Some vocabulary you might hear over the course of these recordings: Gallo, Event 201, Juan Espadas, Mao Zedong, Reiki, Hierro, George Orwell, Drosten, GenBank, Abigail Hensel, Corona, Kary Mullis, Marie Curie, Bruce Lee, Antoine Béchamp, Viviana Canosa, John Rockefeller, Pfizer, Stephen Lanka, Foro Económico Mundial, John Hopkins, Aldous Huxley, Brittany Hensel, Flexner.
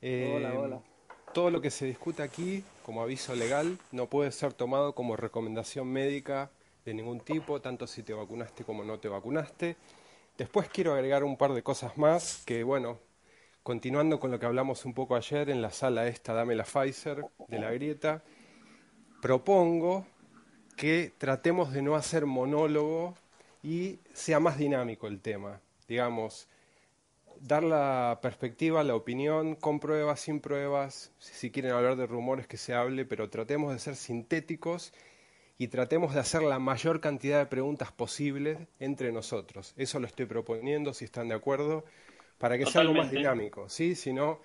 Hola. Todo lo que se discuta aquí como aviso legal no puede ser tomado como recomendación médica de ningún tipo, tanto si te vacunaste como no te vacunaste. Después quiero agregar un par de cosas más que, bueno, continuando con lo que hablamos un poco ayer en la sala esta, dame la Pfizer, de la grieta, propongo que tratemos de no hacer monólogo y sea más dinámico el tema. Digamos, dar la perspectiva, la opinión, con pruebas, sin pruebas, si quieren hablar de rumores que se hable, pero tratemos de ser sintéticos y tratemos de hacer la mayor cantidad de preguntas posibles entre nosotros. Eso lo estoy proponiendo, si están de acuerdo, para que sea algo más dinámico, ¿sí? Si no,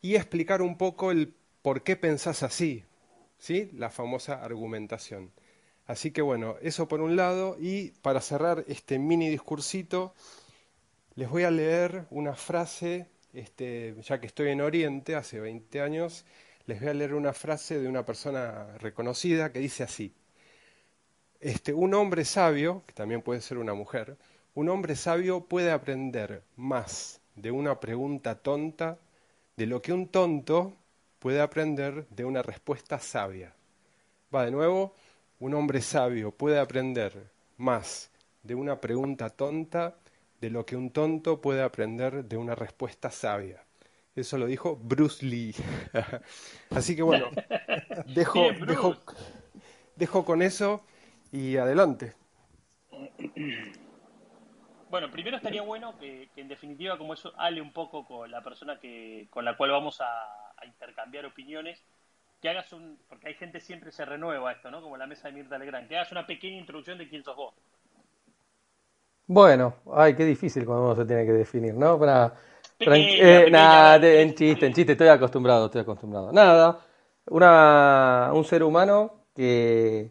y explicar un poco el por qué pensás así, ¿sí? La famosa argumentación. Así que bueno, eso por un lado, y para cerrar este mini discursito, les voy a leer una frase, ya que estoy en Oriente, hace 20 años, les voy a leer una frase de una persona reconocida que dice así. Un hombre sabio, que también puede ser una mujer, un hombre sabio puede aprender más de una pregunta tonta de lo que un tonto puede aprender de una respuesta sabia. Va de nuevo, un hombre sabio puede aprender más de una pregunta tonta de lo que un tonto puede aprender de una respuesta sabia. Eso lo dijo Bruce Lee. Así que bueno, dejo con eso y adelante. Bueno, primero estaría bueno que en definitiva, como eso hable un poco con la persona con la cual vamos a intercambiar opiniones, que hagas porque hay gente siempre se renueva esto, ¿no? Como la mesa de Mirta Legrand, que hagas una pequeña introducción de quién sos vos. Bueno, ay, qué difícil cuando uno se tiene que definir, ¿no? En chiste, estoy acostumbrado. Nada, un ser humano que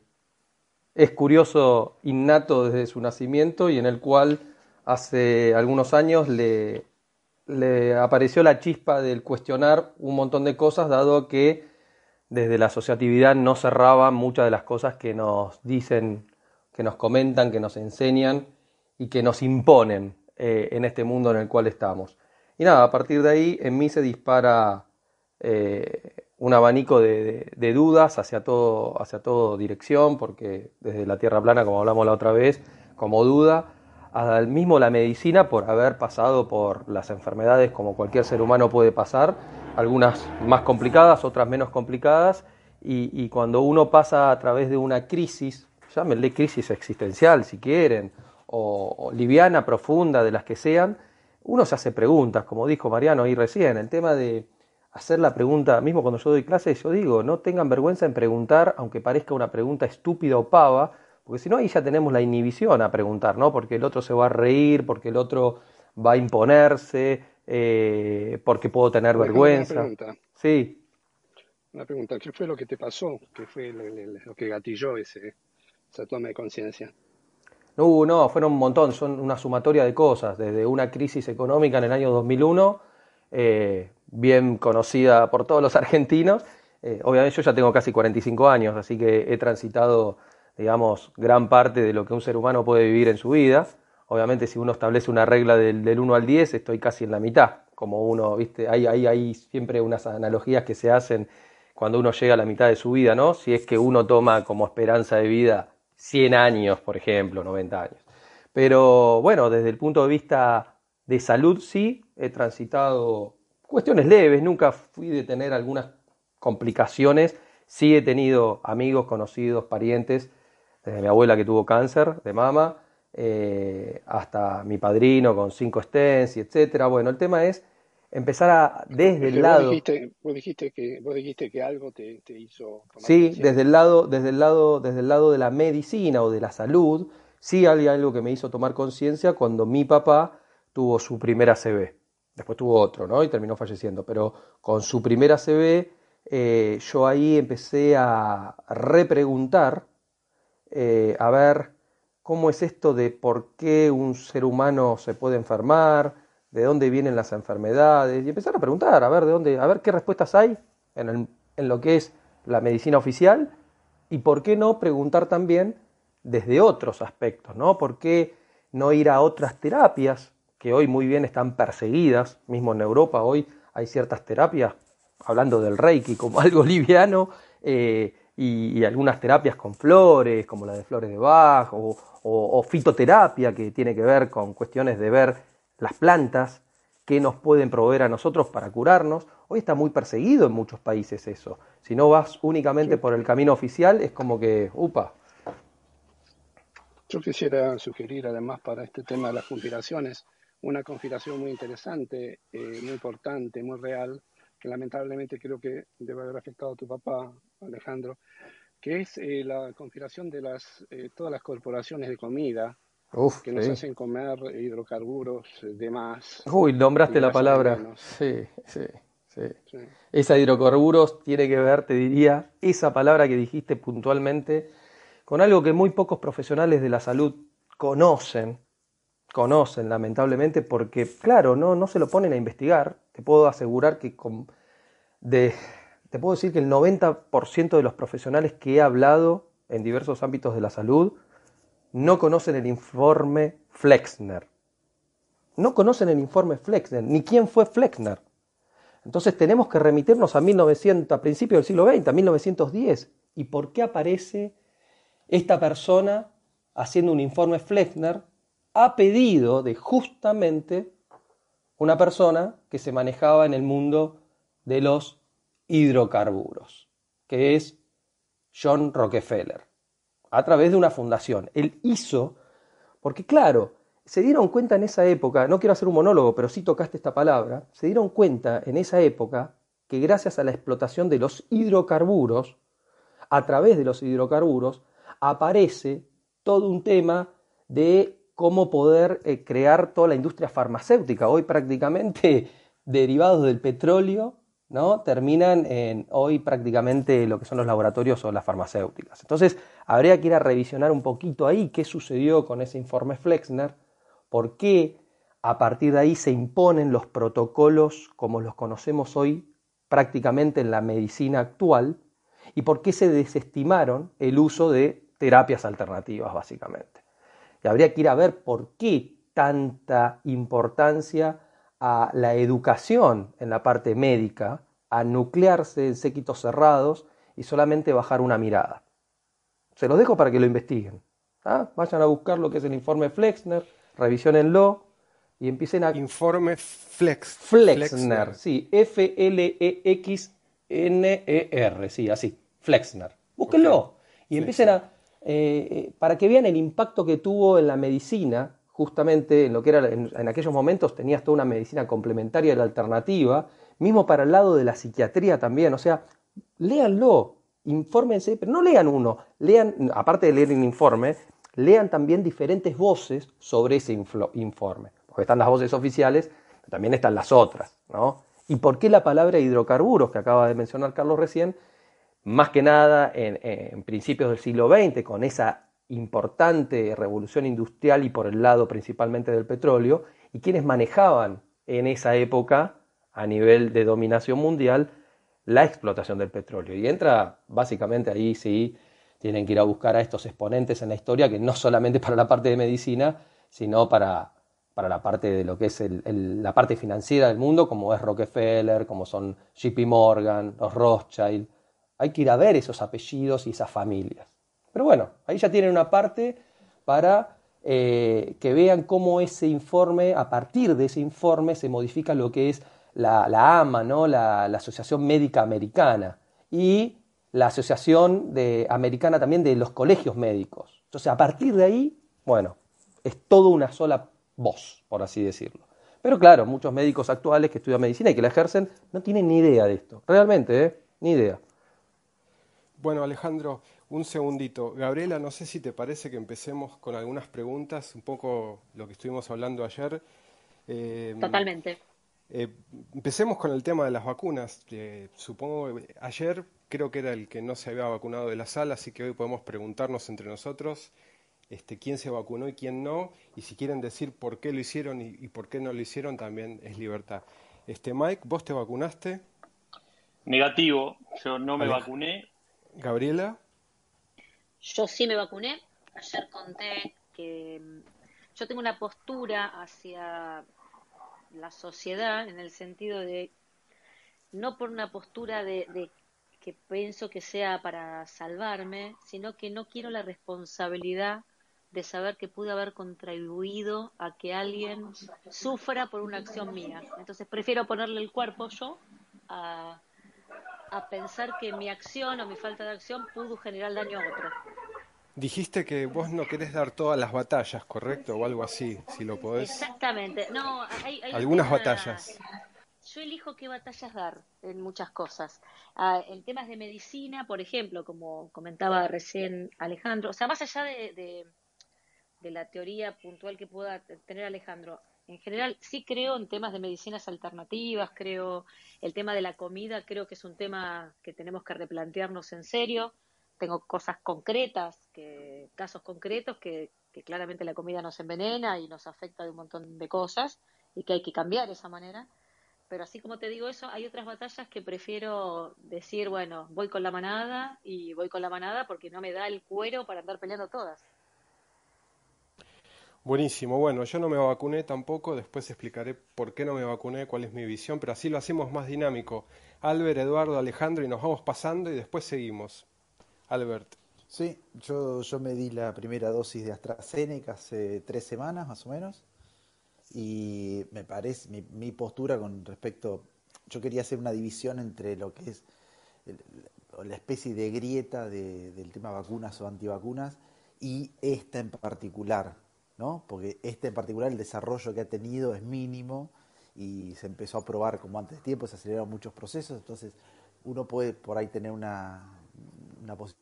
es curioso innato desde su nacimiento y en el cual hace algunos años le apareció la chispa del cuestionar un montón de cosas, dado que desde la asociatividad no cerraban muchas de las cosas que nos dicen, que nos comentan, que nos enseñan y que nos imponen en este mundo en el cual estamos. Y nada, a partir de ahí en mí se dispara un abanico de dudas hacia todo dirección, porque desde la tierra plana, como hablamos la otra vez, como duda, al mismo la medicina por haber pasado por las enfermedades como cualquier ser humano puede pasar, algunas más complicadas, otras menos complicadas, y cuando uno pasa a través de una crisis, llámenle crisis existencial si quieren, o liviana, profunda, de las que sean, uno se hace preguntas, como dijo Mariano ahí recién, el tema de hacer la pregunta, mismo cuando yo doy clases, yo digo, no tengan vergüenza en preguntar, aunque parezca una pregunta estúpida o pava, porque si no ahí ya tenemos la inhibición a preguntar, ¿no? Porque el otro se va a reír, porque el otro va a imponerse, porque puedo tener vergüenza. Una pregunta, ¿qué fue lo que te pasó? ¿Qué fue lo que gatilló esa toma de conciencia? No, fueron un montón, son una sumatoria de cosas, desde una crisis económica en el año 2001, bien conocida por todos los argentinos. Obviamente yo ya tengo casi 45 años, así que he transitado, digamos, gran parte de lo que un ser humano puede vivir en su vida. Obviamente si uno establece una regla del 1 al 10, estoy casi en la mitad, como uno, viste, hay siempre unas analogías que se hacen cuando uno llega a la mitad de su vida, ¿no? Si es que uno toma como esperanza de vida 100 años, por ejemplo, 90 años. Pero bueno, desde el punto de vista de salud sí, he transitado cuestiones leves, nunca fui de tener algunas complicaciones, sí he tenido amigos, conocidos, parientes, desde mi abuela que tuvo cáncer de mama, hasta mi padrino con 5 stents, etc. Bueno, el tema es empezar desde el lado... Vos dijiste que algo te hizo... Sí, desde el lado de la medicina o de la salud, sí hay algo que me hizo tomar conciencia cuando mi papá tuvo su primera ACV. Después tuvo otro, ¿no? Y terminó falleciendo. Pero con su primera ACV, yo ahí empecé a repreguntar, a ver cómo es esto de por qué un ser humano se puede enfermar, de dónde vienen las enfermedades, y empezar a preguntar, a ver qué respuestas hay en lo que es la medicina oficial, y por qué no preguntar también desde otros aspectos, ¿no? ¿Por qué no ir a otras terapias que hoy muy bien están perseguidas? Mismo en Europa hoy hay ciertas terapias hablando del Reiki como algo liviano, y algunas terapias con flores, como la de flores de Bach, o fitoterapia, que tiene que ver con cuestiones de ver las plantas que nos pueden proveer a nosotros para curarnos. Hoy está muy perseguido en muchos países eso. Si no vas únicamente por el camino oficial, es como que, upa. Yo quisiera sugerir, además, para este tema de las conspiraciones, una conspiración muy interesante, muy importante, muy real, que lamentablemente creo que debe haber afectado a tu papá, Alejandro, que es la conspiración de todas las corporaciones de comida. Uf, que nos hacen comer hidrocarburos de más. Uy, nombraste la palabra. Sí. Esa hidrocarburos tiene que ver, te diría, esa palabra que dijiste puntualmente, con algo que muy pocos profesionales de la salud conocen lamentablemente, porque claro, no se lo ponen a investigar. Te puedo asegurar que te puedo decir que el 90% de los profesionales que he hablado en diversos ámbitos de la salud no conocen el informe Flexner. Ni quién fue Flexner. Entonces tenemos que remitirnos a principios del siglo XX, a 1910. ¿Y por qué aparece esta persona haciendo un informe Flexner a pedido de justamente una persona que se manejaba en el mundo de los hidrocarburos, que es John Rockefeller, a través de una fundación? Él hizo, porque claro, se dieron cuenta en esa época, no quiero hacer un monólogo, pero sí tocaste esta palabra, se dieron cuenta en esa época que gracias a la explotación de los hidrocarburos, a través de los hidrocarburos, aparece todo un tema de cómo poder crear toda la industria farmacéutica. Hoy prácticamente derivados del petróleo, ¿no? Terminan en hoy prácticamente lo que son los laboratorios o las farmacéuticas. Entonces habría que ir a revisionar un poquito ahí qué sucedió con ese informe Flexner, por qué a partir de ahí se imponen los protocolos como los conocemos hoy prácticamente en la medicina actual y por qué se desestimaron el uso de terapias alternativas básicamente. Y habría que ir a ver por qué tanta importancia a la educación en la parte médica, a nuclearse en séquitos cerrados y solamente bajar una mirada. Se los dejo para que lo investiguen. ¿Ah? Vayan a buscar lo que es el informe Flexner, revisionenlo y empiecen a... Informe Flexner. Sí, F-L-E-X-N-E-R, sí, así, Flexner. Búsquenlo y empiecen a... para que vean el impacto que tuvo en la medicina, justamente en lo que era en aquellos momentos tenías toda una medicina complementaria y la alternativa, mismo para el lado de la psiquiatría también. O sea, léanlo, infórmense, pero no lean uno, lean, aparte de leer el informe, lean también diferentes voces sobre ese informe, porque están las voces oficiales, pero también están las otras, ¿no? ¿Y por qué la palabra hidrocarburos que acaba de mencionar Carlos recién? Más que nada en principios del siglo XX, con esa importante revolución industrial y por el lado principalmente del petróleo, y quienes manejaban en esa época, a nivel de dominación mundial, la explotación del petróleo. Y entra básicamente ahí, sí, tienen que ir a buscar a estos exponentes en la historia, que no solamente para la parte de medicina, sino para la parte de lo que es la parte financiera del mundo, como es Rockefeller, como son JP Morgan, los Rothschild. Hay que ir a ver esos apellidos y esas familias. Pero bueno, ahí ya tienen una parte para que vean cómo ese informe, a partir de ese informe, se modifica lo que es la AMA, ¿no? la Asociación Médica Americana, y la Asociación Americana también de los Colegios Médicos. Entonces, a partir de ahí, bueno, es toda una sola voz, por así decirlo. Pero claro, muchos médicos actuales que estudian medicina y que la ejercen no tienen ni idea de esto. Realmente, ni idea. Bueno, Alejandro, un segundito. Gabriela, no sé si te parece que empecemos con algunas preguntas, un poco lo que estuvimos hablando ayer. Totalmente. Empecemos con el tema de las vacunas. Supongo, ayer creo que era el que no se había vacunado de la sala, así que hoy podemos preguntarnos entre nosotros quién se vacunó y quién no, y si quieren decir por qué lo hicieron y por qué no lo hicieron, también es libertad. Mike, ¿vos te vacunaste? Negativo, yo no me vacuné. Gabriela. Yo sí me vacuné. Ayer conté que yo tengo una postura hacia la sociedad en el sentido de no por una postura de que pienso que sea para salvarme, sino que no quiero la responsabilidad de saber que pude haber contribuido a que alguien sufra por una acción mía. Entonces prefiero ponerle el cuerpo yo a pensar que mi acción o mi falta de acción pudo generar daño a otro. Dijiste que vos no querés dar todas las batallas, ¿correcto? O algo así, si lo podés. Exactamente. No, hay algunas batallas. Yo elijo qué batallas dar en muchas cosas. En temas de medicina, por ejemplo, como comentaba recién Alejandro, o sea, más allá de la teoría puntual que pueda tener Alejandro, en general sí creo en temas de medicinas alternativas, creo el tema de la comida, creo que es un tema que tenemos que replantearnos en serio. Tengo cosas concretas, casos concretos que claramente la comida nos envenena y nos afecta de un montón de cosas y que hay que cambiar esa manera. Pero así como te digo eso, hay otras batallas que prefiero decir, bueno, voy con la manada y voy con la manada porque no me da el cuero para andar peleando todas. Buenísimo. Bueno, yo no me vacuné tampoco, después explicaré por qué no me vacuné, cuál es mi visión, pero así lo hacemos más dinámico. Albert, Eduardo, Alejandro, y nos vamos pasando y después seguimos. Albert. Sí, yo me di la primera dosis de AstraZeneca hace 3 semanas más o menos, y me parece, mi postura con respecto, yo quería hacer una división entre lo que es la especie de grieta del tema vacunas o antivacunas y esta en particular, ¿no? Porque esta en particular, el desarrollo que ha tenido es mínimo y se empezó a probar como antes de tiempo, se aceleraron muchos procesos, entonces uno puede por ahí tener una posibilidad.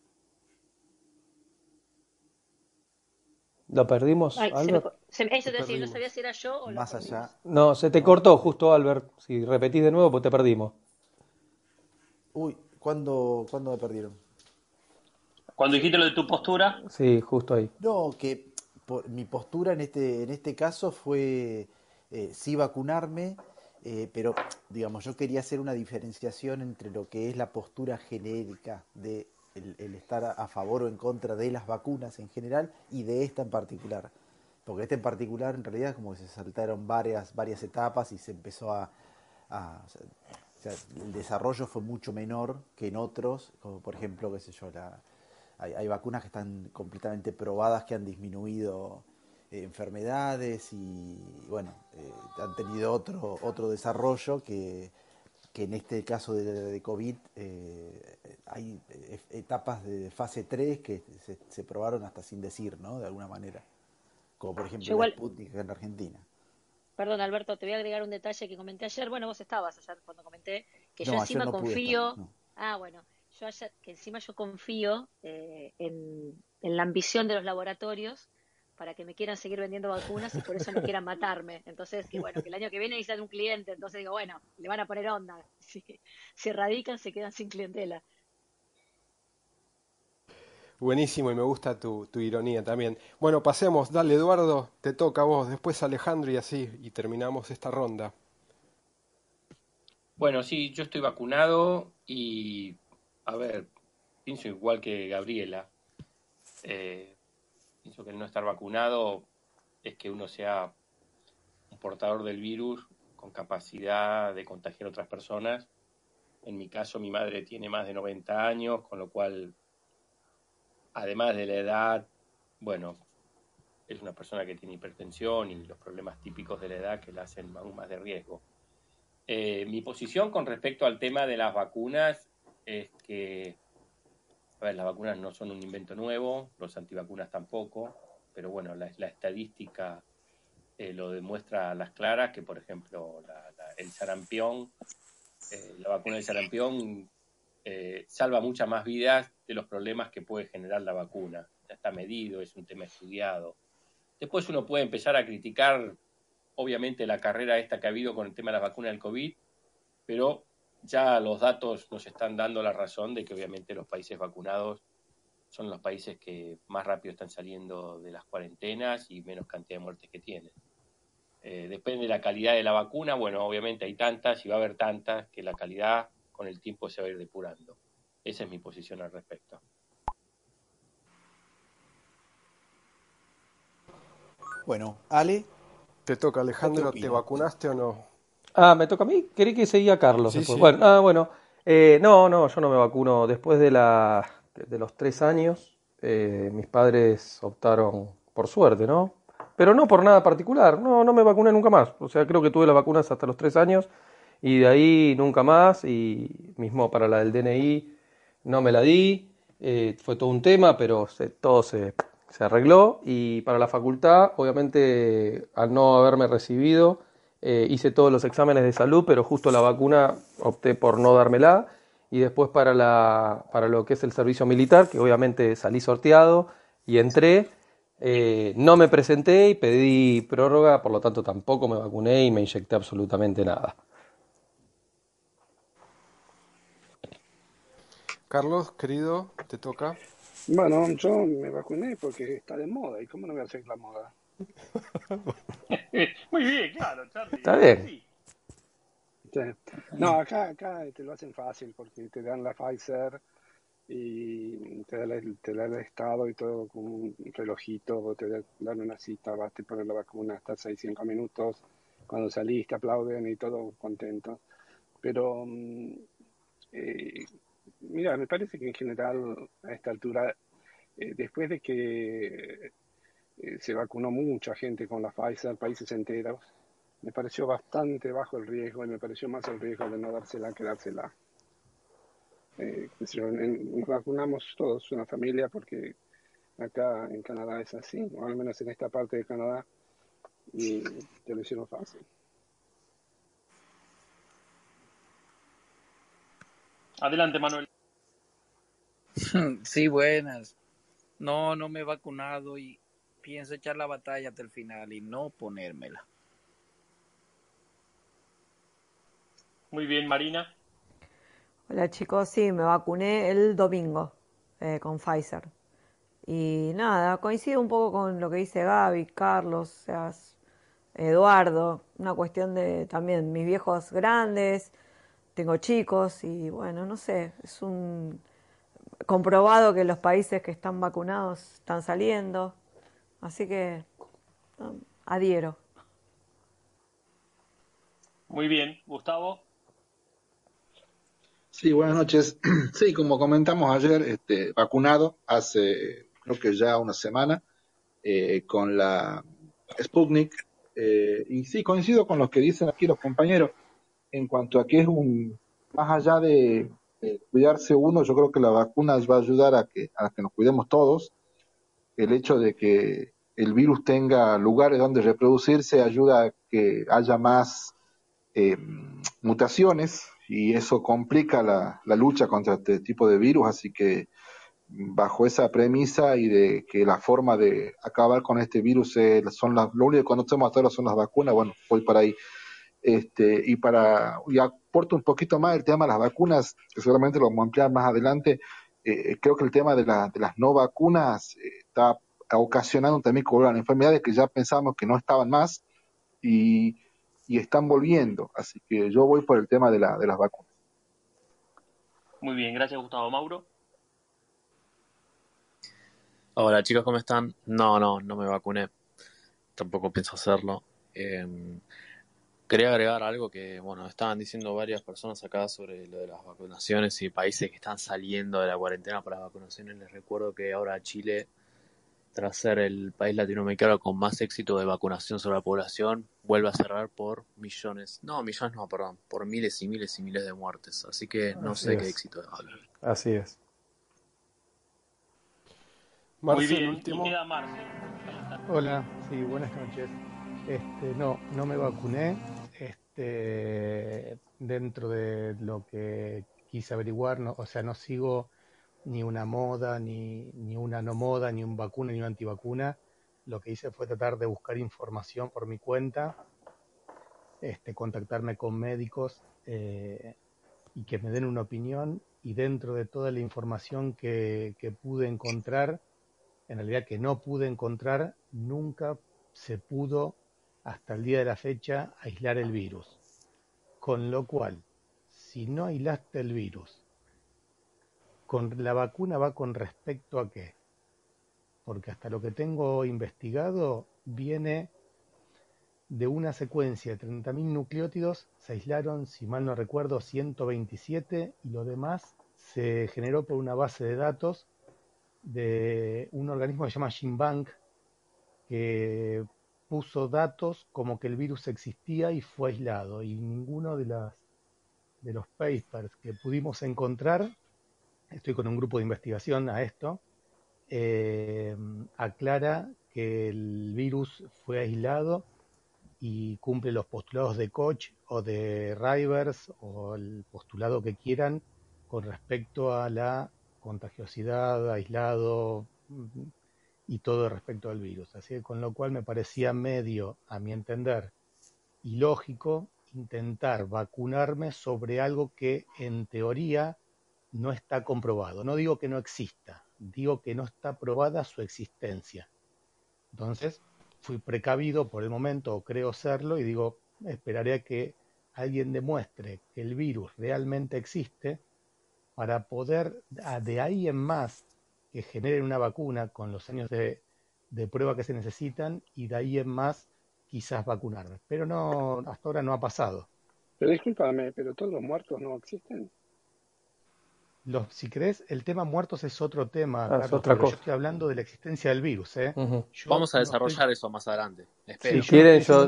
¿Lo perdimos, Albert? Eso te decía, no sabía si era yo o más allá. No, se te cortó justo, Albert. Si repetís de nuevo, pues te perdimos. Uy, ¿cuándo me perdieron? ¿Cuando dijiste lo de tu postura? Sí, justo ahí. No, que mi postura en este caso fue sí vacunarme, pero digamos, yo quería hacer una diferenciación entre lo que es la postura genérica de el estar a favor o en contra de las vacunas en general y de esta en particular. Porque esta en particular en realidad como que se saltaron varias etapas y se empezó el desarrollo fue mucho menor que en otros, como por ejemplo, qué sé yo, hay vacunas que están completamente probadas que han disminuido enfermedades y bueno, han tenido otro desarrollo que en este caso de COVID hay etapas de fase 3 que se probaron hasta sin decir, ¿no? De alguna manera. Como por ejemplo la Sputnik en Argentina. Perdón, Alberto, te voy a agregar un detalle que comenté ayer. Bueno, vos estabas ayer cuando comenté que yo encima no confío. Estar, no. Ah, bueno. Yo ayer, que encima yo confío en la ambición de los laboratorios para que me quieran seguir vendiendo vacunas y por eso no quieran matarme. Entonces, que bueno, que el año que viene necesitan un cliente, entonces digo, bueno, le van a poner onda. Si erradican, se quedan sin clientela. Buenísimo, y me gusta tu ironía también. Bueno, pasemos, dale Eduardo, te toca a vos, después Alejandro y así, y terminamos esta ronda. Bueno, sí, yo estoy vacunado y, a ver, pienso igual que Gabriela. Pienso que el no estar vacunado es que uno sea un portador del virus con capacidad de contagiar a otras personas. En mi caso, mi madre tiene más de 90 años, con lo cual, además de la edad, bueno, es una persona que tiene hipertensión y los problemas típicos de la edad que la hacen aún más de riesgo. Mi posición con respecto al tema de las vacunas es que, a ver, las vacunas no son un invento nuevo, los antivacunas tampoco, pero bueno, la estadística lo demuestra a las claras, que por ejemplo el sarampión, la vacuna del sarampión salva muchas más vidas de los problemas que puede generar la vacuna. Ya está medido, es un tema estudiado. Después uno puede empezar a criticar, obviamente, la carrera esta que ha habido con el tema de las vacunas del COVID, pero ya los datos nos están dando la razón de que obviamente los países vacunados son los países que más rápido están saliendo de las cuarentenas y menos cantidad de muertes que tienen. Depende de la calidad de la vacuna, bueno, obviamente hay tantas y va a haber tantas que la calidad con el tiempo se va a ir depurando. Esa es mi posición al respecto. Bueno, Ale, te toca. Alejandro, ¿te vacunaste o no? Ah, ¿me toca a mí? Creí que seguía Carlos. Sí, sí. Bueno, no, yo no me vacuno. Después de los 3 años, mis padres optaron, por suerte, ¿no? Pero no por nada particular. No me vacuné nunca más. O sea, creo que tuve las vacunas hasta los 3 años y de ahí nunca más. Y mismo para la del DNI no me la di. Fue todo un tema, pero todo se arregló. Y para la facultad, obviamente, al no haberme recibido... hice todos los exámenes de salud, pero justo la vacuna opté por no dármela. Y después para lo que es el servicio militar, que obviamente salí sorteado y entré, no me presenté y pedí prórroga, por lo tanto tampoco me vacuné y me inyecté absolutamente nada. Carlos, querido, te toca. Bueno, yo me vacuné porque está de moda. ¿Y cómo no voy a hacer la moda? Muy bien, claro, Charlie. Está bien. Sí. No, acá te lo hacen fácil porque te dan la Pfizer y te da el estado y todo con un relojito, te dan una cita, vas, te ponen la vacuna, estás ahí 5 minutos, cuando salís te aplauden y todo contento. Pero, mira, me parece que en general a esta altura, después de que... se vacunó mucha gente con la Pfizer, países enteros. Me pareció bastante bajo el riesgo y me pareció más el riesgo de no dársela que dársela. Nos vacunamos todos, una familia, porque acá en Canadá es así, o al menos en esta parte de Canadá, y te lo hicieron fácil. Adelante, Manuel. Sí, buenas. No me he vacunado y pienso echar la batalla hasta el final y no ponérmela. Muy bien, Marina. Hola, chicos. Sí, me vacuné el domingo con Pfizer. Y nada, coincido un poco con lo que dice Gaby, Carlos, o sea, Eduardo. Una cuestión de también mis viejos grandes, tengo chicos y bueno, no sé, es un comprobado que los países que están vacunados están saliendo. Así que adhiero. Muy bien, Gustavo. Sí, buenas noches. Sí, como comentamos ayer, vacunado hace creo que ya una semana con la Sputnik. Y sí, coincido con lo que dicen aquí los compañeros en cuanto a que es un más allá de cuidarse uno, yo creo que la vacuna va a ayudar a que nos cuidemos todos. El hecho de que el virus tenga lugares donde reproducirse ayuda a que haya más mutaciones y eso complica la lucha contra este tipo de virus. Así que bajo esa premisa y de que la forma de acabar con este virus lo único que conocemos hasta ahora son las vacunas, bueno, voy para ahí. Y aporto un poquito más el tema de las vacunas, que seguramente lo vamos a ampliar más adelante. Creo que el tema de las no vacunas está ocasionando también que vuelvan enfermedades que ya pensábamos que no estaban más y están volviendo. Así que yo voy por el tema de las vacunas. Muy bien, gracias Gustavo. Mauro. Hola chicos, ¿cómo están? No me vacuné. Tampoco pienso hacerlo. Quería agregar algo que, bueno, estaban diciendo varias personas acá sobre lo de las vacunaciones y países que están saliendo de la cuarentena para las vacunaciones. Les recuerdo que ahora Chile, tras ser el país latinoamericano con más éxito de vacunación sobre la población, vuelve a cerrar por por miles y miles y miles de muertes. Así que no sé qué éxito hablar. Así es. Marcel, muy bien, último. Y queda Marcel. Hola, sí, buenas noches. No me vacuné. Dentro de lo que quise averiguar, no sigo ni una moda, ni una no moda, ni un vacuna, ni una antivacuna. Lo que hice fue tratar de buscar información por mi cuenta, contactarme con médicos y que me den una opinión. Y dentro de toda la información que pude encontrar, en realidad que no pude encontrar, nunca se pudo hasta el día de la fecha aislar el virus. Con lo cual, si no aislaste el virus, con la vacuna va con respecto a qué. Porque hasta lo que tengo investigado viene de una secuencia de 30.000 nucleótidos se aislaron, si mal no recuerdo, 127, y lo demás se generó por una base de datos de un organismo que se llama GenBank, que puso datos como que el virus existía y fue aislado, y ninguno de los papers que pudimos encontrar, estoy con un grupo de investigación a esto, aclara que el virus fue aislado y cumple los postulados de Koch o de Rivers o el postulado que quieran con respecto a la contagiosidad, aislado y todo respecto al virus. Así que con lo cual me parecía medio, a mi entender, ilógico intentar vacunarme sobre algo que en teoría no está comprobado. No digo que no exista, digo que no está probada su existencia. Entonces fui precavido por el momento, o creo serlo, y digo, esperaré a que alguien demuestre que el virus realmente existe para poder, de ahí en más, que generen una vacuna con los años de prueba que se necesitan, y de ahí en más quizás vacunarme. Pero no, hasta ahora no ha pasado. Pero discúlpame, ¿pero todos los muertos no existen? Si crees, el tema muertos es otro tema, Carlos, es otra cosa. Yo estoy hablando de la existencia del virus, ¿eh? Vamos a desarrollar eso más adelante. Espero. Si quieren, yo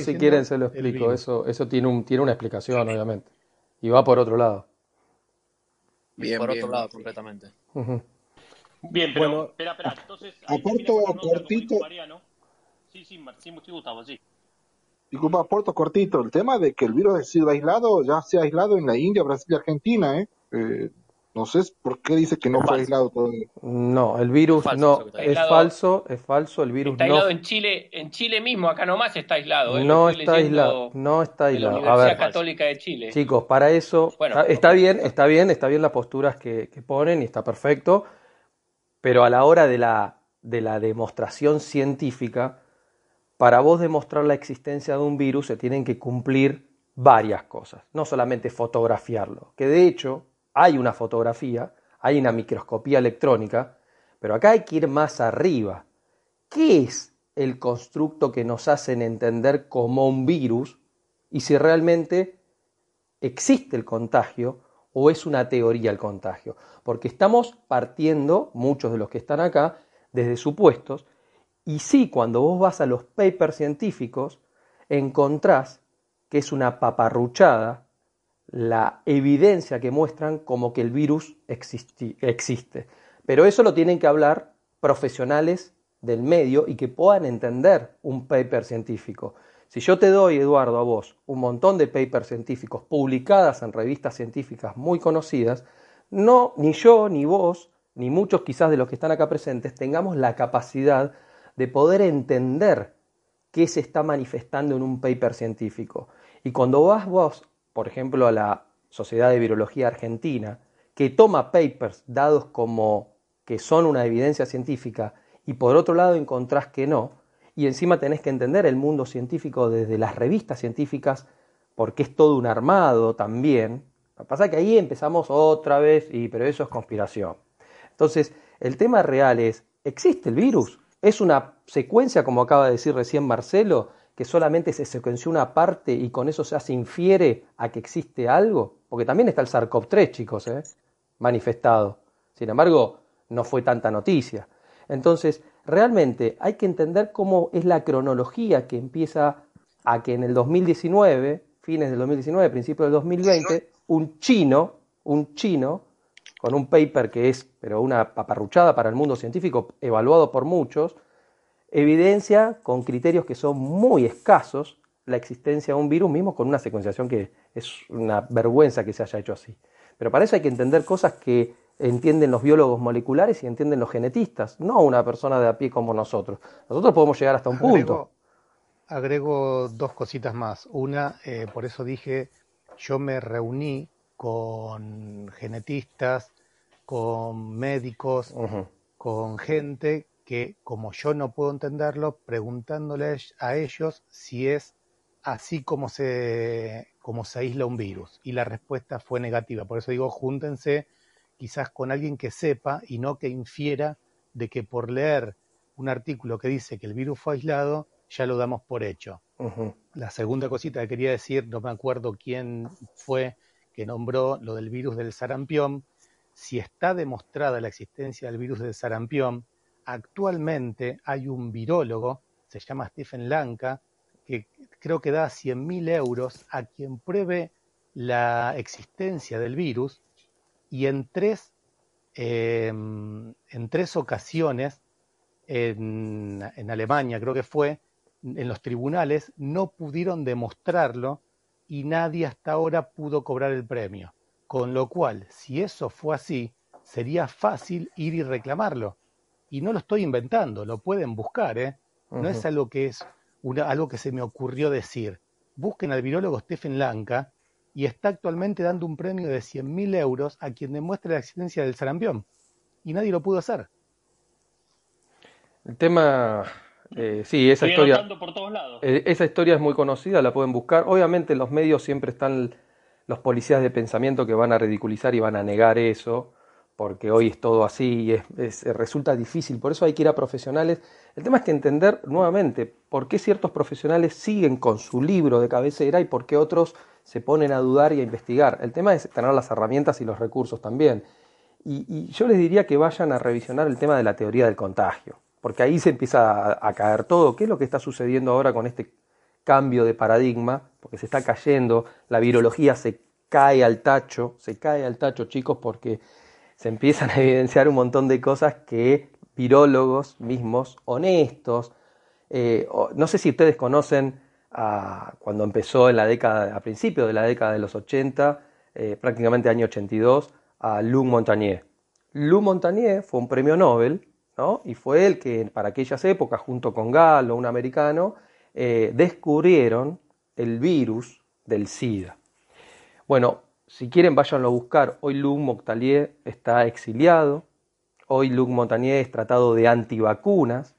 si quieren se lo explico. Eso tiene una explicación, sí, obviamente. Y va por otro lado. Bien, por otro lado, completamente. Bien, pero bueno, espera. Entonces, aporto cortito. Sí, Gustavo, sí. Disculpa, aporto cortito. El tema de que el virus ha sido aislado, ya se ha aislado en la India, Brasil y Argentina, ¿eh? No sé por qué dice que no fue aislado todavía. No, el virus no, es falso, el virus no. Está aislado en Chile mismo, acá nomás está aislado. No está aislado, no está aislado. La Universidad Católica de Chile. Chicos, para eso, bueno, está bien las posturas que ponen y está perfecto, pero a la hora de la demostración científica, para vos demostrar la existencia de un virus se tienen que cumplir varias cosas, no solamente fotografiarlo, que de hecho hay una fotografía, hay una microscopía electrónica, pero acá hay que ir más arriba. ¿Qué es el constructo que nos hacen entender como un virus y si realmente existe el contagio o es una teoría el contagio? Porque estamos partiendo, muchos de los que están acá, desde supuestos, y sí, cuando vos vas a los papers científicos, encontrás que es una paparruchada la evidencia que muestran como que el virus existe. Pero eso lo tienen que hablar profesionales del medio y que puedan entender un paper científico. Si yo te doy, Eduardo, a vos un montón de papers científicos publicadas en revistas científicas muy conocidas, no, ni yo, ni vos, ni muchos quizás de los que están acá presentes tengamos la capacidad de poder entender qué se está manifestando en un paper científico. Y cuando vas vos, por ejemplo, a la Sociedad de Virología Argentina, que toma papers dados como que son una evidencia científica y por otro lado encontrás que no, y encima tenés que entender el mundo científico desde las revistas científicas porque es todo un armado también. Lo que pasa es que ahí empezamos otra vez, pero eso es conspiración. Entonces, el tema real es, ¿existe el virus? ¿Es una secuencia, como acaba de decir recién Marcelo, que solamente se secuenció una parte y con eso ya se infiere a que existe algo? Porque también está el SARS-CoV-3, chicos, manifestado. Sin embargo, no fue tanta noticia. Entonces, realmente hay que entender cómo es la cronología que empieza a que en el 2019, fines del 2019, principios del 2020, un chino, con un paper que es, pero una paparruchada para el mundo científico, evaluado por muchos, evidencia con criterios que son muy escasos la existencia de un virus mismo con una secuenciación que es una vergüenza que se haya hecho así. Pero para eso hay que entender cosas que entienden los biólogos moleculares y entienden los genetistas, no una persona de a pie como nosotros. Nosotros podemos llegar hasta un punto. Agrego dos cositas más. Una, por eso dije, yo me reuní con genetistas, con médicos, con gente que, como yo no puedo entenderlo, preguntándoles a ellos si es así como se aísla un virus. Y la respuesta fue negativa. Por eso digo, júntense quizás con alguien que sepa y no que infiera de que por leer un artículo que dice que el virus fue aislado, ya lo damos por hecho. Uh-huh. La segunda cosita que quería decir, no me acuerdo quién fue que nombró lo del virus del sarampión. Si está demostrada la existencia del virus del sarampión, actualmente hay un virólogo, se llama Stephen Lanka, que creo que da 100.000 euros a quien pruebe la existencia del virus, y en tres ocasiones en Alemania, creo que fue, en los tribunales no pudieron demostrarlo y nadie hasta ahora pudo cobrar el premio. Con lo cual, si eso fue así, sería fácil ir y reclamarlo. Y no lo estoy inventando, lo pueden buscar, ¿eh? No es algo que es algo que se me ocurrió decir. Busquen al virólogo Stephen Lanka y está actualmente dando un premio de 100.000 euros a quien demuestre la existencia del sarampión. Y nadie lo pudo hacer. El tema... sí, esa historia, por todos lados. Esa historia es muy conocida, la pueden buscar. Obviamente en los medios siempre están los policías de pensamiento que van a ridiculizar y van a negar eso, porque hoy es todo así y resulta difícil. Por eso hay que ir a profesionales. El tema es que entender nuevamente por qué ciertos profesionales siguen con su libro de cabecera y por qué otros se ponen a dudar y a investigar. El tema es tener las herramientas y los recursos también. Y yo les diría que vayan a revisionar el tema de la teoría del contagio. Porque ahí se empieza a caer todo. ¿Qué es lo que está sucediendo ahora con este cambio de paradigma? Porque se está cayendo, la virología se cae al tacho, chicos, porque se empiezan a evidenciar un montón de cosas que virólogos mismos, honestos. No sé si ustedes conocen cuando empezó a principios de la década de los 80, prácticamente año 82, a Luc Montagnier. Luc Montagnier fue un premio Nobel, ¿no? Y fue él que para aquellas épocas, junto con Gallo, un americano, descubrieron el virus del SIDA. Bueno, si quieren váyanlo a buscar. Hoy Luc Montagnier está exiliado, hoy Luc Montagnier es tratado de antivacunas,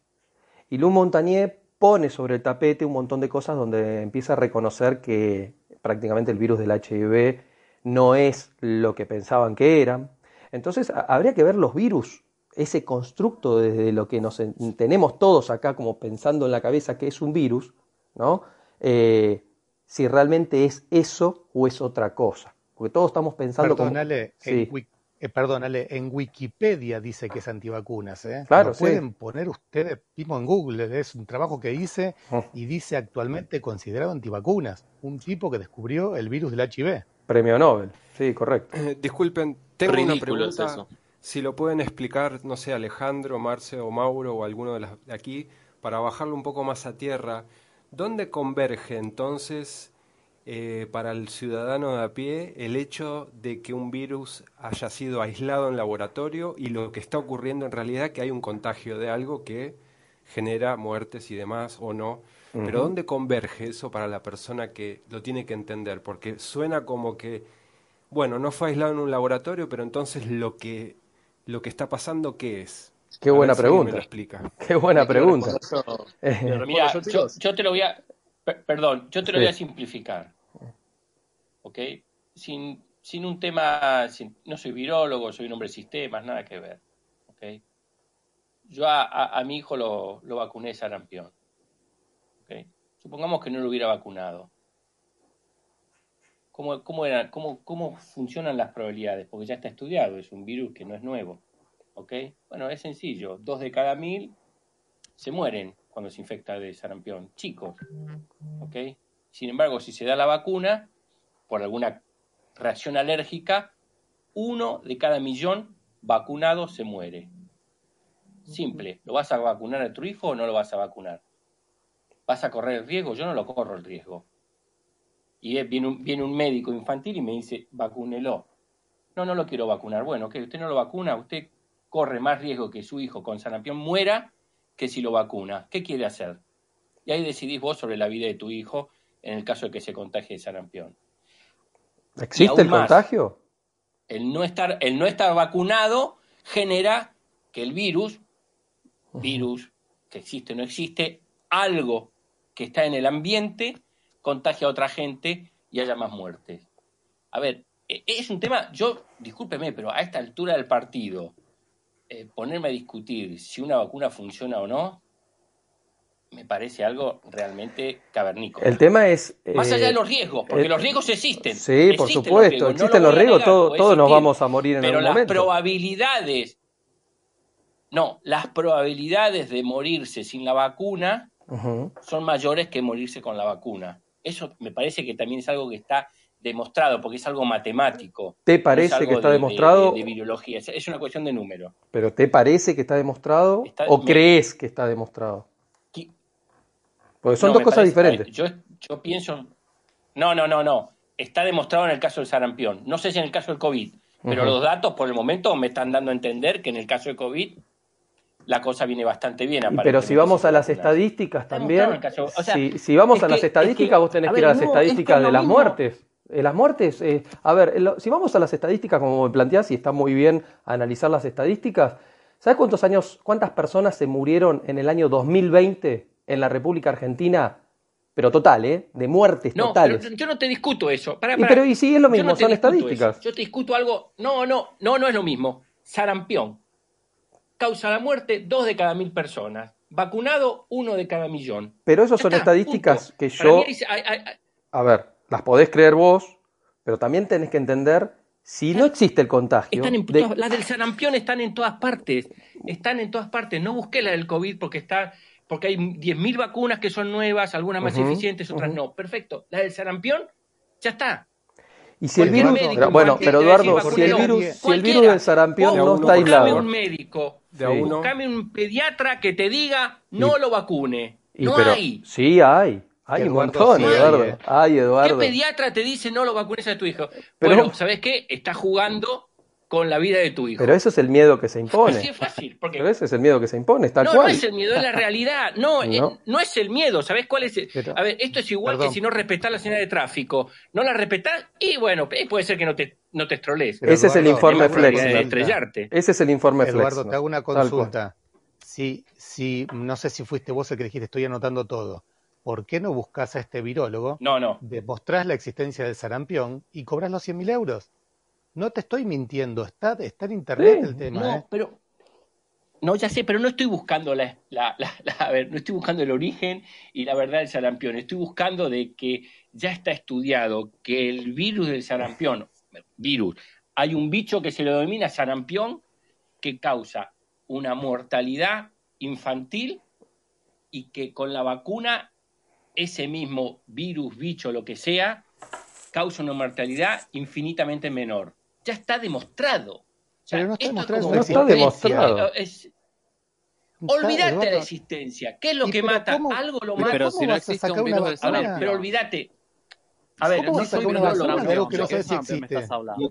y Luc Montagnier pone sobre el tapete un montón de cosas donde empieza a reconocer que prácticamente el virus del HIV no es lo que pensaban que eran. Entonces habría que ver los virus, ese constructo desde lo que nos tenemos todos acá como pensando en la cabeza que es un virus, ¿no? Si realmente es eso o es otra cosa. Porque todos estamos pensando... Perdónale, como... en Wikipedia dice que es antivacunas, ¿eh? Claro, sí. Pueden poner ustedes mismo en Google, es un trabajo que hice y dice actualmente considerado antivacunas. Un tipo que descubrió el virus del HIV. Premio Nobel, sí, correcto. Disculpen, tengo ridículo una pregunta... Es eso. Si lo pueden explicar, no sé, Alejandro, Marce o Mauro o alguno de aquí, para bajarlo un poco más a tierra, ¿dónde converge entonces para el ciudadano de a pie el hecho de que un virus haya sido aislado en laboratorio y lo que está ocurriendo en realidad, que hay un contagio de algo que genera muertes y demás o no? Uh-huh. Pero ¿dónde converge eso para la persona que lo tiene que entender? Porque suena como que, bueno, no fue aislado en un laboratorio, pero entonces lo que está pasando, ¿qué es? Qué buena pregunta. Qué buena pregunta. Mira, yo te lo voy a... Perdón, yo te lo voy a simplificar. ¿Ok? Sin un tema... no soy virólogo, soy un hombre de sistemas, nada que ver. ¿Ok? Yo a mi hijo lo vacuné de sarampión. ¿Ok? Supongamos que no lo hubiera vacunado. ¿Cómo funcionan las probabilidades? Porque ya está estudiado, es un virus que no es nuevo. ¿Ok? Bueno, es sencillo. 2 de cada 1000 se mueren cuando se infecta de sarampión. Chicos. ¿Ok? Sin embargo, si se da la vacuna, por alguna reacción alérgica, 1 de cada 1.000.000 vacunados se muere. Simple. ¿Lo vas a vacunar a tu hijo o no lo vas a vacunar? ¿Vas a correr el riesgo? Yo no lo corro el riesgo. Y viene un médico infantil y me dice, vacúnelo. No lo quiero vacunar. Bueno, que usted no lo vacuna, usted corre más riesgo que su hijo con sarampión muera que si lo vacuna. ¿Qué quiere hacer? Y ahí decidís vos sobre la vida de tu hijo en el caso de que se contagie de sarampión. ¿Existe el contagio? El no estar vacunado genera que el virus que existe o no existe, algo que está en el ambiente... contagia a otra gente y haya más muertes. A ver, es un tema, yo, discúlpeme, pero a esta altura del partido, ponerme a discutir si una vacuna funciona o no, me parece algo realmente cavernícola. El tema es... más allá de los riesgos, porque los riesgos existen. Sí, existen, por supuesto, los existen los riesgos, todos nos vamos a morir en algún momento. Pero las probabilidades... No, las probabilidades de morirse sin la vacuna son mayores que morirse con la vacuna. Eso me parece que también es algo que está demostrado, porque es algo matemático. ¿Te parece que está demostrado? De virología, es una cuestión de número. ¿Pero te parece que está demostrado o crees que está demostrado? Porque son dos cosas diferentes. Yo pienso... No. Está demostrado en el caso del sarampión. No sé si en el caso del COVID, pero los datos por el momento me están dando a entender que en el caso del COVID la cosa viene bastante bien. Pero si vamos a las estadísticas también... Si vamos a las estadísticas, vos tenés que ir a las estadísticas de las muertes. Las muertes... a ver, si vamos a las estadísticas, como me planteás, y está muy bien analizar las estadísticas, ¿sabés cuántas personas se murieron en el año 2020? En la República Argentina, pero total, de muertes totales. Pero yo no te discuto eso. Pero y sí, es lo mismo, no son estadísticas. Eso. Yo te discuto algo, no es lo mismo. Sarampión causa la muerte 2 de cada 1000 personas. Vacunado 1 de cada 1.000.000. Pero eso son estadísticas punto. Que yo... A ver, las podés creer vos, pero también tenés que entender si no existe el contagio. Las del sarampión están en todas partes. No busqué la del COVID porque hay 10.000 vacunas que son nuevas, algunas más eficientes, otras no. Perfecto. La del sarampión, ya está. Y si el virus... Pero Eduardo, si el virus del sarampión no está aislado... Buscame un médico, buscame un pediatra que te diga no lo vacune. Hay. Sí, hay. Hay un montón, Eduardo. Ay, Eduardo. ¿Qué pediatra te dice no lo vacunes a tu hijo? Bueno, ¿sabés qué? Está jugando... con la vida de tu hijo. Pero eso es el miedo que se impone. Sí, es fácil. Pero ese es el miedo que se impone, tal cual. No es el miedo, es la realidad. No es el miedo, ¿sabés cuál es? A ver, esto es igual que si no respetás la señal de tráfico. No la respetás y bueno, puede ser que no te estrolees. Ese es el informe Flexner. Ese es el informe Flexner. Eduardo, te hago una consulta. No sé si fuiste vos el que dijiste, estoy anotando todo. ¿Por qué no buscás a este virólogo? Demostrás la existencia del sarampión y cobrás los 100.000 euros. No te estoy mintiendo, está en internet el tema. Ya sé, pero no estoy buscando no estoy buscando el origen y la verdad del sarampión. Estoy buscando de que ya está estudiado que el virus del sarampión, hay un bicho que se lo denomina sarampión que causa una mortalidad infantil y que con la vacuna, ese mismo virus, bicho, lo que sea, causa una mortalidad infinitamente menor. Ya está demostrado. Pero no está demostrado. No está demostrado. Olvídate de la existencia. ¿Qué es lo que mata? Algo lo mata. Pero si no existe un virus. Pero olvídate. A ver, no soy un biólogo. No sé si existe. Lo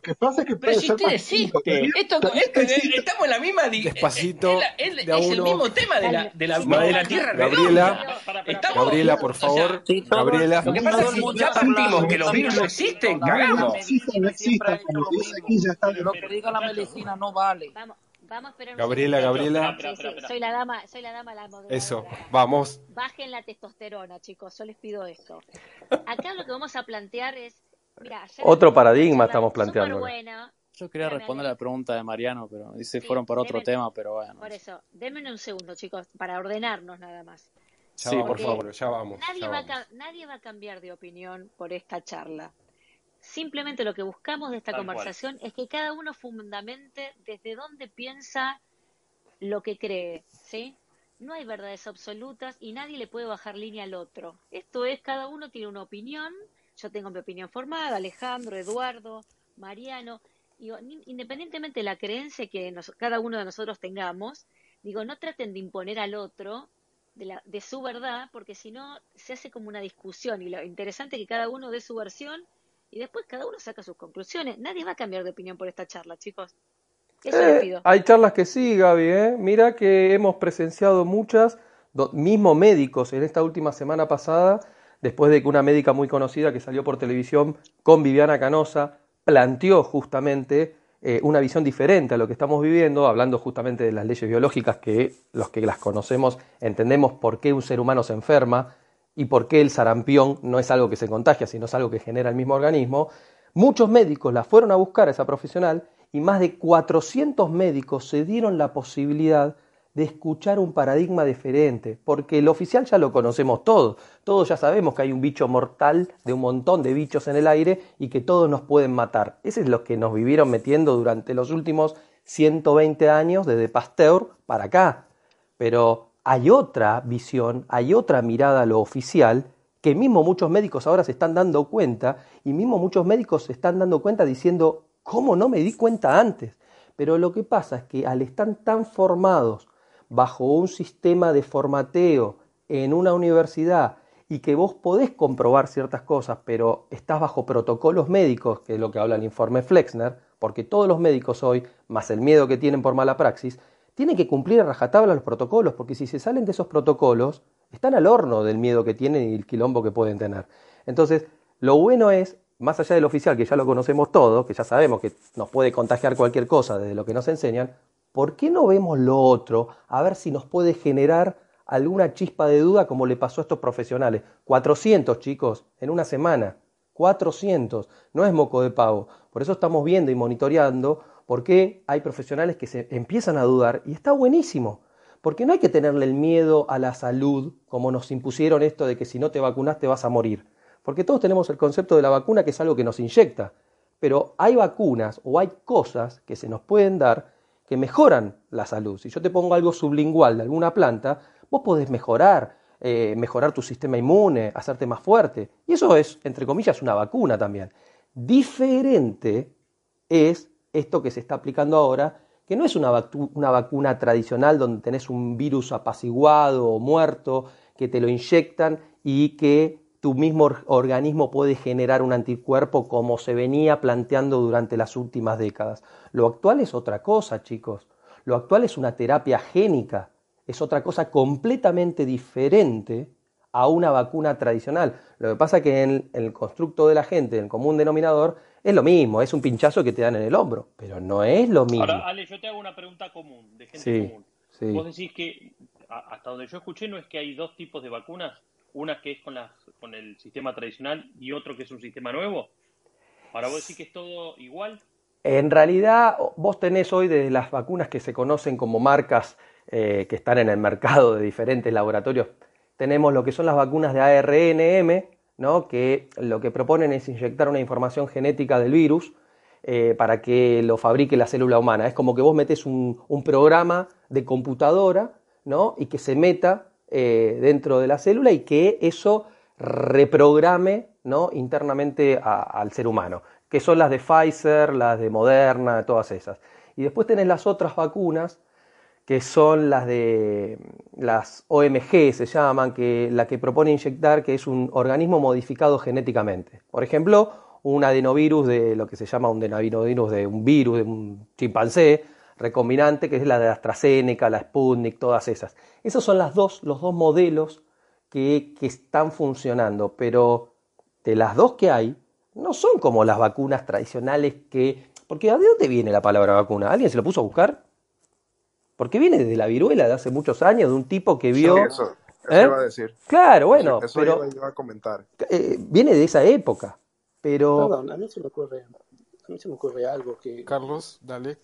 que pasa es que... Pero si usted existe. Estamos en la misma... Despacito. Es el mismo tema de la Tierra redonda. Gabriela, por favor. Gabriela. Lo que pasa es que ya partimos que los virus no existen. Cagamos. Lo que diga la medicina no vale. Vamos a esperar un Gabriela, segundo. Gabriela. Sí, soy la dama, la moderadora. Eso, vamos. Bajen la testosterona, chicos, yo les pido esto. Acá lo que vamos a plantear es... Mira, otro paradigma estamos planteando. Yo quería responder a la pregunta de Mariano, pero dice fueron para otro tema, pero bueno. Por eso, denme un segundo, chicos, para ordenarnos nada más. Sí, por favor, ya vamos. Nadie va a cambiar de opinión por esta charla. Simplemente lo que buscamos de esta conversación es que cada uno fundamente desde dónde piensa lo que cree, ¿sí? No hay verdades absolutas y nadie le puede bajar línea al otro. Esto es, cada uno tiene una opinión, yo tengo mi opinión formada, Alejandro, Eduardo, Mariano. Digo, independientemente de la creencia que cada uno de nosotros tengamos, digo, no traten de imponer al otro de su verdad, porque si no se hace como una discusión y lo interesante es que cada uno dé su versión. Y después cada uno saca sus conclusiones. Nadie va a cambiar de opinión por esta charla, chicos. Eso les pido. Hay charlas que sí, Gaby. Mira que hemos presenciado muchas, mismo médicos, en esta última semana pasada, después de que una médica muy conocida que salió por televisión con Viviana Canosa planteó justamente una visión diferente a lo que estamos viviendo, hablando justamente de las leyes biológicas que los que las conocemos entendemos por qué un ser humano se enferma, y por qué el sarampión no es algo que se contagia, sino es algo que genera el mismo organismo. Muchos médicos la fueron a buscar a esa profesional y más de 400 médicos se dieron la posibilidad de escuchar un paradigma diferente, porque el oficial ya lo conocemos todos. Todos ya sabemos que hay un bicho mortal de un montón de bichos en el aire y que todos nos pueden matar. Ese es lo que nos vivieron metiendo durante los últimos 120 años desde Pasteur para acá. Pero hay otra visión, hay otra mirada a lo oficial que mismo muchos médicos ahora se están dando cuenta, y mismo muchos médicos se están dando cuenta diciendo, ¿cómo no me di cuenta antes? Pero lo que pasa es que al estar tan formados bajo un sistema de formateo en una universidad y que vos podés comprobar ciertas cosas, pero estás bajo protocolos médicos, que es lo que habla el informe Flexner, porque todos los médicos hoy, más el miedo que tienen por mala praxis, tienen que cumplir a rajatabla los protocolos, porque si se salen de esos protocolos, están al horno del miedo que tienen y el quilombo que pueden tener. Entonces, lo bueno es, más allá del oficial, que ya lo conocemos todos, que ya sabemos que nos puede contagiar cualquier cosa desde lo que nos enseñan, ¿por qué no vemos lo otro? A ver si nos puede generar alguna chispa de duda como le pasó a estos profesionales. 400, chicos, en una semana. 400. No es moco de pavo. Por eso estamos viendo y monitoreando por qué hay profesionales que se empiezan a dudar. Y está buenísimo. Porque no hay que tenerle el miedo a la salud, como nos impusieron esto de que si no te vacunaste vas a morir. Porque todos tenemos el concepto de la vacuna, que es algo que nos inyecta. Pero hay vacunas o hay cosas que se nos pueden dar que mejoran la salud. Si yo te pongo algo sublingual de alguna planta, vos podés mejorar tu sistema inmune, hacerte más fuerte. Y eso es, entre comillas, una vacuna también. Diferente es esto que se está aplicando ahora, que no es una vacuna tradicional donde tenés un virus apaciguado o muerto, que te lo inyectan y que tu mismo organismo puede generar un anticuerpo como se venía planteando durante las últimas décadas. Lo actual es otra cosa, chicos. Lo actual es una terapia génica. Es otra cosa completamente diferente a una vacuna tradicional. Lo que pasa es que en el constructo de la gente, en el común denominador, es lo mismo, es un pinchazo que te dan en el hombro, pero no es lo mismo. Ahora, Ale, yo te hago una pregunta común, de gente común. Sí. Vos decís que, hasta donde yo escuché, no es que hay dos tipos de vacunas, una que es con el sistema tradicional y otro que es un sistema nuevo. Ahora, vos decís que es todo igual. En realidad, vos tenés hoy de las vacunas que se conocen como marcas que están en el mercado de diferentes laboratorios, tenemos lo que son las vacunas de ARNM, ¿no? Que lo que proponen es inyectar una información genética del virus para que lo fabrique la célula humana. Es como que vos metés un programa de computadora, ¿no? Y que se meta dentro de la célula y que eso reprograme, ¿no? Internamente al ser humano, que son las de Pfizer, las de Moderna, todas esas. Y después tenés las otras vacunas, que son las de las OMG, se llaman, que la que propone inyectar, que es un organismo modificado genéticamente. Por ejemplo, un adenovirus de lo que se llama un adenovirus de un virus, de un chimpancé recombinante, que es la de AstraZeneca, la Sputnik, todas esas. Esos son los dos modelos que están funcionando, pero de las dos que hay, no son como las vacunas tradicionales que... Porque ¿de dónde viene la palabra vacuna? ¿Alguien se lo puso a buscar? Porque viene desde la viruela de hace muchos años, de un tipo que vio... Sí, eso iba a decir. Claro, bueno, eso pero... Eso iba a comentar. Viene de esa época, pero... Perdón, a mí se me ocurre algo que... Carlos, dale.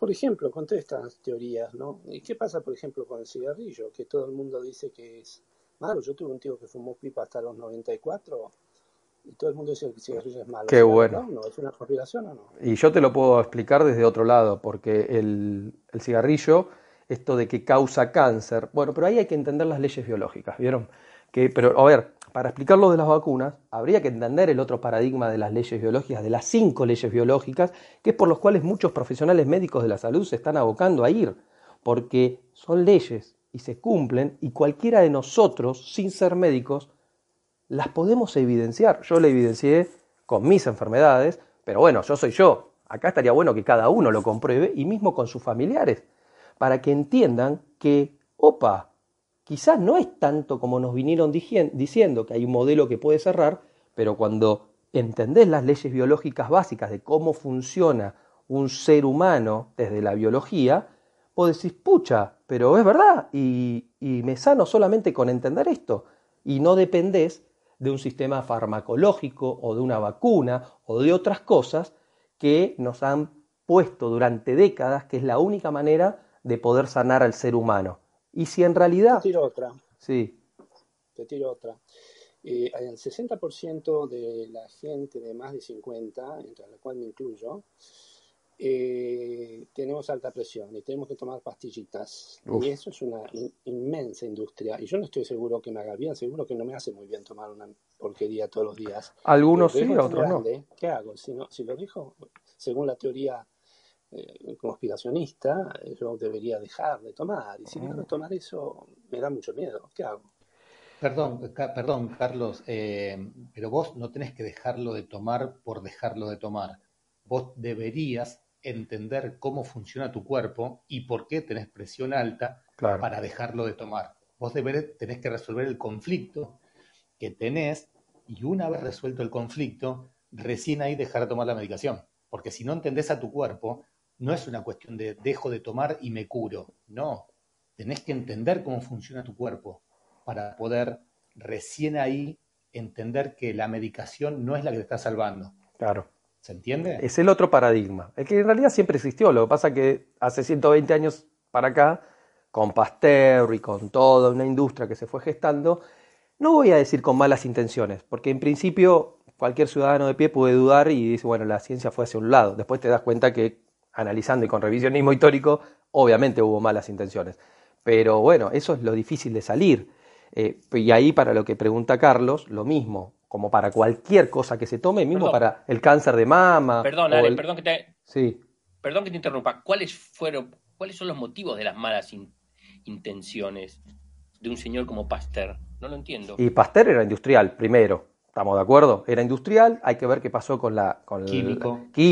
Por ejemplo, con todas estas teorías, ¿no? ¿Y qué pasa, por ejemplo, con el cigarrillo? Que todo el mundo dice que es malo. Yo tuve un tío que fumó pipa hasta los 94... Y todo el mundo dice que el cigarrillo es malo. Qué bueno. ¿No? ¿Es una conspiración o no? Y yo te lo puedo explicar desde otro lado, porque el cigarrillo, esto de que causa cáncer, bueno, pero ahí hay que entender las leyes biológicas, ¿vieron? Pero, a ver, para explicar lo de las vacunas, habría que entender el otro paradigma de las leyes biológicas, de las 5 leyes biológicas, que es por los cuales muchos profesionales médicos de la salud se están abocando a ir, porque son leyes y se cumplen, y cualquiera de nosotros, sin ser médicos, las podemos evidenciar. Yo la evidencié con mis enfermedades, pero bueno, yo soy yo. Acá estaría bueno que cada uno lo compruebe, y mismo con sus familiares, para que entiendan que, opa, quizás no es tanto como nos vinieron diciendo, que hay un modelo que puede cerrar, pero cuando entendés las leyes biológicas básicas de cómo funciona un ser humano desde la biología, vos decís, pucha, pero es verdad, y me sano solamente con entender esto, y no dependés de un sistema farmacológico o de una vacuna o de otras cosas que nos han puesto durante décadas, que es la única manera de poder sanar al ser humano. Y si en realidad... Te tiro otra. Sí. Te tiro otra. El 60% de la gente de más de 50, entre la cual me incluyo, tenemos alta presión y tenemos que tomar pastillitas. Uf. Y eso es una inmensa industria, y yo no estoy seguro que me haga bien, seguro que no me hace muy bien tomar una porquería todos los días. Algunos sí, otros no. ¿Qué hago? Si lo dejo, según la teoría conspiracionista, yo debería dejar de tomar, y si dejo de tomar eso me da mucho miedo. ¿Qué hago? Perdón, Carlos, pero vos no tenés que dejarlo de tomar por dejarlo de tomar. Vos deberías entender cómo funciona tu cuerpo y por qué tenés presión alta, claro, para dejarlo de tomar. Vos tenés que resolver el conflicto que tenés, y una vez resuelto el conflicto, recién ahí dejar de tomar la medicación. Porque si no entendés a tu cuerpo, no es una cuestión de dejo de tomar y me curo. No, tenés que entender cómo funciona tu cuerpo para poder recién ahí entender que la medicación no es la que te está salvando. Claro. ¿Se entiende? Es el otro paradigma, el que en realidad siempre existió. Lo que pasa es que hace 120 años para acá, con Pasteur y con toda una industria que se fue gestando, no voy a decir con malas intenciones, porque en principio cualquier ciudadano de pie puede dudar y dice, bueno, la ciencia fue hacia un lado. Después te das cuenta que, analizando y con revisionismo histórico, obviamente hubo malas intenciones. Pero bueno, eso es lo difícil de salir. Y ahí, para lo que pregunta Carlos, lo mismo. Como para cualquier cosa que se tome, mismo para el cáncer de mama. Perdón, Ale, perdón que te interrumpa. ¿Cuáles son los motivos de las malas intenciones de un señor como Pasteur? No lo entiendo. Y Pasteur era industrial, primero. ¿Estamos de acuerdo? Era industrial, hay que ver qué pasó con el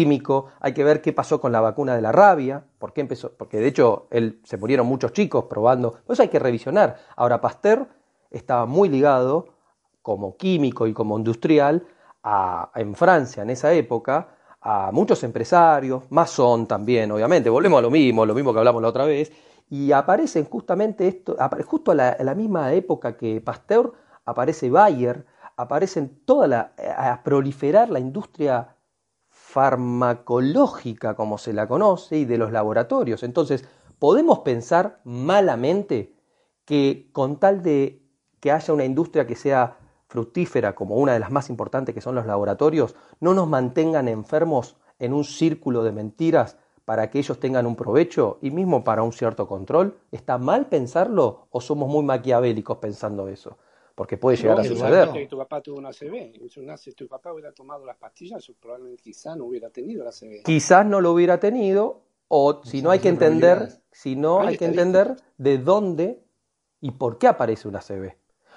químico, hay que ver qué pasó con la vacuna de la rabia, por qué empezó, porque de hecho se murieron muchos chicos probando. Eso hay que revisionar. Ahora, Pasteur estaba muy ligado como químico y como industrial, en Francia en esa época, a muchos empresarios, masón también, obviamente, volvemos a lo mismo que hablamos la otra vez, y aparecen justamente justo a la misma época que Pasteur, aparece Bayer, aparecen a proliferar la industria farmacológica, como se la conoce, y de los laboratorios. Entonces, podemos pensar malamente que con tal de que haya una industria que sea fructífera, como una de las más importantes que son los laboratorios, no nos mantengan enfermos en un círculo de mentiras para que ellos tengan un provecho y mismo para un cierto control. ¿Está mal pensarlo o somos muy maquiavélicos pensando eso? Porque puede llegar a suceder. Que tu papá tuvo una ACV. Si tu papá hubiera tomado las pastillas, probablemente quizás no hubiera tenido la ACV. Quizás no lo hubiera tenido, o si no hay que entender, de dónde y por qué aparece una ACV.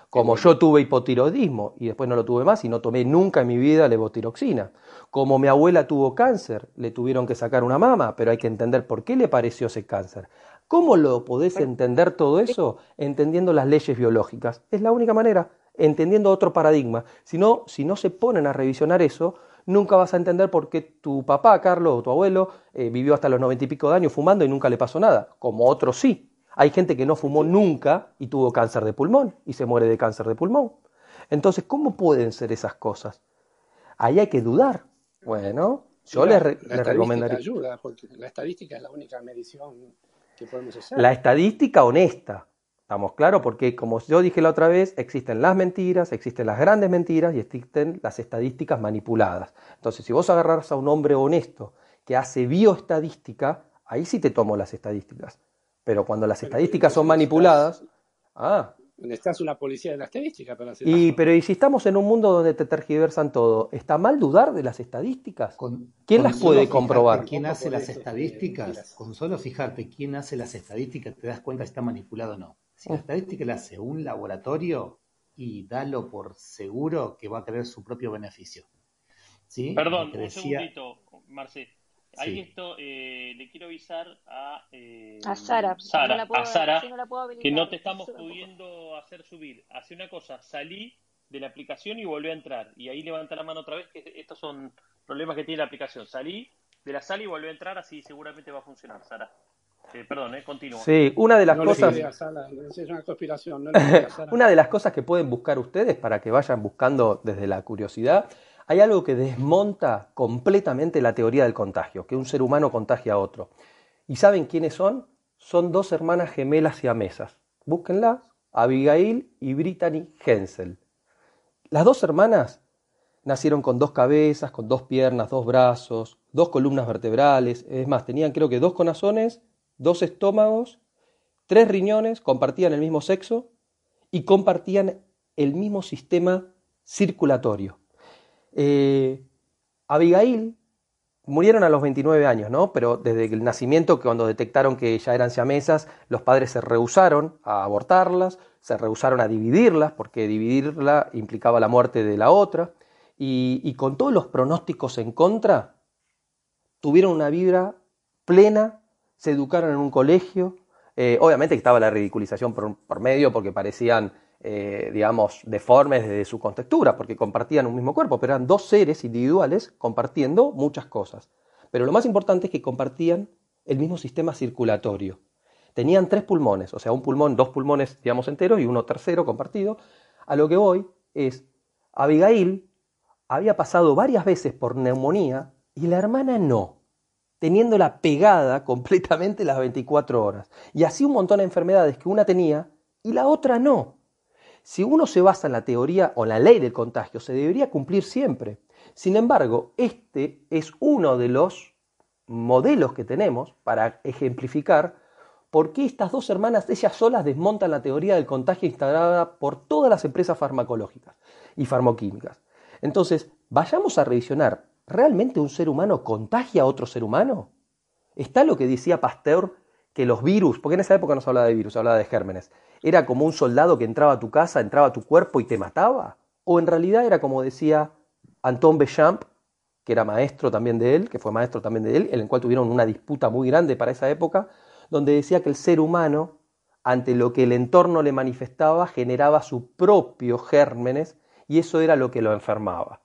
Como yo tuve hipotiroidismo y después no lo tuve más y no tomé nunca en mi vida levotiroxina. Como mi abuela tuvo cáncer, le tuvieron que sacar una mama, pero hay que entender por qué le pareció ese cáncer. ¿Cómo lo podés entender todo eso? Entendiendo las leyes biológicas. Es la única manera, entendiendo otro paradigma. Si no se ponen a revisionar eso, nunca vas a entender por qué tu papá, Carlos, o tu abuelo, vivió hasta los 90 y pico de años fumando y nunca le pasó nada, como otros sí. Hay gente que no fumó nunca y tuvo cáncer de pulmón y se muere de cáncer de pulmón. Entonces, ¿cómo pueden ser esas cosas? Ahí hay que dudar. Bueno, yo les recomendaría... Ayuda, porque la estadística es la única medición que podemos hacer. La estadística honesta, estamos claros, porque como yo dije la otra vez, existen las mentiras, existen las grandes mentiras y existen las estadísticas manipuladas. Entonces, si vos agarrás a un hombre honesto que hace bioestadística, ahí sí te tomo las estadísticas. Pero cuando las estadísticas son manipuladas... Necesitas una policía de la estadística para hacer eso. Pero si estamos en un mundo donde te tergiversan todo, ¿está mal dudar de las estadísticas? ¿Quién las puede comprobar? ¿Quién hace las estadísticas? Con solo fijarte quién hace las estadísticas te das cuenta si está manipulado o no. Si la estadística la hace un laboratorio, y dalo por seguro que va a tener su propio beneficio. ¿Sí? Perdón, un segundito, Marcelo. Ahí esto, le quiero avisar a Sara, no la puedo, que no te estamos pudiendo hacer subir. Hacé una cosa, salí de la aplicación y volví a entrar. Y ahí levanta la mano otra vez, que estos son problemas que tiene la aplicación. Salí de la sala y volví a entrar, así seguramente va a funcionar, Sara. Perdón, continúo. Sí, una de las cosas... Una de las cosas que pueden buscar ustedes para que vayan buscando desde la curiosidad... Hay algo que desmonta completamente la teoría del contagio, que un ser humano contagia a otro. ¿Y saben quiénes son? son dos hermanas gemelas siamesas. Búsquenlas, Abigail y Brittany Hensel. Las dos hermanas nacieron con dos cabezas, con dos piernas, dos brazos, dos columnas vertebrales. Es más, tenían creo que dos corazones, dos estómagos, tres riñones, compartían el mismo sexo y compartían el mismo sistema circulatorio. Abigail murieron a los 29 años, ¿no? Pero desde el nacimiento, cuando detectaron que ya eran siamesas, los padres se rehusaron a abortarlas, se rehusaron a dividirlas, porque dividirla implicaba la muerte de la otra, y con todos los pronósticos en contra, tuvieron una vida plena, se educaron en un colegio, obviamente estaba la ridiculización por medio, porque parecían digamos, deformes desde su contextura, porque compartían un mismo cuerpo, pero eran dos seres individuales compartiendo muchas cosas. Pero lo más importante es que compartían el mismo sistema circulatorio. Tenían tres pulmones, o sea, un pulmón, dos pulmones, digamos, enteros y uno tercero compartido. A lo que voy es, Abigail había pasado varias veces por neumonía y la hermana no, teniéndola pegada completamente las 24 horas. Y así un montón de enfermedades que una tenía y la otra no. Si uno se basa en la teoría o en la ley del contagio, se debería cumplir siempre. Sin embargo, este es uno de los modelos que tenemos para ejemplificar por qué estas dos hermanas, ellas solas, desmontan la teoría del contagio instalada por todas las empresas farmacológicas y farmacoquímicas. Entonces, vayamos a revisionar, ¿realmente un ser humano contagia a otro ser humano? Está lo que decía Pasteur, que los virus, porque en esa época no se hablaba de virus, se hablaba de gérmenes, ¿era como un soldado que entraba a tu casa, entraba a tu cuerpo y te mataba? ¿O en realidad era como decía Antoine Béchamp, que era maestro también de él, que fue maestro también de él, en el cual tuvieron una disputa muy grande para esa época, donde decía que el ser humano, ante lo que el entorno le manifestaba, generaba sus propios gérmenes y eso era lo que lo enfermaba?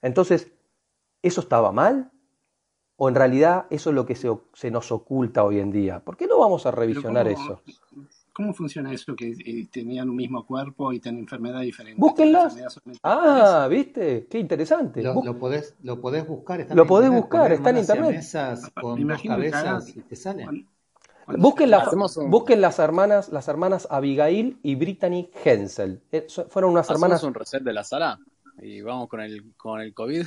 Entonces, ¿eso estaba mal? ¿O en realidad eso es lo que se nos oculta hoy en día? ¿Por qué no vamos a revisionar eso? ¿Cómo funciona eso que tenían un mismo cuerpo y tenían enfermedades diferentes? ¡Búsquenlas! Ah, ¿viste? ¡Qué interesante! Lo podés buscar, está en internet. Está en internet. Con dos cabezas y te salen. Busquen las hermanas Abigail y Brittany Hensel. Fueron unas hermanas... Hacemos un reset de la sala y vamos con el COVID.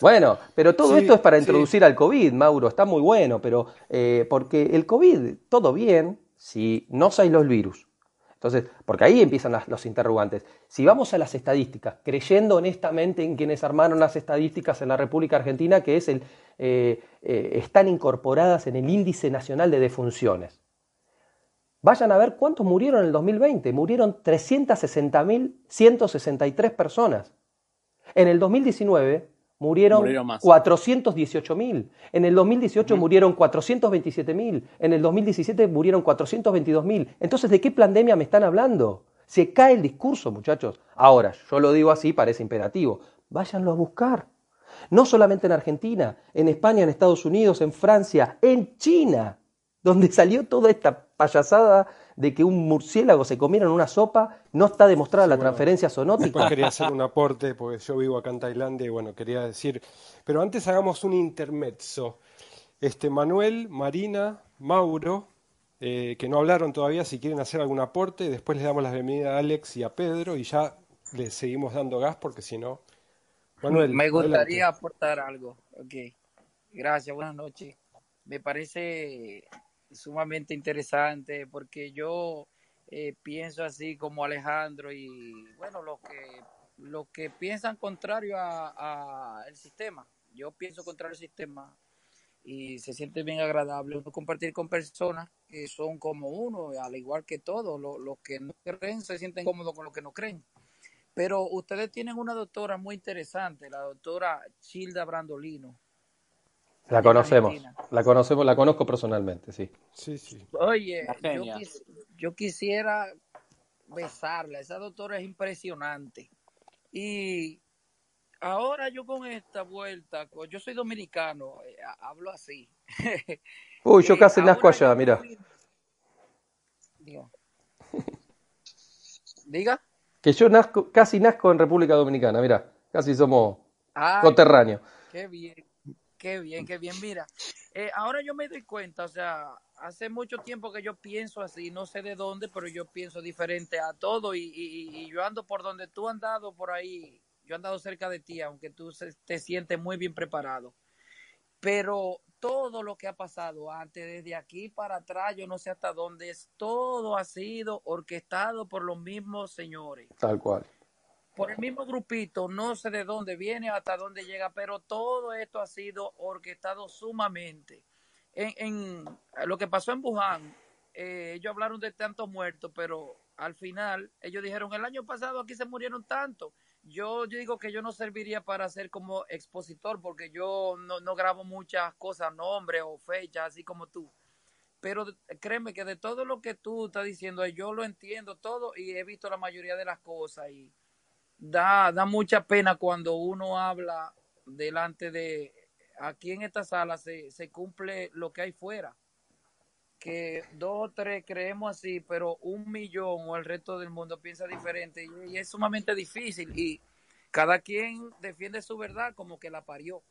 Bueno, pero todo esto es para introducir al COVID, Mauro, está muy bueno, pero porque el COVID, todo bien, si no sabes los virus. Entonces, porque ahí empiezan los interrogantes. Si vamos a las estadísticas, creyendo honestamente en quienes armaron las estadísticas en la República Argentina, que es están incorporadas en el Índice Nacional de Defunciones. Vayan a ver cuántos murieron en el 2020. Murieron 360.163 personas. En el 2019... Murieron 418.000, en el 2018 murieron 427.000, en el 2017 murieron 422.000. Entonces, ¿de qué pandemia me están hablando? Se cae el discurso, muchachos. Ahora, yo lo digo así, parece imperativo. Váyanlo a buscar. No solamente en Argentina, en España, en Estados Unidos, en Francia, en China, donde salió toda esta payasada de que un murciélago se comiera en una sopa, no está demostrada la transferencia zoonótica. Después quería hacer un aporte, porque yo vivo acá en Tailandia, y bueno, quería decir... Pero antes hagamos un intermezzo. Manuel, Marina, Mauro, que no hablaron todavía, si quieren hacer algún aporte, después les damos las bienvenidas a Alex y a Pedro, y ya les seguimos dando gas, porque si no... Manuel, me gustaría aportar algo. Okay. Gracias, buenas noches. Me parece... sumamente interesante porque yo pienso así como Alejandro y bueno, los que piensan contrario a el sistema, yo pienso contrario al sistema y se siente bien agradable uno compartir con personas que son como uno, al igual que todos, los que no creen se sienten cómodos con los que no creen, pero ustedes tienen una doctora muy interesante, la doctora Cilda Brandolino. La conozco personalmente, sí. Sí. Oye, yo quisiera besarla, esa doctora es impresionante. Y ahora yo con esta vuelta, yo soy dominicano, hablo así. Uy, yo casi nazco allá, mira. Diga. Que yo casi nazco en República Dominicana, mira, casi somos conterráneos. Qué bien. Mira, ahora yo me doy cuenta, o sea, hace mucho tiempo que yo pienso así, no sé de dónde, pero yo pienso diferente a todo y yo ando por donde tú has andado por ahí, yo he andado cerca de ti, aunque tú te sientes muy bien preparado. Pero todo lo que ha pasado antes, desde aquí para atrás, yo no sé hasta dónde, es todo ha sido orquestado por los mismos señores. Tal cual. Por el mismo grupito, no sé de dónde viene, hasta dónde llega, pero todo esto ha sido orquestado sumamente. En lo que pasó en Wuhan, ellos hablaron de tantos muertos, pero al final ellos dijeron, el año pasado aquí se murieron tantos. Yo digo que yo no serviría para ser como expositor porque yo no grabo muchas cosas, nombres o fechas, así como tú. Pero créeme que de todo lo que tú estás diciendo, yo lo entiendo todo y he visto la mayoría de las cosas. Y da mucha pena cuando uno habla delante de... Aquí en esta sala se cumple lo que hay fuera. Que 2 o 3 creemos así, pero 1 millón o el resto del mundo piensa diferente y es sumamente difícil y cada quien defiende su verdad como que la parió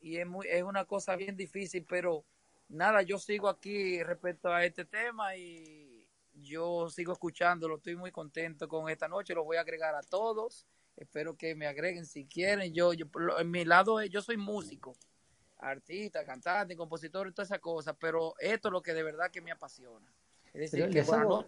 y es una cosa bien difícil, pero nada, yo sigo aquí respecto a este tema y yo sigo escuchándolo, estoy muy contento con esta noche, los voy a agregar a todos, espero que me agreguen si quieren, yo en mi lado yo soy músico, artista, cantante, compositor y todas esas cosas, pero esto es lo que de verdad que me apasiona. Es decir, pero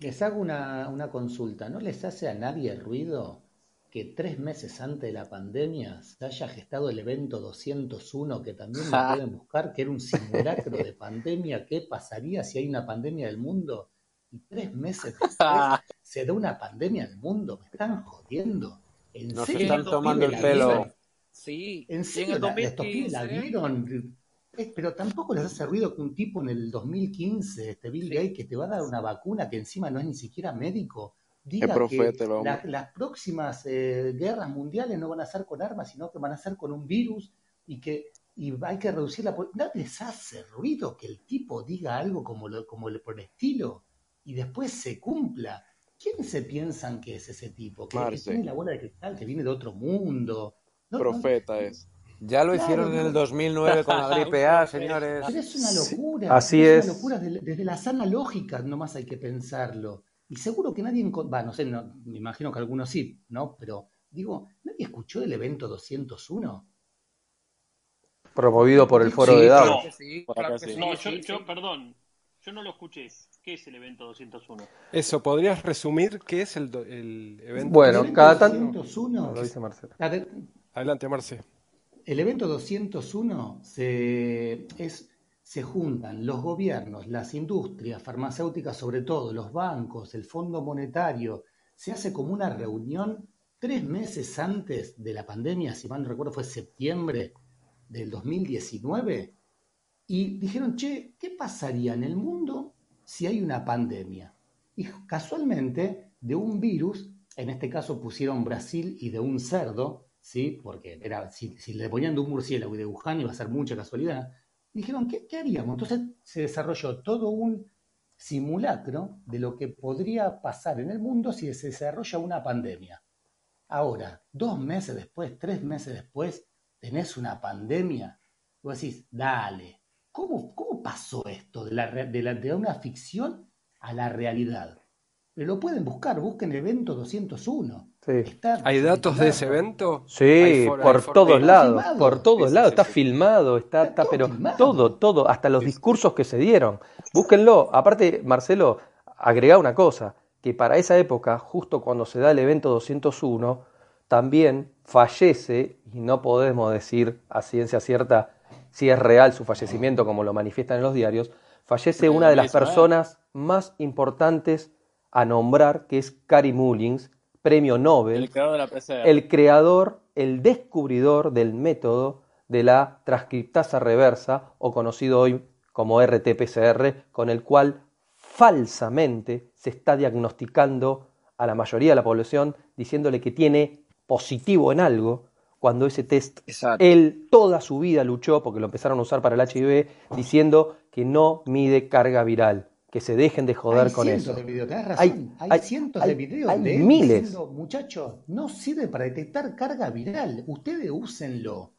les hago una consulta, ¿no les hace a nadie ruido que 3 meses antes de la pandemia se haya gestado el evento 201, que también lo pueden buscar, que era un simulacro de pandemia? ¿Qué pasaría si hay una pandemia del mundo? Y 3 meses después se da una pandemia del mundo, me están jodiendo. Nos están tomando el pelo. Sí, en serio, en el 2015, la vieron, pero tampoco les hace ruido que un tipo en el 2015, Bill Gates, que te va a dar una vacuna que encima no es ni siquiera médico, diga que las próximas guerras mundiales no van a ser con armas, sino que van a ser con un virus y hay que reducir la población. ¿No les hace ruido que el tipo diga algo como por el estilo y después se cumpla? ¿Quién se piensan que es ese tipo? Que tiene la bola de cristal, que viene de otro mundo. No, profeta no. Es. Ya lo hicieron en el 2009 con la gripe A, señores. Pero es una locura. Sí, así es. Una locura desde la sana lógica, nomás hay que pensarlo. Y seguro que nadie... no sé, me imagino que algunos sí, ¿no? Pero digo, ¿nadie escuchó el evento 201? Promovido por el Foro de Davos. Perdón, yo no lo escuché. ¿Qué es el evento 201? Eso, ¿podrías resumir qué es el evento 201? Bueno, cada tanto... Lo dice Marcelo. Adelante, Marce. El evento 201 se juntan los gobiernos, las industrias farmacéuticas, sobre todo los bancos, el Fondo Monetario. Se hace como una reunión 3 meses antes de la pandemia, si mal no recuerdo fue septiembre del 2019, y dijeron, che, ¿qué pasaría en el mundo si hay una pandemia? Y casualmente de un virus, en este caso pusieron Brasil y de un cerdo, ¿sí? Porque si le ponían de un murciélago y de Wuhan iba a ser mucha casualidad. Dijeron, ¿qué haríamos? Entonces se desarrolló todo un simulacro de lo que podría pasar en el mundo si se desarrolla una pandemia. Ahora, 2 meses después, 3 meses después, tenés una pandemia. Vos decís, dale, ¿cómo pasó esto de una ficción a la realidad? Pero lo pueden buscar, busquen evento 201. Sí. ¿Hay datos de ese evento? Sí, por todos lados, por todos lados. Está filmado, está todo, pero filmado. Todo, hasta los discursos que se dieron. Búsquenlo. Aparte, Marcelo, agrega una cosa, que para esa época, justo cuando se da el evento 201, también fallece, y no podemos decir a ciencia cierta si es real su fallecimiento, como lo manifiestan en los diarios, fallece una de las personas más importantes a nombrar, que es Kary Mullis, premio Nobel, el creador, el descubridor del método de la transcriptasa reversa, o conocido hoy como RT-PCR, con el cual falsamente se está diagnosticando a la mayoría de la población, diciéndole que tiene positivo en algo, cuando ese test, exacto, él toda su vida luchó, porque lo empezaron a usar para el HIV, diciendo que no mide carga viral. Que se dejen de joder hay con eso. De video, tenés razón. Hay cientos de videos. Hay miles. Diciendo, muchachos, no sirve para detectar carga viral. Ustedes úsenlo.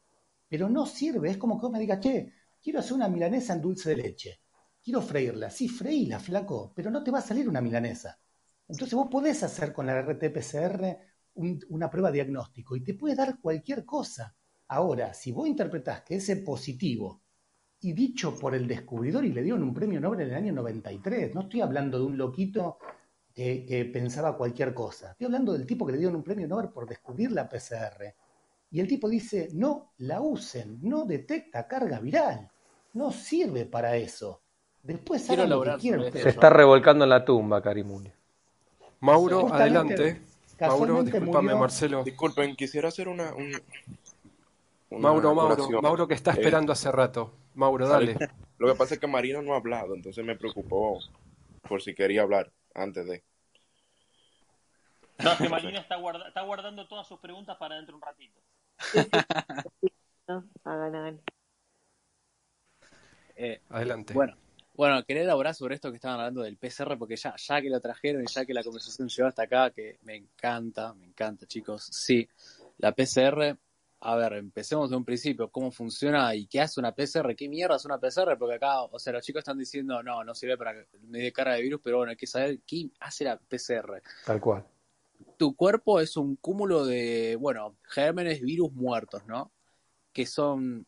Pero no sirve. Es como que vos me digas, che, quiero hacer una milanesa en dulce de leche. quiero freírla. Sí, freíla, flaco, pero no te va a salir una milanesa. Entonces vos podés hacer con la RT-PCR una prueba de diagnóstico y te puede dar cualquier cosa. Ahora, si vos interpretás que ese positivo, y dicho por el descubridor, y le dieron un premio Nobel en el año 93, no estoy hablando de un loquito que pensaba cualquier cosa, estoy hablando del tipo que le dieron un premio Nobel por descubrir la PCR, y el tipo dice, no la usen, no detecta carga viral, no sirve para eso. Después hagan lo que quieran. Se está revolcando en la tumba, Kary Mullis. Mauro, justamente, adelante. Mauro, discúlpame, murió... Marcelo. Disculpen, quisiera hacer una Mauro que está esperando hace rato. Mauro, dale. Lo que pasa es que Marina no ha hablado, entonces me preocupó por si quería hablar antes de... No, que Marina está guardando todas sus preguntas para dentro de un ratito. No, hagan. Adelante. Bueno, quería elaborar sobre esto que estaban hablando del PCR, porque ya que lo trajeron y ya que la conversación llegó hasta acá, que me encanta, chicos. Sí, la PCR... A ver, empecemos de un principio, ¿cómo funciona y qué hace una PCR? ¿Qué mierda es una PCR? Porque acá, o sea, los chicos están diciendo, no sirve para medir carga de virus, pero bueno, hay que saber qué hace la PCR. Tal cual. Tu cuerpo es un cúmulo de, bueno, gérmenes, virus muertos, ¿no? Que son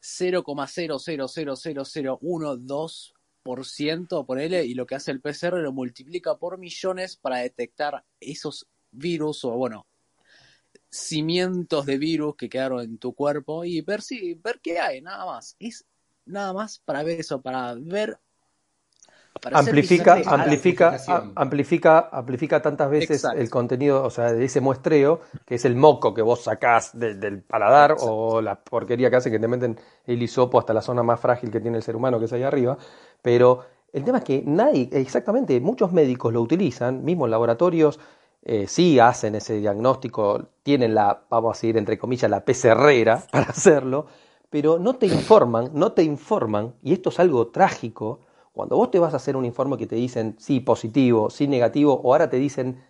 0,0000001,2%, ponele, y lo que hace el PCR lo multiplica por millones para detectar esos virus o, bueno, cimientos de virus que quedaron en tu cuerpo y ver qué hay, nada más. Es nada más para ver eso, para ver... Para amplifica tantas veces. Exacto. El contenido, o sea, de ese muestreo, que es el moco que vos sacás del paladar. Exacto. O la porquería que hace que te meten el hisopo hasta la zona más frágil que tiene el ser humano, que es ahí arriba, pero el tema es que nadie, exactamente, muchos médicos lo utilizan, mismos laboratorios, sí hacen ese diagnóstico, tienen la, vamos a decir, entre comillas, la pecerrera para hacerlo, pero no te informan, y esto es algo trágico, cuando vos te vas a hacer un informe que te dicen sí positivo, sí negativo, o ahora te dicen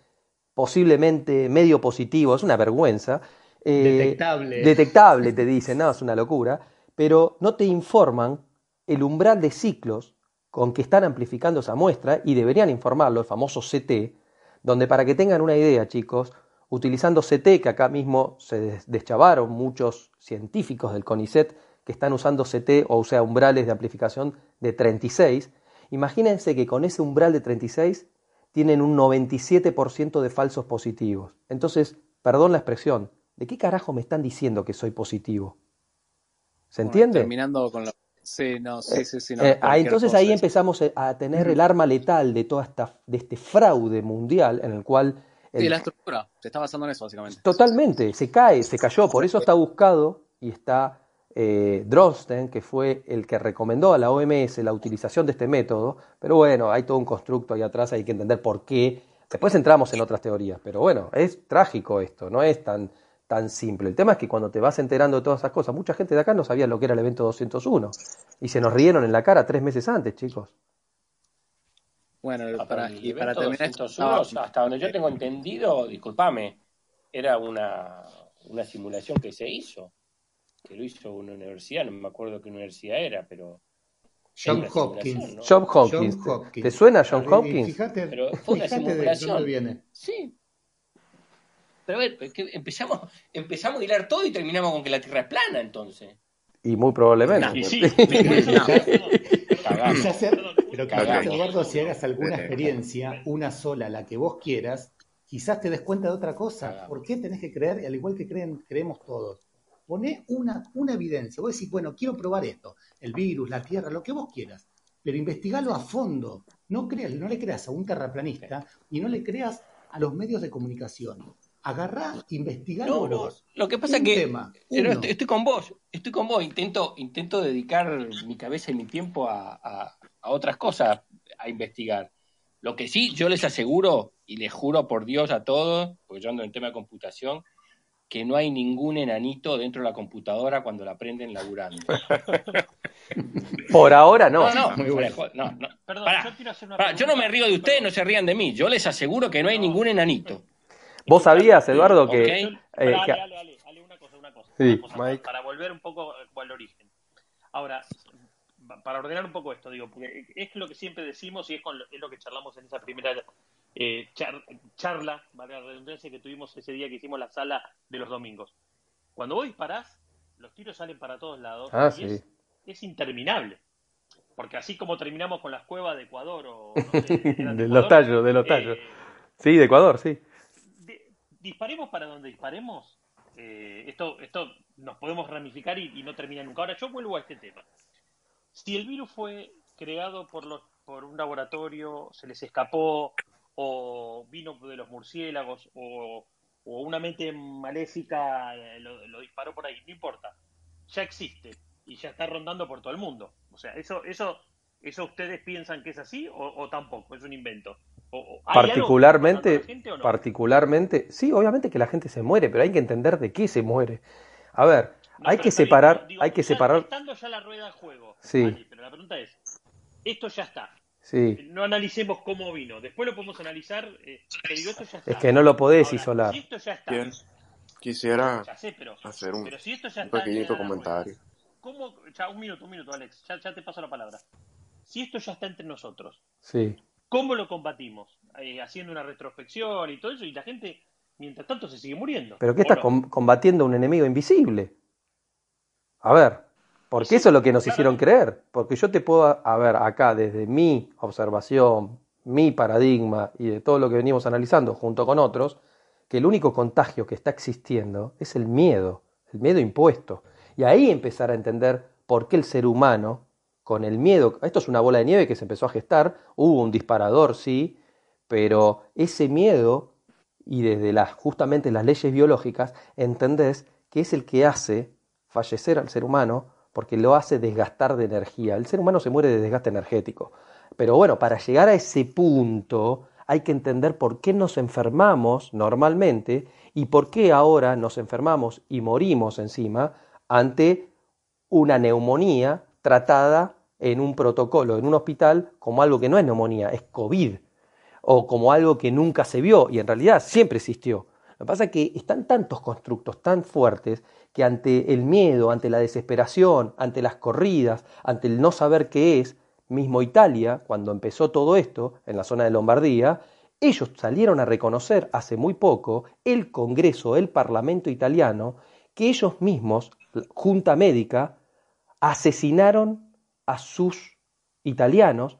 posiblemente medio positivo, es una vergüenza. Detectable te dicen, no, es una locura, pero no te informan el umbral de ciclos con que están amplificando esa muestra, y deberían informarlo, el famoso CT, donde, para que tengan una idea, chicos, utilizando CT, que acá mismo se deschavaron muchos científicos del CONICET que están usando CT, o sea, umbrales de amplificación de 36, imagínense que con ese umbral de 36 tienen un 97% de falsos positivos. Entonces, perdón la expresión, ¿de qué carajo me están diciendo que soy positivo? ¿Se entiende? Terminando con la... entonces ahí empezamos a tener el arma letal de toda de este fraude mundial en el cual... la estructura se está basando en eso, básicamente. Totalmente, se cayó, por eso está buscado y está Drosten, que fue el que recomendó a la OMS la utilización de este método, pero bueno, hay todo un constructo ahí atrás, hay que entender por qué. Después entramos en otras teorías, pero bueno, es trágico esto, no es tan simple. El tema es que cuando te vas enterando de todas esas cosas, mucha gente de acá no sabía lo que era el evento 201 y se nos rieron en la cara 3 meses antes, chicos. Bueno, para terminar 201, hasta donde yo tengo entendido, discúlpame, era una simulación que se hizo, que lo hizo una universidad, no me acuerdo qué universidad era, pero... John Hopkins. ¿Te suena John Hopkins? Fíjate, pero fue una simulación. De dónde viene. Sí. Pero a ver, empezamos a hilar todo y terminamos con que la Tierra es plana, entonces. Y muy probablemente. Pero quizás, Eduardo, si hagas alguna experiencia, una sola, la que vos quieras, quizás te des cuenta de otra cosa. Cagamos. ¿Por qué tenés que creer, al igual que creemos todos? Poné una evidencia. Vos decís, bueno, quiero probar esto. El virus, la Tierra, lo que vos quieras. Pero investigalo a fondo. No le creas a un terraplanista y no le creas a los medios de comunicación. Agarrá, investigalo. No, lo que pasa es que estoy con vos, intento dedicar mi cabeza y mi tiempo a otras cosas, a investigar. Lo que sí, yo les aseguro y les juro por Dios a todos, porque yo ando en tema de computación, que no hay ningún enanito dentro de la computadora cuando la prenden laburando. Por ahora no. No. Perdón, pará, yo quiero hacer una pregunta. Yo no me río de ustedes, no se rían de mí. Yo les aseguro que no hay ningún enanito. ¿Vos sabías, Eduardo, que...? Okay. Dale, una cosa. Sí, para volver un poco al origen. Ahora, para ordenar un poco esto, digo, porque es lo que siempre decimos y es lo que charlamos en esa primera charla, valga la redundancia, que tuvimos ese día que hicimos la sala de los domingos. Cuando vos disparás, los tiros salen para todos lados y es interminable. Porque así como terminamos con las cuevas de Ecuador o... No sé, de los tallos, de los tallos. Sí, de Ecuador, sí. Disparemos para donde disparemos. Esto nos podemos ramificar y no termina nunca. Ahora yo vuelvo a este tema. Si el virus fue creado por un laboratorio, se les escapó, o vino de los murciélagos, o una mente maléfica lo disparó por ahí, no importa. Ya existe y ya está rondando por todo el mundo. O sea, ¿eso ustedes piensan que es así o tampoco? ¿Es un invento? Particularmente, sí, obviamente que la gente se muere, pero hay que entender de qué se muere. A ver, hay que separar. Estando ya la rueda en juego. Sí. Vale, pero la pregunta es, esto ya está. Sí. No analicemos cómo vino. Después lo podemos analizar. Pero esto ya está. Es que no lo podés isolar. Si esto ya está. Bien. Quisiera hacer un pequeñito comentario. ¿Cómo? Ya, un minuto, Alex. Ya te paso la palabra. Si esto ya está entre nosotros. Sí. ¿Cómo lo combatimos? Haciendo una retrospección y todo eso, y la gente, mientras tanto, se sigue muriendo. ¿Pero qué estás combatiendo un enemigo invisible? A ver, porque sí, eso es lo que nos hicieron creer. Porque yo te puedo, acá, desde mi observación, mi paradigma y de todo lo que venimos analizando junto con otros, que el único contagio que está existiendo es el miedo impuesto. Y ahí empezar a entender por qué el ser humano, con el miedo, esto es una bola de nieve que se empezó a gestar, hubo un disparador, sí, pero ese miedo, y desde justamente las leyes biológicas, entendés que es el que hace fallecer al ser humano, porque lo hace desgastar de energía. El ser humano se muere de desgaste energético. Pero bueno, para llegar a ese punto, hay que entender por qué nos enfermamos normalmente, y por qué ahora nos enfermamos y morimos encima ante una neumonía tratada en un protocolo, en un hospital, como algo que no es neumonía, es COVID, o como algo que nunca se vio, y en realidad siempre existió. Lo que pasa es que están tantos constructos tan fuertes que ante el miedo, ante la desesperación, ante las corridas, ante el no saber qué es, mismo Italia, cuando empezó todo esto, en la zona de Lombardía, ellos salieron a reconocer hace muy poco el Congreso, el Parlamento italiano, que ellos mismos, Junta Médica, asesinaron a sus italianos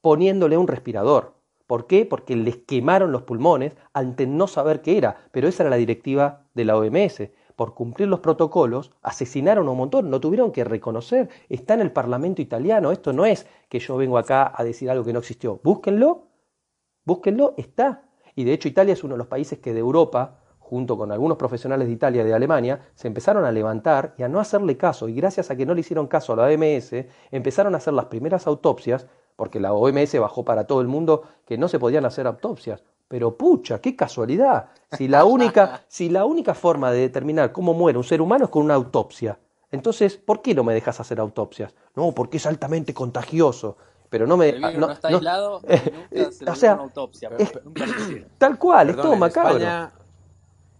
poniéndole un respirador. ¿Por qué? Porque les quemaron los pulmones ante no saber qué era, pero esa era la directiva de la OMS. Por cumplir los protocolos, asesinaron a un montón, no tuvieron que reconocer, está en el Parlamento italiano, esto no es que yo vengo acá a decir algo que no existió, búsquenlo, está. Y de hecho Italia es uno de los países que de Europa, junto con algunos profesionales de Italia y de Alemania, se empezaron a levantar y a no hacerle caso, y gracias a que no le hicieron caso a la OMS, empezaron a hacer las primeras autopsias, porque la OMS bajó para todo el mundo que no se podían hacer autopsias. Pero pucha, qué casualidad, si la única forma de determinar cómo muere un ser humano es con una autopsia, entonces, ¿por qué no me dejas hacer autopsias? No, porque es altamente contagioso. Pero no me... El virus no está aislado, nunca se le dio una autopsia. Tal cual, es todo macabro.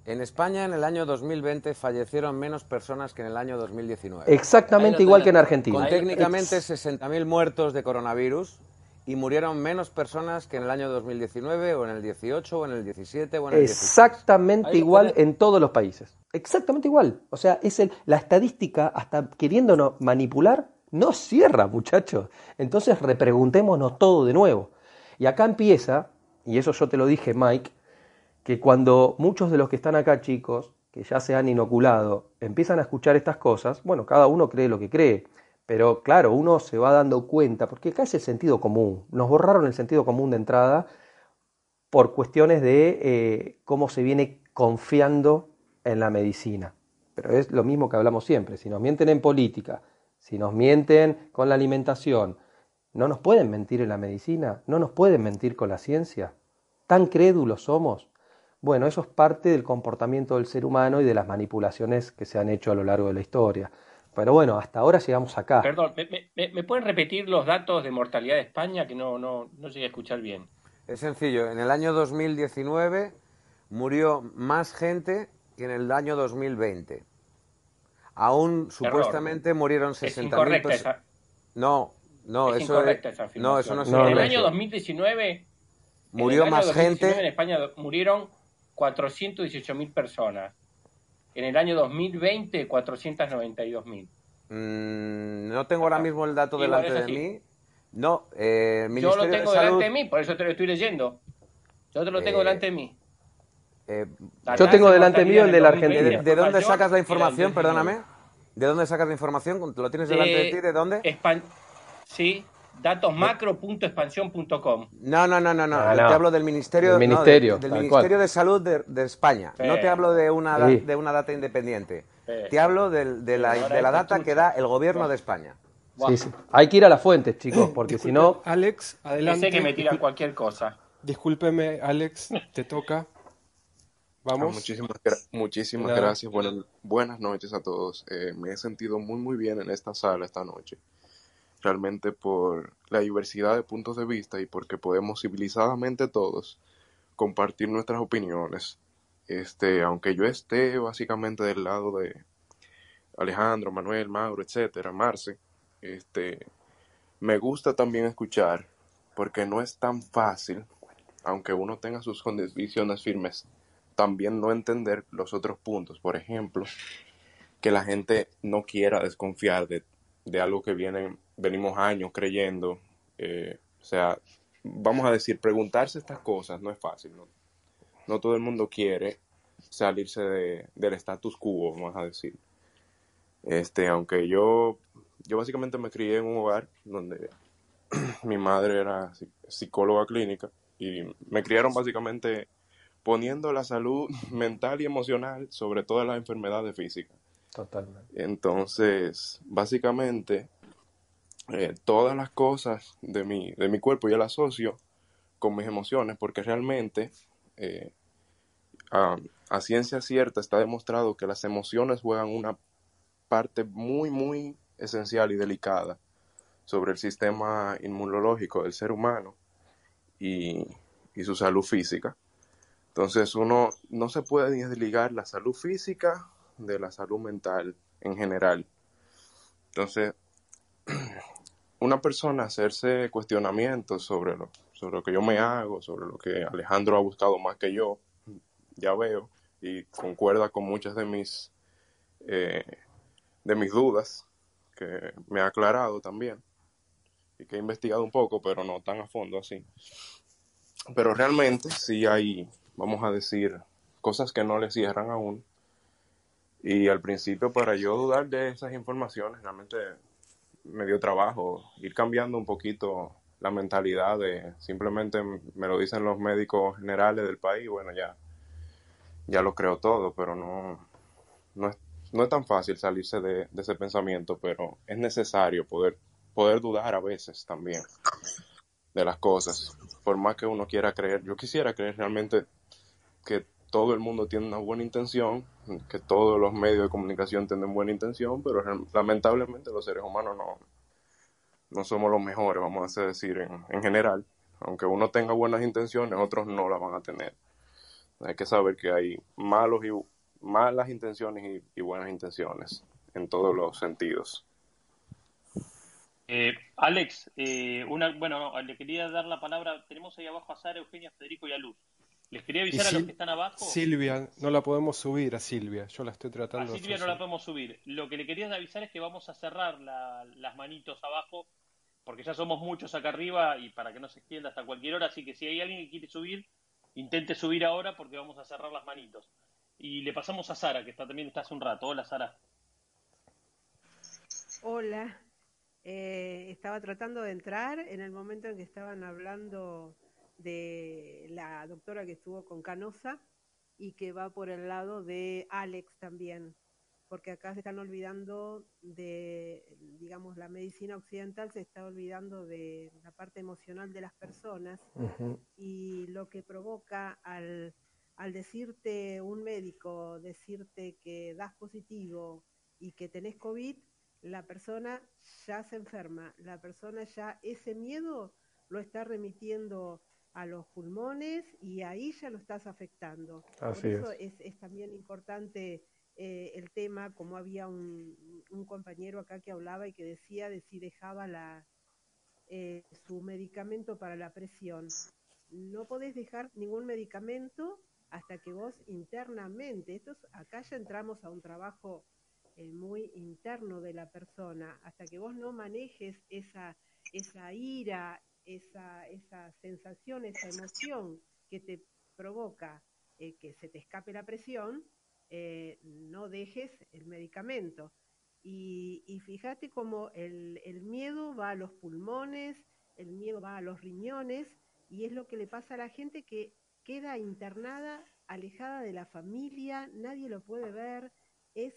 En España, en el año 2020, fallecieron menos personas que en el año 2019. Exactamente igual que en Argentina. Con técnicamente 60.000 muertos de coronavirus, y murieron menos personas que en el año 2019, o en el 18, o en el 17, o en el 16. Exactamente igual en todos los países. Exactamente igual. O sea, es la estadística, hasta queriéndonos manipular, no cierra, muchachos. Entonces, repreguntémonos todo de nuevo. Y acá empieza, y eso yo te lo dije, Mike, que cuando muchos de los que están acá, chicos, que ya se han inoculado, empiezan a escuchar estas cosas, bueno, cada uno cree lo que cree, pero claro, uno se va dando cuenta, porque acá es el sentido común, nos borraron el sentido común de entrada por cuestiones de cómo se viene confiando en la medicina. Pero es lo mismo que hablamos siempre, si nos mienten en política, si nos mienten con la alimentación, no nos pueden mentir en la medicina, no nos pueden mentir con la ciencia, tan crédulos somos. Bueno, eso es parte del comportamiento del ser humano y de las manipulaciones que se han hecho a lo largo de la historia. Pero bueno, hasta ahora llegamos acá. Perdón, ¿me pueden repetir los datos de mortalidad de España? Que no llegué a escuchar bien. Es sencillo, en el año 2019 murió más gente que en el año 2020. Aún supuestamente murieron 60.000 personas. No, no, es incorrecta esa afirmación. No, eso no es en el año 2019 murió más gente. En España murieron 418.000 personas. En el año 2020, 492.000. No tengo ahora mismo el dato delante de mí. No, Ministerio de Salud... Yo lo tengo delante de mí, por eso te lo estoy leyendo. Yo te lo tengo delante de mí. Yo tengo delante mío el de la Argentina. ¿De dónde sacas la información? Perdóname. ¿De dónde sacas la información? ¿Lo tienes delante de ti? ¿De dónde? Sí, datosmacro.expansión.com. No. Te hablo del Ministerio de Salud de España. No te hablo de una data independiente. Te hablo de la data que da el gobierno de España. Sí, sí. Hay que ir a las fuentes, chicos, porque si no... Alex, adelante. Yo sé que me tiran cualquier cosa. Discúlpeme, Alex, te toca. Vamos. Muchísimas gracias. Buenas noches a todos. Me he sentido muy bien en esta sala esta noche. Realmente por la diversidad de puntos de vista y porque podemos civilizadamente todos compartir nuestras opiniones. Aunque yo esté básicamente del lado de Alejandro, Manuel, Mauro, etcétera, Marce, me gusta también escuchar, porque no es tan fácil, aunque uno tenga sus condiciones firmes, también no entender los otros puntos. Por ejemplo, que la gente no quiera desconfiar de algo que venimos años creyendo. O sea, vamos a decir, preguntarse estas cosas no es fácil, ¿no? No todo el mundo quiere salirse del status quo, vamos a decir. Aunque yo básicamente me crié en un hogar donde mi madre era psicóloga clínica y me criaron básicamente poniendo la salud mental y emocional sobre todas las enfermedades físicas. Totalmente. Entonces, básicamente, todas las cosas de mi cuerpo yo las asocio con mis emociones, porque realmente, a ciencia cierta, está demostrado que las emociones juegan una parte muy, muy esencial y delicada sobre el sistema inmunológico del ser humano y su salud física. Entonces, uno no se puede desligar la salud física de la salud mental en general. Entonces, una persona hacerse cuestionamientos sobre lo que yo me hago, sobre lo que Alejandro ha buscado más que yo, ya veo, y concuerda con muchas de mis dudas, que me ha aclarado también, y que he investigado un poco, pero no tan a fondo así. Pero realmente sí hay, vamos a decir, cosas que no le cierran aún, y al principio para yo dudar de esas informaciones realmente me dio trabajo ir cambiando un poquito la mentalidad de simplemente me lo dicen los médicos generales del país, bueno, ya lo creo todo, pero no es tan fácil salirse de ese pensamiento, pero es necesario poder dudar a veces también de las cosas, por más que uno quiera creer. Yo quisiera creer realmente que todo el mundo tiene una buena intención, que todos los medios de comunicación tienen buena intención, pero lamentablemente los seres humanos no somos los mejores, vamos a decir, en general. Aunque uno tenga buenas intenciones, otros no las van a tener. Hay que saber que hay malas intenciones y buenas intenciones en todos los sentidos. Alex, le quería dar la palabra. Tenemos ahí abajo a Sara, Eugenia, Federico y a Luz. Les quería avisar a los que están abajo. Silvia, no la podemos subir a Silvia. Yo la estoy tratando. A Silvia no la podemos subir. Lo que le quería avisar es que vamos a cerrar las manitos abajo, porque ya somos muchos acá arriba y para que no se extienda hasta cualquier hora. Así que si hay alguien que quiere subir, intente subir ahora porque vamos a cerrar las manitos. Y le pasamos a Sara, que también está hace un rato. Hola, Sara. Hola. Estaba tratando de entrar en el momento en que estaban hablando de la doctora que estuvo con Canosa y que va por el lado de Alex también, porque acá se están olvidando de, digamos, la medicina occidental se está olvidando de la parte emocional de las personas. Uh-huh. Y lo que provoca al decirte un médico, decirte que das positivo y que tenés COVID, la persona ya se enferma, la persona ya ese miedo lo está remitiendo a los pulmones y ahí ya lo estás afectando. Así es. Por eso es también importante el tema, como había un compañero acá que hablaba y que decía de si dejaba su medicamento para la presión. No podés dejar ningún medicamento hasta que vos internamente, acá ya entramos a un trabajo muy interno de la persona, hasta que vos no manejes esa ira, esa sensación, esa emoción que te provoca que se te escape la presión, no dejes el medicamento. Y fíjate cómo el miedo va a los pulmones, el miedo va a los riñones, y es lo que le pasa a la gente que queda internada, alejada de la familia, nadie lo puede ver, es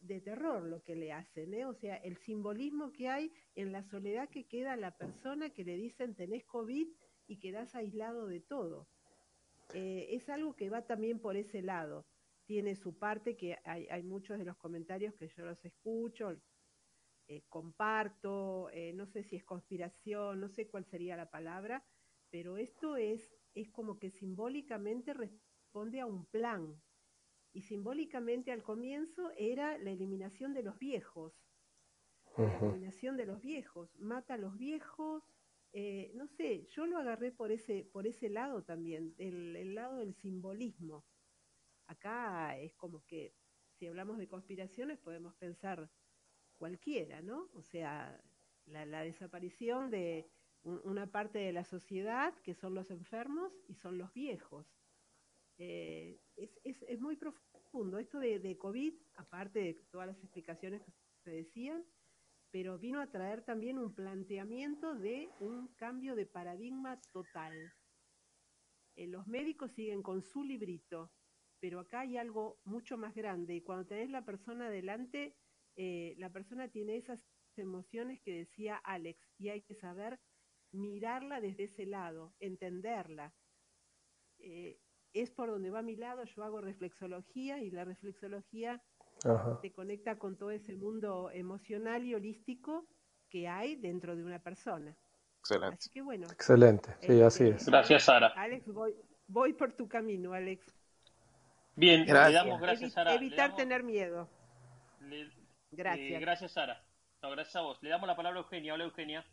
de terror lo que le hacen, ¿eh? O sea, el simbolismo que hay en la soledad que queda la persona que le dicen tenés COVID y quedás aislado de todo. Es algo que va también por ese lado. Tiene su parte que hay muchos de los comentarios que yo los escucho, comparto, no sé si es conspiración, no sé cuál sería la palabra, pero esto es como que simbólicamente responde a un plan. Y simbólicamente al comienzo era la eliminación de los viejos. Uh-huh. La eliminación de los viejos, mata a los viejos, no sé, yo lo agarré por ese lado también, el lado del simbolismo. Acá es como que si hablamos de conspiraciones podemos pensar cualquiera, ¿no? O sea, la desaparición de una parte de la sociedad que son los enfermos y son los viejos. Es muy profundo esto de COVID, aparte de todas las explicaciones que se decían, pero vino a traer también un planteamiento de un cambio de paradigma total. Los médicos siguen con su librito, pero acá hay algo mucho más grande, y cuando tenés la persona delante, la persona tiene esas emociones que decía Alex, y hay que saber mirarla desde ese lado, entenderla. Es por donde va a mi lado, yo hago reflexología, y la reflexología te conecta con todo ese mundo emocional y holístico que hay dentro de una persona. Excelente. Así que bueno. Excelente, sí, así es. Gracias, Sara. Alex, voy por tu camino, Alex. Bien, gracias. Le damos gracias, Sara. Evitar tener miedo. Gracias. Gracias, Sara. No, gracias a vos. Le damos la palabra a Eugenia. Hola, Eugenia.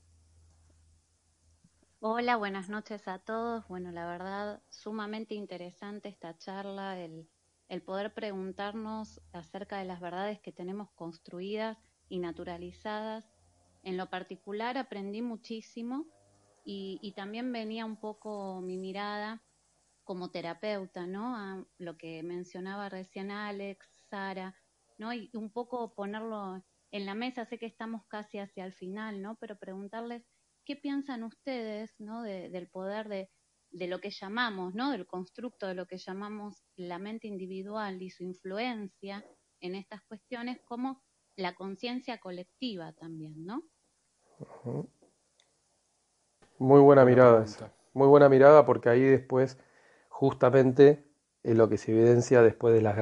Hola, buenas noches a todos. Bueno, la verdad, sumamente interesante esta charla, el poder preguntarnos acerca de las verdades que tenemos construidas y naturalizadas. En lo particular aprendí muchísimo y también venía un poco mi mirada como terapeuta, ¿no? A lo que mencionaba recién Alex, Sara, ¿no? Y un poco ponerlo en la mesa, sé que estamos casi hacia el final, ¿no? Pero preguntarles, ¿qué piensan ustedes, ¿no? del poder de lo que llamamos, ¿no? Del constructo de lo que llamamos la mente individual y su influencia en estas cuestiones, como la conciencia colectiva también, ¿no? Uh-huh. Muy buena mirada esa. Muy buena mirada, porque ahí después, justamente, lo que se evidencia después de los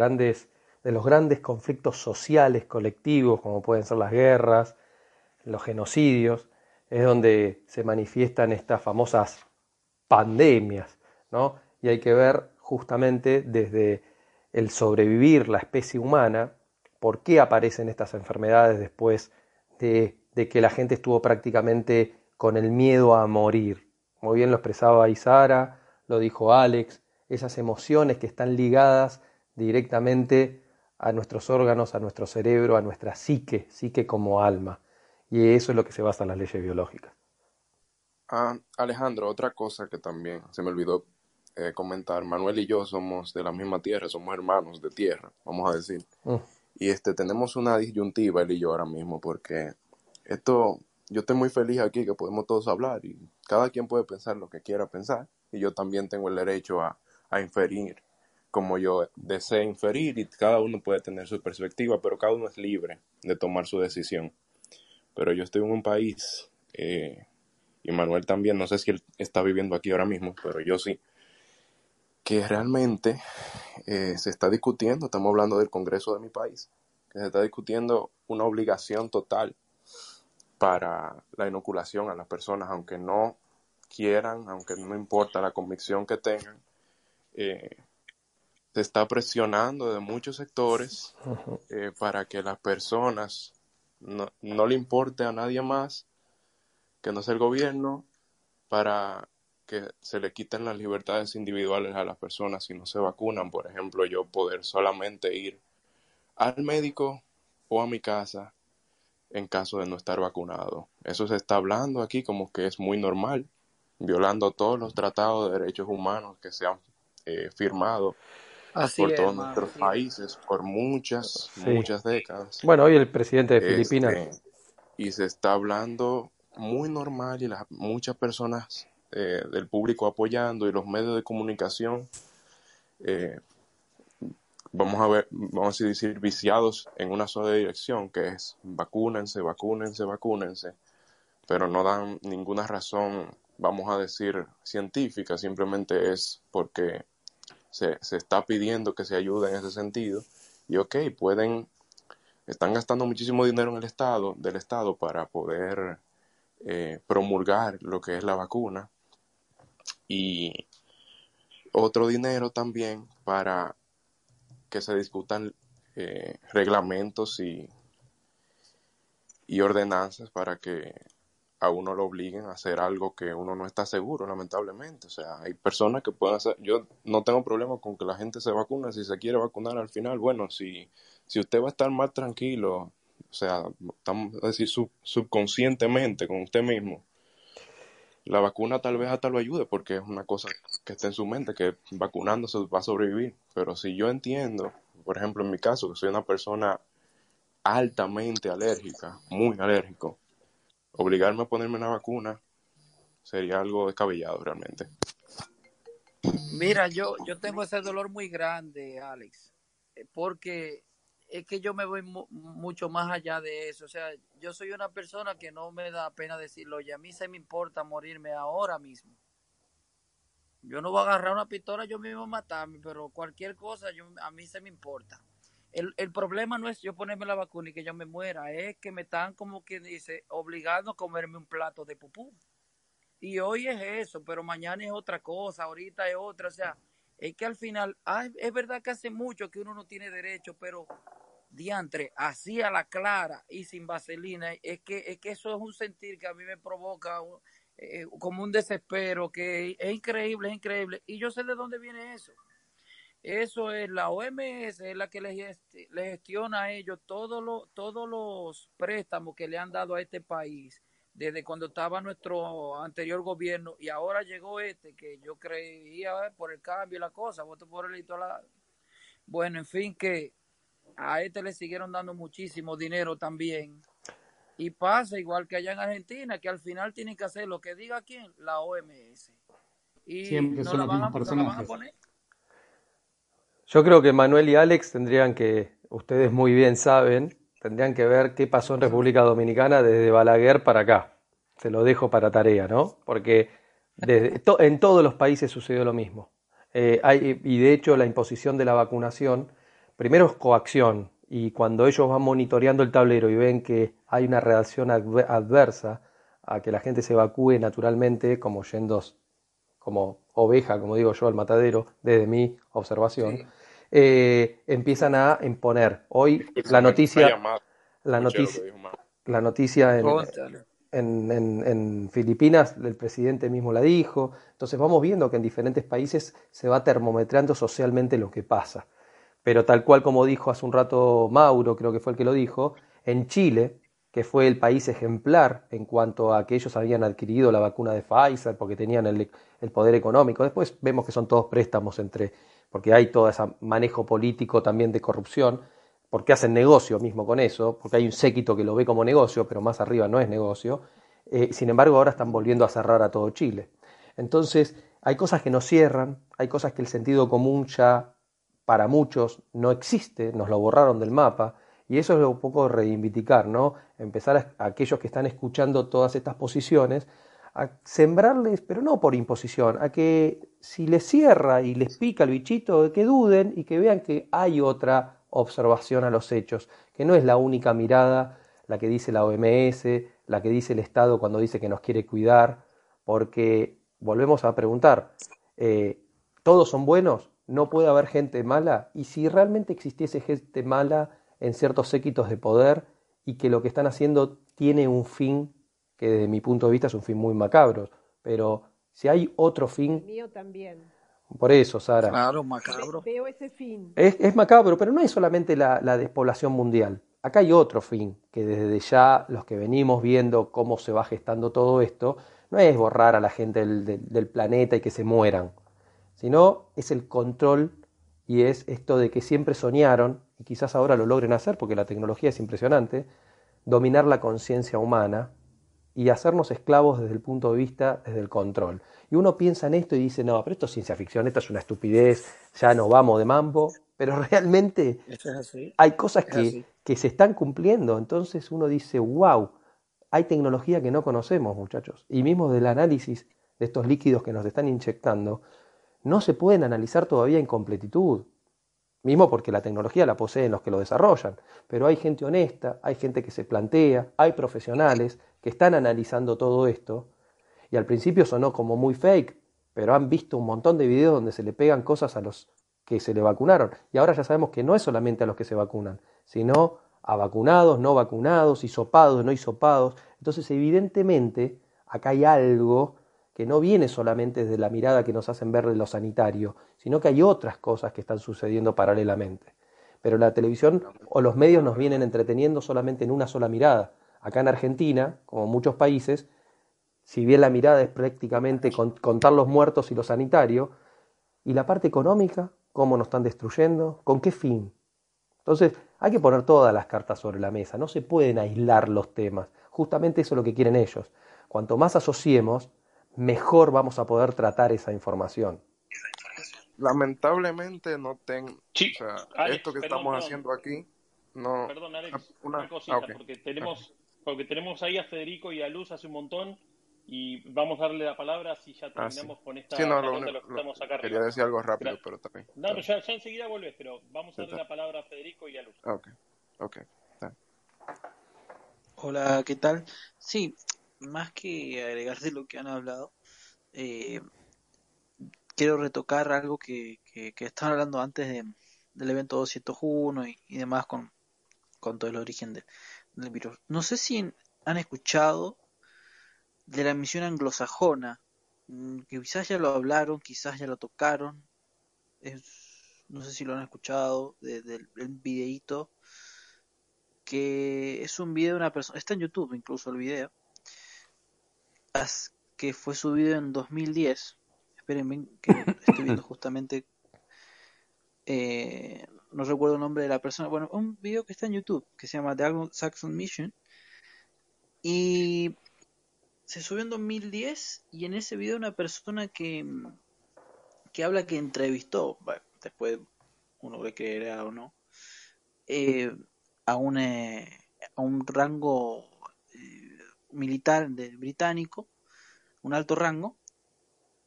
grandes conflictos sociales colectivos, como pueden ser las guerras, los genocidios, es donde se manifiestan estas famosas pandemias, ¿no? Y hay que ver justamente desde el sobrevivir la especie humana, por qué aparecen estas enfermedades después de que la gente estuvo prácticamente con el miedo a morir. Muy bien lo expresaba ahí Sara, lo dijo Alex, esas emociones que están ligadas directamente a nuestros órganos, a nuestro cerebro, a nuestra psique como alma. Y eso es lo que se basa en las leyes biológicas. Ah, Alejandro, otra cosa que también se me olvidó comentar. Manuel y yo somos de la misma tierra, somos hermanos de tierra, vamos a decir. Y tenemos una disyuntiva, él y yo ahora mismo, porque yo estoy muy feliz aquí que podemos todos hablar y cada quien puede pensar lo que quiera pensar. Y yo también tengo el derecho a inferir como yo desee inferir, y cada uno puede tener su perspectiva, pero cada uno es libre de tomar su decisión. Pero yo estoy en un país, y Manuel también, no sé si él está viviendo aquí ahora mismo, pero yo sí, que realmente se está discutiendo, estamos hablando del Congreso de mi país, que se está discutiendo una obligación total para la inoculación a las personas, aunque no quieran, aunque no importa la convicción que tengan, se está presionando de muchos sectores para que las personas no le importe a nadie más que no sea el gobierno, para que se le quiten las libertades individuales a las personas si no se vacunan. Por ejemplo, yo poder solamente ir al médico o a mi casa en caso de no estar vacunado. Eso se está hablando aquí como que es muy normal, violando todos los tratados de derechos humanos que se han firmado por todos nuestros países por muchas décadas. Bueno, hoy el presidente de Filipinas. Y se está hablando muy normal, y muchas personas del público apoyando, y los medios de comunicación, vamos a decir, viciados en una sola dirección, que es vacúnense, vacúnense, vacúnense, pero no dan ninguna razón, vamos a decir, científica, simplemente es porque se está pidiendo que se ayude en ese sentido. Y están gastando muchísimo dinero en del Estado para poder promulgar lo que es la vacuna, y otro dinero también para que se discutan reglamentos y ordenanzas para que a uno lo obliguen a hacer algo que uno no está seguro, lamentablemente. O sea, hay personas que pueden hacer... Yo no tengo problema con que la gente se vacune. Si se quiere vacunar al final, bueno, si usted va a estar más tranquilo, o sea, estamos a decir subconscientemente con usted mismo, la vacuna tal vez hasta lo ayude, porque es una cosa que está en su mente, que vacunándose va a sobrevivir. Pero si yo entiendo, por ejemplo, en mi caso, que soy una persona altamente alérgica, muy alérgico, obligarme a ponerme una vacuna sería algo descabellado realmente. Mira, yo tengo ese dolor muy grande, Alex, porque es que yo me voy mucho más allá de eso. O sea, yo soy una persona que no me da pena decirlo, y a mí se me importa morirme ahora mismo. Yo no voy a agarrar una pistola, yo mismo matarme, pero cualquier cosa a mí se me importa. El problema no es yo ponerme la vacuna y que yo me muera, es que me están, como quien dice, obligando a comerme un plato de pupú. Y hoy es eso, pero mañana es otra cosa, ahorita es otra. O sea, es que al final, es verdad que hace mucho que uno no tiene derecho, pero diantre, así a la clara y sin vaselina, es que eso es un sentir que a mí me provoca como un desespero, que es increíble. Y yo sé de dónde viene eso. Eso es la OMS, es la que le gestiona a ellos todos los préstamos que le han dado a este país desde cuando estaba nuestro anterior gobierno, y ahora llegó que yo creía por el cambio y la cosa, voto por él y toda la... Bueno, en fin, que a le siguieron dando muchísimo dinero también. Y pasa igual que allá en Argentina, que al final tienen que hacer lo que diga quién, la OMS. Y siempre no son las mismas personas. Yo creo que Manuel y Alex ustedes muy bien saben, tendrían que ver qué pasó en República Dominicana desde Balaguer para acá. Se lo dejo para tarea, ¿no? Porque en todos los países sucedió lo mismo. Y de hecho la imposición de la vacunación, primero es coacción, y cuando ellos van monitoreando el tablero y ven que hay una reacción adversa a que la gente se evacúe naturalmente, como yendo como oveja, como digo yo, al matadero, desde mi observación, sí. Empiezan a imponer. Hoy la noticia en Filipinas, el presidente mismo la dijo. Entonces vamos viendo que en diferentes países se va termometrando socialmente lo que pasa. Pero tal cual como dijo hace un rato Mauro, creo que fue el que lo dijo, en Chile, que fue el país ejemplar en cuanto a que ellos habían adquirido la vacuna de Pfizer porque tenían el poder económico. Después vemos que son todos préstamos porque hay todo ese manejo político también de corrupción, porque hacen negocio mismo con eso, porque hay un séquito que lo ve como negocio, pero más arriba no es negocio. Sin embargo, ahora están volviendo a cerrar a todo Chile. Entonces, hay cosas que no cierran, hay cosas que el sentido común ya para muchos no existe, nos lo borraron del mapa, y eso es un poco reivindicar, ¿no? Empezar a aquellos que están escuchando todas estas posiciones, a sembrarles, pero no por imposición, a que si les cierra y les pica el bichito, que duden y que vean que hay otra observación a los hechos, que no es la única mirada, la que dice la OMS, la que dice el Estado cuando dice que nos quiere cuidar, porque volvemos a preguntar, ¿todos son buenos? no puede haber gente mala, y si realmente existiese gente mala en ciertos séquitos de poder y que lo que están haciendo tiene un fin que desde mi punto de vista es un fin muy macabro, pero si hay otro fin... El mío también. Por eso, Sara. Claro, macabro. Veo ese fin. Es macabro, pero no es solamente la despoblación mundial. Acá hay otro fin, que desde ya los que venimos viendo cómo se va gestando todo esto, no es borrar a la gente del planeta y que se mueran, sino es el control y es esto de que siempre soñaron, y quizás ahora lo logren hacer porque la tecnología es impresionante, dominar la conciencia humana y hacernos esclavos desde el punto de vista, desde el control. Y uno piensa en esto y dice, no, pero esto es ciencia ficción, esto es una estupidez, ya no vamos de mambo, pero realmente hay cosas que se están cumpliendo, entonces uno dice, wow, hay tecnología que no conocemos, muchachos, y mismo del análisis de estos líquidos que nos están inyectando, no se pueden analizar todavía en completitud, mismo porque la tecnología la poseen los que lo desarrollan, pero hay gente honesta, hay gente que se plantea, hay profesionales que están analizando todo esto, y al principio sonó como muy fake, pero han visto un montón de videos donde se le pegan cosas a los que se le vacunaron, y ahora ya sabemos que no es solamente a los que se vacunan, sino a vacunados, no vacunados, hisopados, no hisopados, entonces evidentemente acá hay algo que no viene solamente desde la mirada que nos hacen ver de lo sanitario, sino que hay otras cosas que están sucediendo paralelamente. Pero la televisión o los medios nos vienen entreteniendo solamente en una sola mirada. Acá en Argentina, como muchos países, si bien la mirada es prácticamente contar los muertos y lo sanitario, y la parte económica, cómo nos están destruyendo, con qué fin. Entonces hay que poner todas las cartas sobre la mesa, no se pueden aislar los temas. Justamente eso es lo que quieren ellos. Cuanto más asociemos, mejor vamos a poder tratar esa información. Lamentablemente no tengo... Sí. O sea, Alex, esto que estamos haciendo aquí... No. Perdón, Alex, una cosita, okay. porque tenemos ahí a Federico y a Luz hace un montón y vamos a darle la palabra si ya terminamos con esta... Sí, no, lo que estamos acá quería decir algo rápido, pero también... No, pero ya enseguida volvés, pero vamos a darle la palabra a Federico y a Luz. Ok. Hola, ¿qué tal? Sí... Más que agregar de lo que han hablado, quiero retocar algo que estaban hablando antes del evento 201 y demás con todo el origen del virus. No sé si han escuchado de la misión anglosajona, que quizás ya lo hablaron, quizás ya lo tocaron, no sé si lo han escuchado, del videíto, que es un video de una persona, está en YouTube incluso el video, que fue subido en 2010. Espérenme que estoy viendo justamente, no recuerdo el nombre de la persona. Bueno, un video que está en YouTube que se llama The Anglo-Saxon Mission, y se subió en 2010, y en ese video una persona que habla, que entrevistó, bueno, después uno ve que era o no, a un rango militar británico, un alto rango,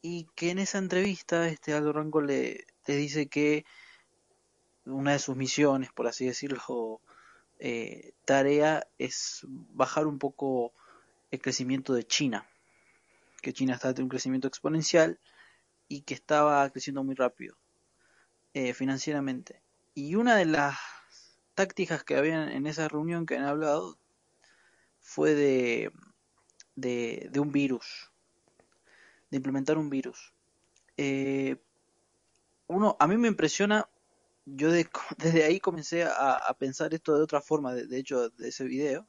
y que en esa entrevista este alto rango le dice que una de sus misiones, por así decirlo, tarea, es bajar un poco el crecimiento de China, que China está en un crecimiento exponencial y que estaba creciendo muy rápido financieramente, y una de las tácticas que habían en esa reunión que han hablado fue de un virus, de implementar un virus. A mí me impresiona, yo desde ahí comencé a pensar esto de otra forma, de hecho de ese video,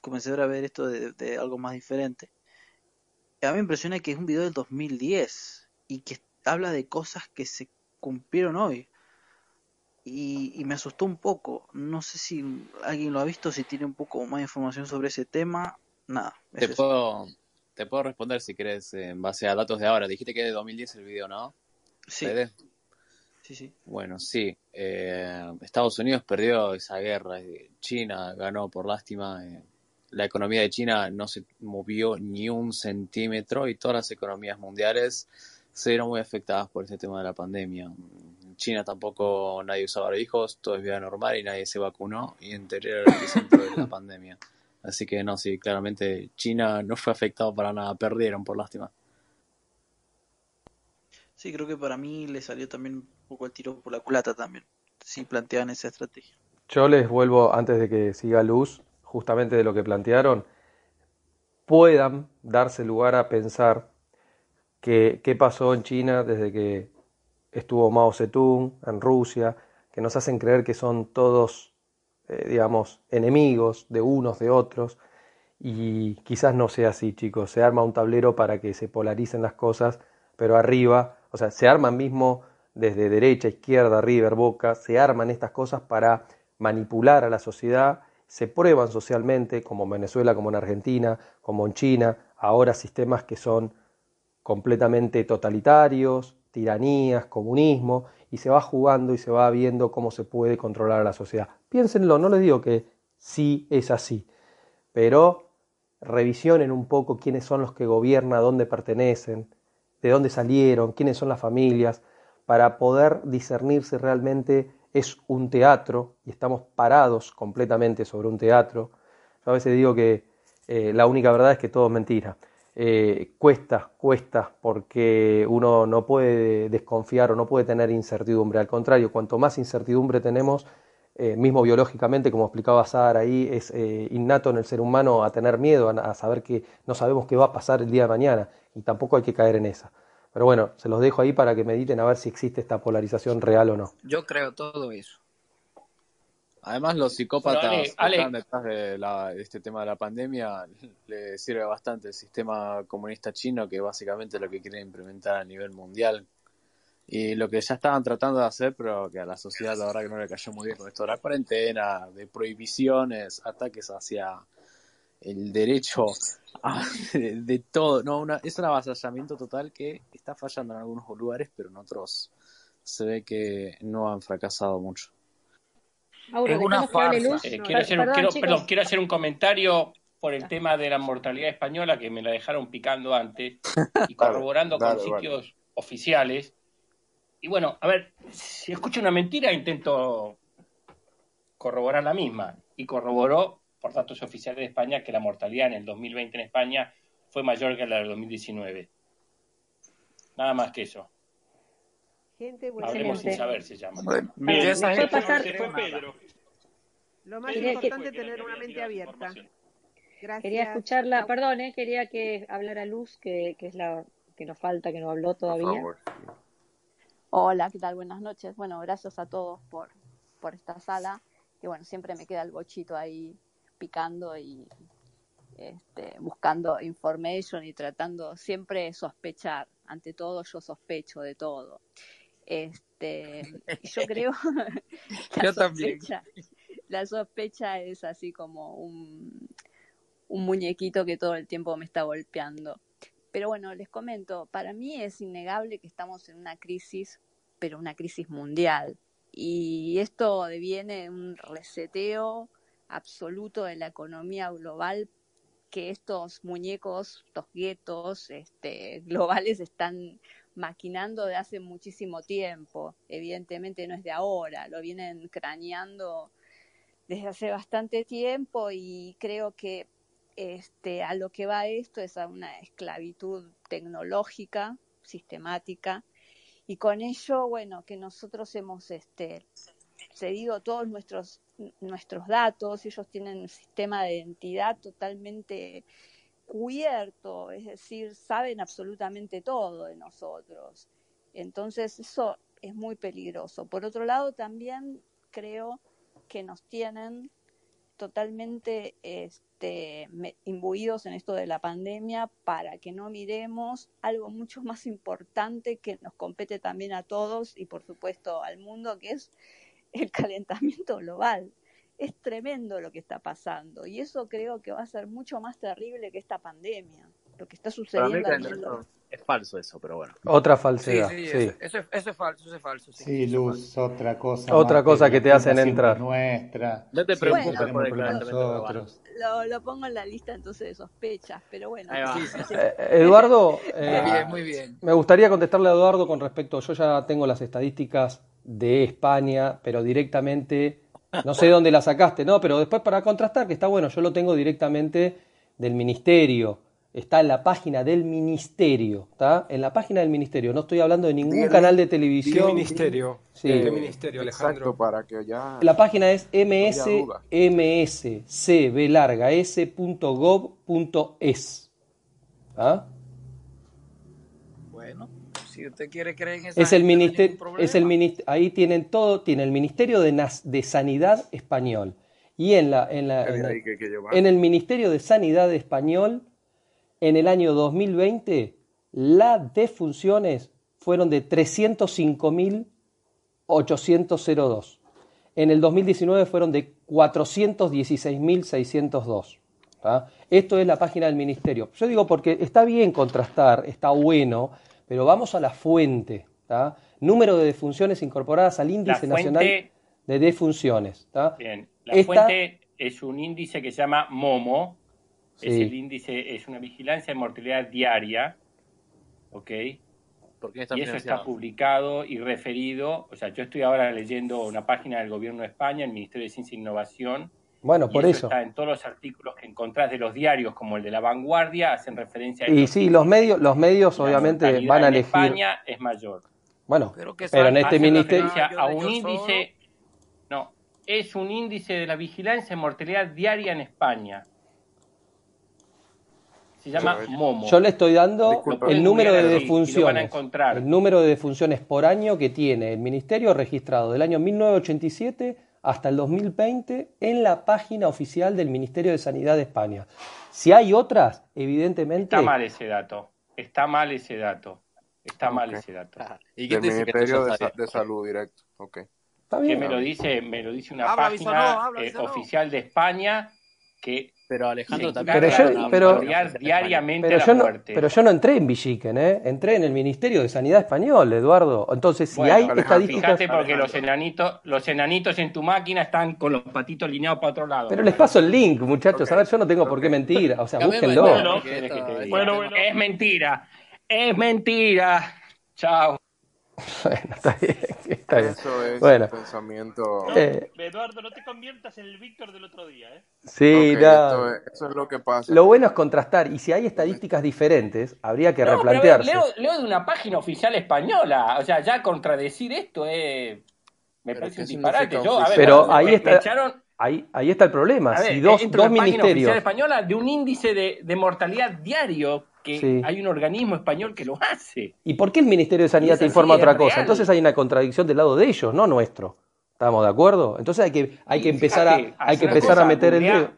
comencé ahora a ver esto de algo más diferente. A mí me impresiona que es un video del 2010 y que habla de cosas que se cumplieron hoy. Y me asustó un poco. No sé si alguien lo ha visto, si tiene un poco más de información sobre ese tema. Nada. Te puedo responder si querés en base a datos de ahora. Dijiste que es de 2010 el video, ¿no? Sí. Sí. Bueno, sí. Estados Unidos perdió esa guerra. China ganó por lástima. La economía de China no se movió ni un centímetro y todas las economías mundiales se vieron muy afectadas por este tema de la pandemia. China tampoco, nadie usaba barbijos, todo es vida normal y nadie se vacunó, y anterior al epicentro de la pandemia. Así que no, sí, claramente China no fue afectado para nada, perdieron por lástima. Sí, creo que para mí le salió también un poco el tiro por la culata también, si planteaban esa estrategia. Yo les vuelvo, antes de que siga Luz, justamente de lo que plantearon, puedan darse lugar a pensar que qué pasó en China desde que estuvo Mao Zedong, en Rusia, que nos hacen creer que son todos, digamos, enemigos de unos, de otros, y quizás no sea así, chicos. Se arma un tablero para que se polaricen las cosas, pero arriba, o sea, se arman mismo desde derecha, izquierda, River, Boca, se arman estas cosas para manipular a la sociedad, se prueban socialmente, como en Venezuela, como en Argentina, como en China, ahora sistemas que son completamente totalitarios, tiranías, comunismo, y se va jugando y se va viendo cómo se puede controlar a la sociedad. Piénsenlo, no les digo que sí es así, pero revisionen un poco quiénes son los que gobiernan, dónde pertenecen, de dónde salieron, quiénes son las familias, para poder discernir si realmente es un teatro y estamos parados completamente sobre un teatro. Yo a veces digo que la única verdad es que todo es mentira. Cuesta, porque uno no puede desconfiar o no puede tener incertidumbre. Al contrario, cuanto más incertidumbre tenemos, mismo biológicamente, como explicaba Sara ahí, es innato en el ser humano a tener miedo, a saber que no sabemos qué va a pasar el día de mañana, y tampoco hay que caer en esa. Pero bueno, se los dejo ahí para que mediten a ver si existe esta polarización real o no. Yo creo todo eso. Además, los psicópatas que están detrás de este tema de la pandemia, le sirve bastante el sistema comunista chino, que básicamente es lo que quieren implementar a nivel mundial. Y lo que ya estaban tratando de hacer, pero que a la sociedad la verdad que no le cayó muy bien con esto de la cuarentena, de prohibiciones, ataques hacia el derecho de todo. No, es un avasallamiento total que está fallando en algunos lugares, pero en otros se ve que no han fracasado mucho. Ahora, es una farsa. Quiero hacer un comentario por el tema de la mortalidad española, que me la dejaron picando antes y corroborando con sitios oficiales. Y bueno, a ver, si escucho una mentira intento corroborar la misma. Y corroboró por datos oficiales de España que la mortalidad en el 2020 en España fue mayor que la del 2019. Nada más que eso. Hablemos sin saber, se llama. Mira, fue Pedro. Lo más importante es tener una mente abierta. Gracias. Quería escucharla, perdón, quería que hablara Luz, que es la que nos falta, que no habló todavía. Hola, ¿qué tal? Buenas noches. Bueno, gracias a todos por esta sala, que bueno, siempre me queda el bochito ahí picando y buscando information y tratando siempre de sospechar. Ante todo, yo sospecho de todo. Yo creo yo también. La sospecha es así como un muñequito que todo el tiempo me está golpeando. Pero bueno, les comento, para mí es innegable que estamos en una crisis, pero una crisis mundial. Y esto deviene un reseteo absoluto de la economía global, que estos muñecos, estos guetos globales están maquinando de hace muchísimo tiempo. Evidentemente no es de ahora, lo vienen craneando desde hace bastante tiempo, y creo que a lo que va esto es a una esclavitud tecnológica, sistemática, y con ello, bueno, que nosotros hemos cedido todos nuestros datos. Ellos tienen un sistema de identidad totalmente cubierto, es decir, saben absolutamente todo de nosotros. Entonces eso es muy peligroso. Por otro lado, también creo que nos tienen totalmente imbuidos en esto de la pandemia para que no miremos algo mucho más importante que nos compete también a todos y por supuesto al mundo, que es el calentamiento global. Es tremendo lo que está pasando, y eso creo que va a ser mucho más terrible que esta pandemia, lo que está sucediendo. Es falso eso, pero bueno. Otra falsedad. Sí. Eso es falso. Sí, Luz, otra cosa. Otra cosa que te hacen entrar. Nuestra. No te preocupes, lo pongo en la lista entonces de sospechas, pero bueno. Eduardo, muy bien. Me gustaría contestarle a Eduardo con respecto, yo ya tengo las estadísticas de España, pero directamente, no sé dónde la sacaste, no, pero después para contrastar, que está bueno, yo lo tengo directamente del ministerio. está en la página del ministerio, ¿está? En la página del ministerio, no estoy hablando de ningún canal de televisión. El ministerio, sí. El ministerio, Alejandro. Exacto, para que ya... La página es mscblargas.gov.es. ¿Ah? Bueno, si usted quiere creer en esa... Es el ministerio, ahí tienen todo, tiene el Ministerio de Sanidad Español. Y en el Ministerio de Sanidad Español, en el año 2020, las defunciones fueron de 305.802. En el 2019 fueron de 416.602. ¿Ah? Esto es la página del ministerio. Yo digo porque está bien contrastar, está bueno, pero vamos a la fuente. ¿Ah? Número de defunciones incorporadas al Índice Nacional de Defunciones. ¿Ah? Bien. Fuente es un índice que se llama MOMO. Sí. Es el índice, es una vigilancia de mortalidad diaria, ¿ok? ¿Por qué está financiado? Eso está publicado y referido. O sea, yo estoy ahora leyendo una página del Gobierno de España, el Ministerio de Ciencia e Innovación. Bueno, y por eso está en todos los artículos que encontrás de los diarios, como el de La Vanguardia, hacen referencia a eso. Y sí, los medios obviamente van a elegir. España es mayor. Bueno, pero en este ministerio... A un índice... No, es un índice de la vigilancia de mortalidad diaria en España. Se llama MOMO. Yo le estoy dando el número de defunciones. El número de defunciones por año que tiene el ministerio registrado del año 1987 hasta el 2020 en la página oficial del Ministerio de Sanidad de España. Si hay otras, evidentemente... Está mal ese dato. Está mal ese dato. Está mal ese dato. ¿Y qué dice que Ministerio de Salud directo? Okay. Está bien. Que me lo dice una página oficial de España que... Pero Alejandro también. Pero yo no entré en Villiquen, ¿eh? Entré en el Ministerio de Sanidad Español, Eduardo. Entonces, si bueno, hay estadísticas. Fíjate porque los enanitos en tu máquina están con los patitos lineados para otro lado. Pero les paso el link, muchachos. Okay. A ver, yo no tengo por qué mentir. O sea, búsquenlo. Bueno. Es mentira. Es mentira. Chao. Bueno, está bien. Está bien. Eso es bueno. Pensamiento. No, Eduardo, no te conviertas en el Víctor del otro día, ¿eh? Sí, okay, no. Eso es lo que pasa. Lo bueno es contrastar, y si hay estadísticas diferentes, habría que replantearse. Pero leo de una página oficial española, o sea, ya contradecir esto me parece un disparate. Pero ahí está. Ahí está el problema. Si dos ministerios. Página española de un índice de mortalidad diario que sí. Hay un organismo español que lo hace. ¿Y por qué el Ministerio de Sanidad te informa otra cosa? Real. Entonces hay una contradicción del lado de ellos, no nuestro. ¿Estamos de acuerdo? Entonces hay que empezar a meter el dedo.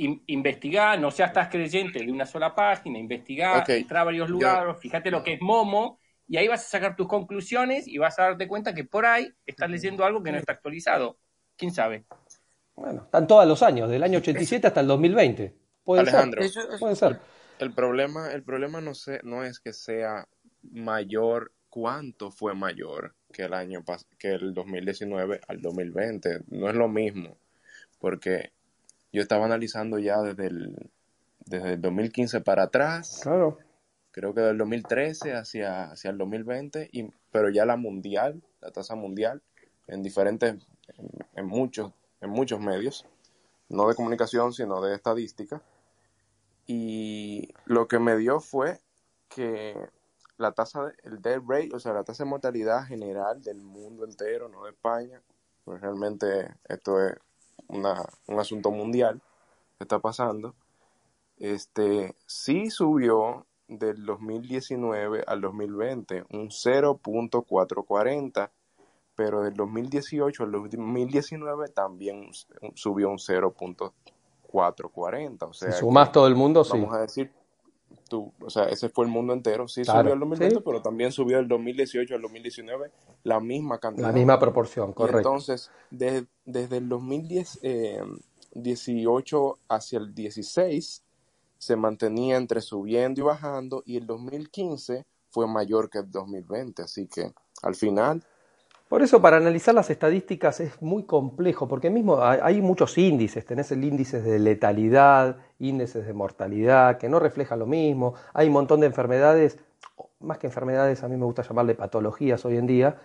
Investigá, no seas tan creyente de una sola página, investigá, entra a varios lugares, fíjate lo que es MOMO. Y ahí vas a sacar tus conclusiones y vas a darte cuenta que por ahí estás leyendo algo que no está actualizado. ¿Quién sabe? Bueno, están todos los años, del año 87 hasta el 2020. Puede ser. El problema no es que sea mayor, cuánto fue mayor que el año que el 2019 al 2020. No es lo mismo, porque yo estaba analizando ya desde el 2015 para atrás. Claro. Creo que del 2013 hacia el 2020, pero ya la tasa mundial en diferentes en muchos medios, no de comunicación, sino de estadística. Y lo que me dio fue que la tasa del death rate, o sea, la tasa de mortalidad general del mundo entero, no de España, pues realmente esto es un asunto mundial que está pasando, sí subió del 2019 al 2020 un 0.440, pero del 2018 al 2019 también subió un 0.440, o sea, si sumás todo el mundo, vamos a decir, o sea, ese fue el mundo entero, sí, claro, subió el 2020, ¿sí? Pero también subió del 2018 al 2019 la misma cantidad. La misma proporción, correcto. Y entonces, desde el 2018 hacia el 16 se mantenía entre subiendo y bajando, y el 2015 fue mayor que el 2020, así que al final... Por eso para analizar las estadísticas es muy complejo, porque mismo hay muchos índices, tenés el índice de letalidad, índices de mortalidad, que no refleja lo mismo, hay un montón de enfermedades, más que enfermedades a mí me gusta llamarle patologías hoy en día,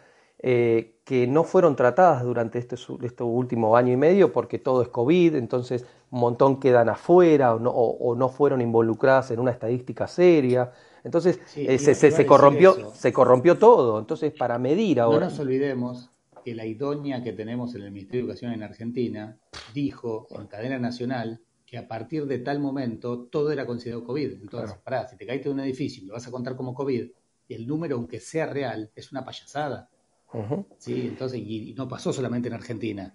que no fueron tratadas durante este último año y medio porque todo es COVID, entonces un montón quedan afuera o no fueron involucradas en una estadística seria. Entonces sí, se corrompió todo. Entonces, para medir ahora... No nos olvidemos que la idónea que tenemos en el Ministerio de Educación en Argentina dijo en cadena nacional que a partir de tal momento todo era considerado COVID. Entonces, claro, pará, si te caíste de un edificio y lo vas a contar como COVID, y el número, aunque sea real, es una payasada. Uh-huh. Sí, entonces, y no pasó solamente en Argentina,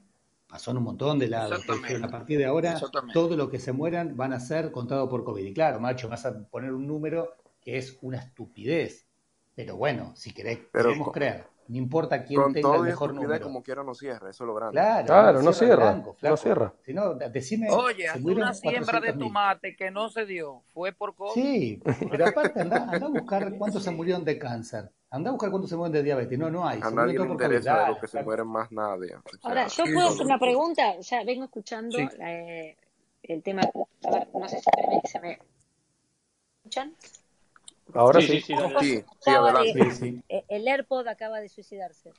pasó en un montón de lados. A partir de ahora, todo lo que se mueran van a ser contados por COVID. Y claro, macho, vas a poner un número que es una estupidez. Pero bueno, si querés, queremos creer. No importa quién tenga el mejor número. Como quiera no cierra, eso es lo grande. Claro, no cierra. No cierra. Si no, decime, oye, una siembra de tomate que no se dio, fue por COVID. Sí, pero aparte anda a buscar cuántos se murieron de cáncer. Anda a buscar cuántos se mueren de diabetes. No hay. A nadie le interesa de los que se mueren más nadie. Ahora, yo puedo hacer una pregunta. Ya vengo escuchando el tema. A ver, no sé si se me escuchan. Ahora sí, adelante. El AirPod acaba de suicidarse.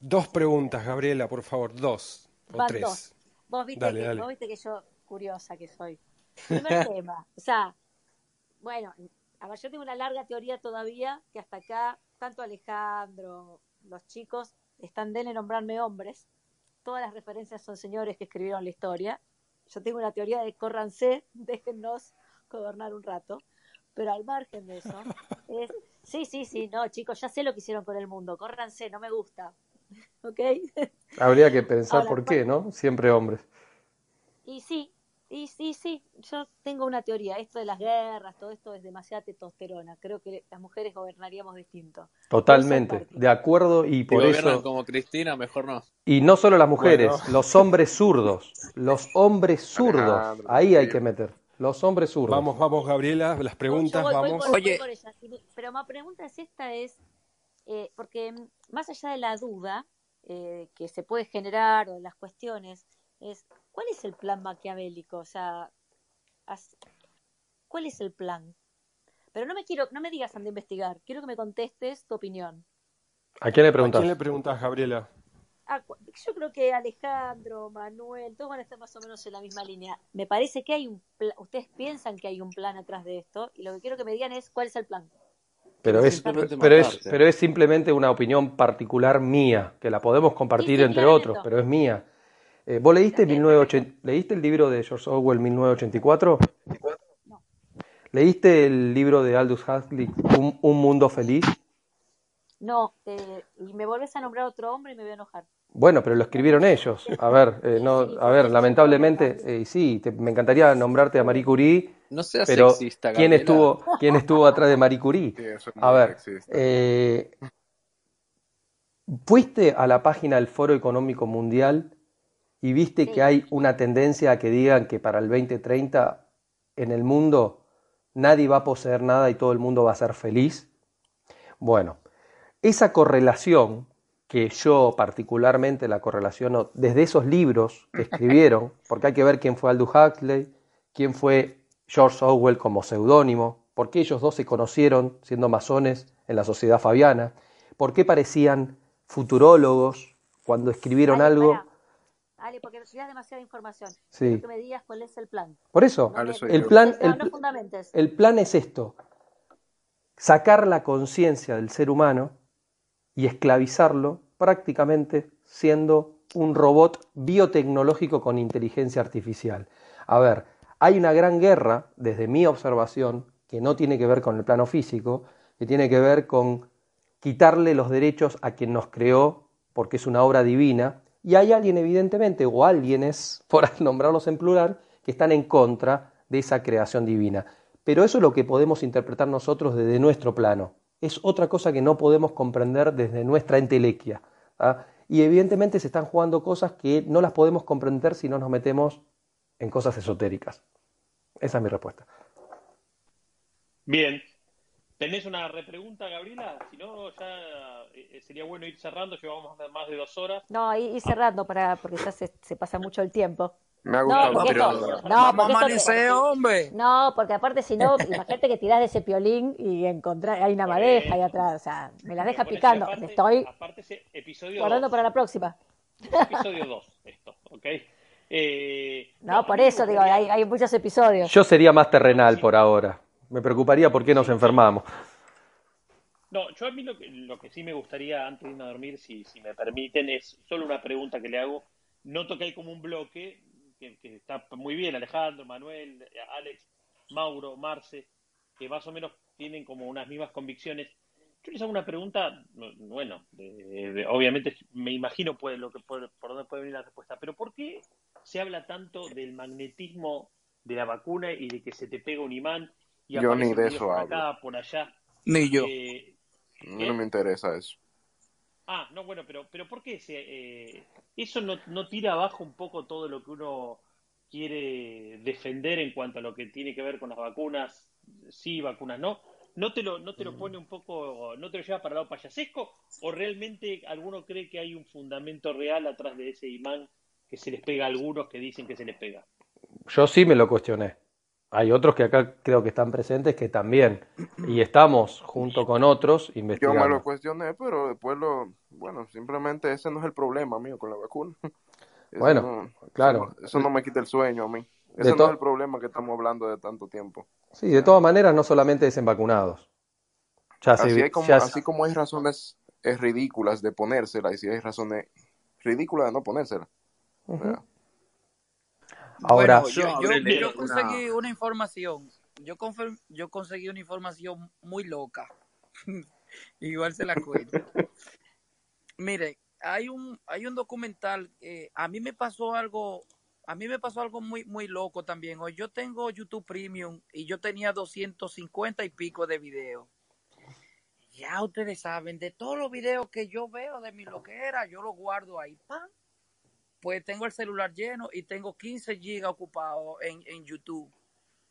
Dos preguntas, Gabriela, por favor. Dos o tres. Dos. Vos viste que yo, curiosa que soy. Primer tema. O sea, bueno, a ver, yo tengo una larga teoría todavía que hasta acá, tanto Alejandro, los chicos, están de nombrarme hombres. Todas las referencias son señores que escribieron la historia. Yo tengo una teoría de córranse, déjennos gobernar un rato. Pero al margen de eso, no, chicos, ya sé lo que hicieron con el mundo, córranse, no me gusta, ¿ok? Habría que pensar ahora, por qué, ¿no? Siempre hombres. Y sí, yo tengo una teoría, esto de las guerras, todo esto es demasiada testosterona, creo que las mujeres gobernaríamos distinto. Totalmente, de acuerdo, y por eso... Si gobiernan como Cristina, mejor no. Y no solo las mujeres, bueno, los hombres zurdos, ahí hay que meter. Los hombres zurdos. Vamos, Gabriela, las preguntas, vamos. Oye. Pero mi pregunta es esta, porque más allá de la duda que se puede generar o de las cuestiones, es ¿cuál es el plan maquiavélico? O sea, ¿cuál es el plan? Pero no me digas anda a investigar, quiero que me contestes tu opinión. ¿A quién le preguntas? Gabriela? Yo creo que Alejandro, Manuel, todos van a estar más o menos en la misma línea. Me parece que hay un plan, ustedes piensan que hay un plan atrás de esto, y lo que quiero que me digan es cuál es el plan. Pero es simplemente una opinión particular mía, que la podemos compartir entre otros, pero es mía. ¿Vos leíste el libro de George Orwell 1984? No. ¿Leíste el libro de Aldous Huxley, Un Mundo Feliz? No, y me volvés a nombrar otro hombre y me voy a enojar. Bueno, pero lo escribieron ellos. A ver, lamentablemente, me encantaría nombrarte a Marie Curie. No seas pero sexista, Gabriela. ¿Quién estuvo atrás de Marie Curie? Sí, eso no, a ver, ¿fuiste a la página del Foro Económico Mundial y viste que hay una tendencia a que digan que para el 2030 en el mundo nadie va a poseer nada y todo el mundo va a ser feliz? Bueno, esa correlación, que yo particularmente la correlaciono desde esos libros que escribieron, porque hay que ver quién fue Aldous Huxley, quién fue George Orwell como seudónimo, por qué ellos dos se conocieron siendo masones en la Sociedad Fabiana, por qué parecían futurólogos cuando escribieron algo. Ale, porque recibías demasiada información. Sí. Quiero que me digas cuál es el plan. Por eso, el plan es esto: sacar la conciencia del ser humano y esclavizarlo prácticamente siendo un robot biotecnológico con inteligencia artificial. A ver, hay una gran guerra, desde mi observación, que no tiene que ver con el plano físico, que tiene que ver con quitarle los derechos a quien nos creó, porque es una obra divina, y hay alguien evidentemente, o alguienes, por nombrarlos en plural, que están en contra de esa creación divina. Pero eso es lo que podemos interpretar nosotros desde nuestro plano. Es otra cosa que no podemos comprender desde nuestra entelequia. ¿Ah? Y evidentemente se están jugando cosas que no las podemos comprender si no nos metemos en cosas esotéricas. Esa es mi respuesta. Bien. ¿Tenés una repregunta, Gabriela? Si no, ya sería bueno ir cerrando. Llevamos más de 2 horas. No, ir cerrando porque ya se pasa mucho el tiempo. Me ha gustado, no, pero... Esto, no, vamos a amanecer, hombre. No, porque aparte, si no, imagínate que tirás de ese piolín y encontrás, hay una madeja ahí atrás, o sea, me la deja picando. Aparte, estoy ese episodio guardando para la próxima. Episodio 2, esto, ¿ok? No, por eso, digo, hay muchos episodios. Yo sería más terrenal por ahora. Me preocuparía por qué nos enfermamos. No, yo a mí lo que sí me gustaría, antes de irme a dormir, si me permiten, es solo una pregunta que le hago. Noto que hay como un bloque que está muy bien, Alejandro, Manuel, Alex, Mauro, Marce, que más o menos tienen como unas mismas convicciones. Yo les hago una pregunta, bueno, obviamente me imagino por dónde puede venir la respuesta, pero ¿por qué se habla tanto del magnetismo de la vacuna y de que se te pega un imán y aparece por acá, hablo. Por allá? Ni yo. No me interesa eso. Ah, no, bueno, pero ¿por qué eso no tira abajo un poco todo lo que uno quiere defender en cuanto a lo que tiene que ver con las vacunas? Sí, vacunas no. ¿No te lo pone un poco, no te lo lleva para el lado payasesco? ¿O realmente alguno cree que hay un fundamento real atrás de ese imán que se les pega a algunos que dicen que se les pega? Yo sí me lo cuestioné. Hay otros que acá creo que están presentes que también, y estamos junto con otros investigando. Yo me lo cuestioné, pero después simplemente ese no es el problema mío con la vacuna. Eso bueno, no, claro. Eso no me quita el sueño a mí. Ese no es el problema que estamos hablando de tanto tiempo. Sí, de todas maneras no solamente desenvacunados. Así como hay razones ridículas de ponérsela, y si hay razones ridículas de no ponérsela. Uh-huh. O sea, ahora, bueno, yo conseguí una información. Yo conseguí una información muy loca. Igual se la cuento. Mire, hay un documental. A mí me pasó algo muy, muy loco también. Hoy yo tengo YouTube Premium y yo tenía 250 y pico de videos. Ya ustedes saben, de todos los videos que yo veo de mi loquera, yo los guardo ahí, ¡pam! Pues tengo el celular lleno y tengo 15 gigas ocupados en YouTube.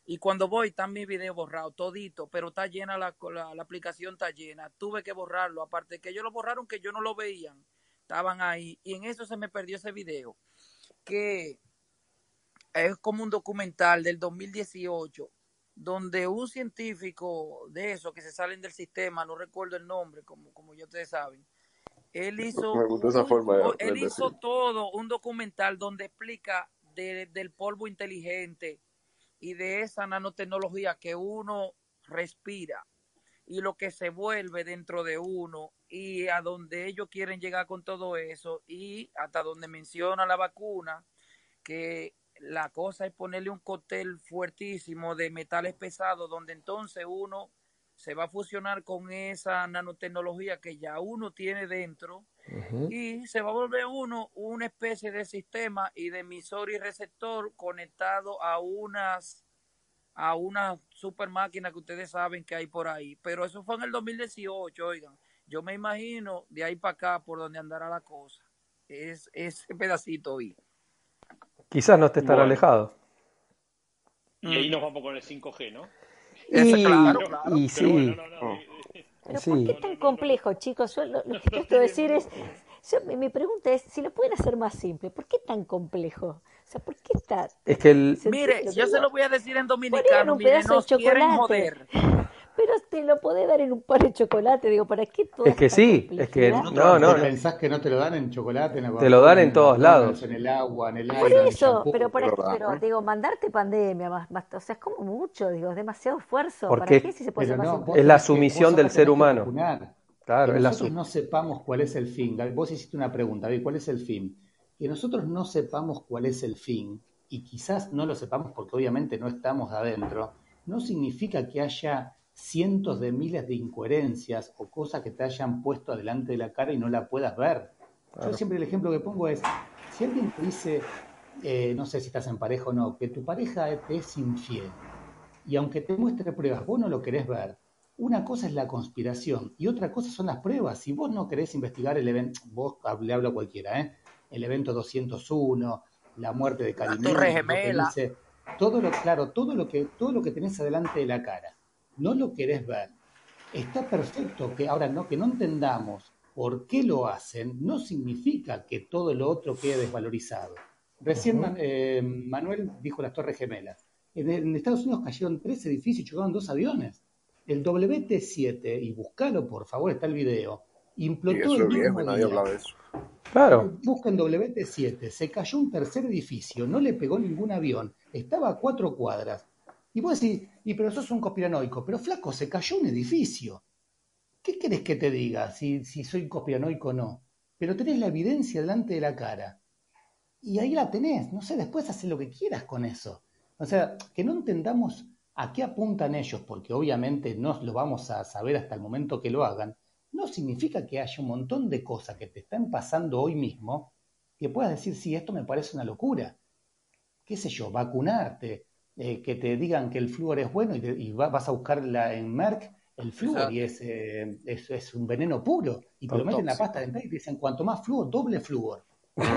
Y cuando voy, están mis videos borrados, todito, pero está llena la aplicación, está llena. Tuve que borrarlo, aparte que ellos lo borraron, que yo no lo veían. Estaban ahí. Y en eso se me perdió ese video, que es como un documental del 2018, donde un científico de esos que se salen del sistema, no recuerdo el nombre, como ya ustedes saben, Él hizo todo un documental donde explica del polvo inteligente y de esa nanotecnología que uno respira y lo que se vuelve dentro de uno y a donde ellos quieren llegar con todo eso, y hasta donde menciona la vacuna, que la cosa es ponerle un cóctel fuertísimo de metales pesados donde entonces uno se va a fusionar con esa nanotecnología que ya uno tiene dentro, uh-huh, y se va a volver uno una especie de sistema y de emisor y receptor conectado a una super máquina que ustedes saben que hay por ahí. Pero eso fue en el 2018, oigan. Yo me imagino de ahí para acá por donde andará la cosa. Es ese pedacito hoy. Quizás no esté tan alejado. Y ahí nos vamos con el 5G, ¿no? Claro. Y sí. Pero ¿por qué es tan complejo, chicos? Yo lo que quiero decir es, mi pregunta es, si lo pueden hacer más simple, ¿por qué tan complejo? O sea, ¿por qué está? Es que mire, yo se lo voy a decir en dominicano, un pedazo de chocolate. Pero te lo podés dar en un par de chocolate, digo, ¿para qué todo? Es que sí, es que no. Pensás que no te lo dan en chocolate, en la vacuna, te lo dan en todos lados. En el agua, en el aire. Por eso, pero digo, mandarte pandemia, más, o sea, es como mucho, digo, es demasiado esfuerzo. ¿Para qué si se puede hacer más simple? Es la sumisión del ser humano. Claro, que nosotros no sepamos cuál es el fin. Vos hiciste una pregunta, David, ¿cuál es el fin? Que nosotros no sepamos cuál es el fin, y quizás no lo sepamos porque obviamente no estamos adentro, no significa que haya cientos de miles de incoherencias o cosas que te hayan puesto adelante de la cara y no la puedas ver. Claro. Yo siempre el ejemplo que pongo es, si alguien te dice, no sé si estás en pareja o no, que tu pareja te es infiel, y aunque te muestre pruebas, vos no lo querés ver, una cosa es la conspiración y otra cosa son las pruebas. Si vos no querés investigar el evento, vos le hablo a cualquiera, el evento 201, la muerte de Kary Mullis, la Torre Gemela, todo lo que tenés adelante de la cara, no lo querés ver. Está perfecto que ahora no, que no entendamos por qué lo hacen, no significa que todo lo otro quede desvalorizado. Recién Manuel dijo las Torres Gemelas. En Estados Unidos cayeron 3 edificios y chocaron 2 aviones. El WT-7, y buscalo por favor, está el video, implotó el mismo día. Claro. Buscan WT-7, se cayó un tercer edificio, no le pegó ningún avión, estaba a 4 cuadras. Y vos decís, y pero sos un conspiranoico, pero flaco, se cayó un edificio. ¿Qué querés que te diga si soy conspiranoico o no? Pero tenés la evidencia delante de la cara. Y ahí la tenés, no sé, después haces lo que quieras con eso. O sea, que no entendamos a qué apuntan ellos, porque obviamente no lo vamos a saber hasta el momento que lo hagan, no significa que haya un montón de cosas que te están pasando hoy mismo que puedas decir, sí, esto me parece una locura. ¿Qué sé yo? Vacunarte, que te digan que el flúor es bueno y vas a buscar en Merck el flúor y es un veneno puro. Y te lo meten en la pasta dental y te dicen, cuanto más flúor, doble flúor.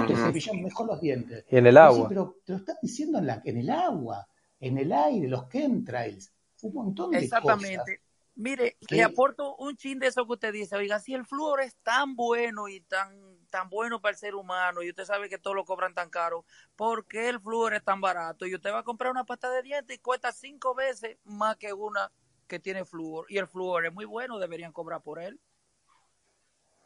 Te cepillan mejor los dientes. Y en el agua. Sí, pero te lo están diciendo en el agua, en el aire, los chemtrails, un montón de cosas. Exactamente. Mire, le aporto un chin de eso que usted dice. Oiga, si el flúor es tan bueno y tan bueno para el ser humano, y usted sabe que todos lo cobran tan caro, ¿por qué el flúor es tan barato? Y usted va a comprar una pasta de dientes y cuesta 5 veces más que una que tiene flúor. Y el flúor es muy bueno, deberían cobrar por él.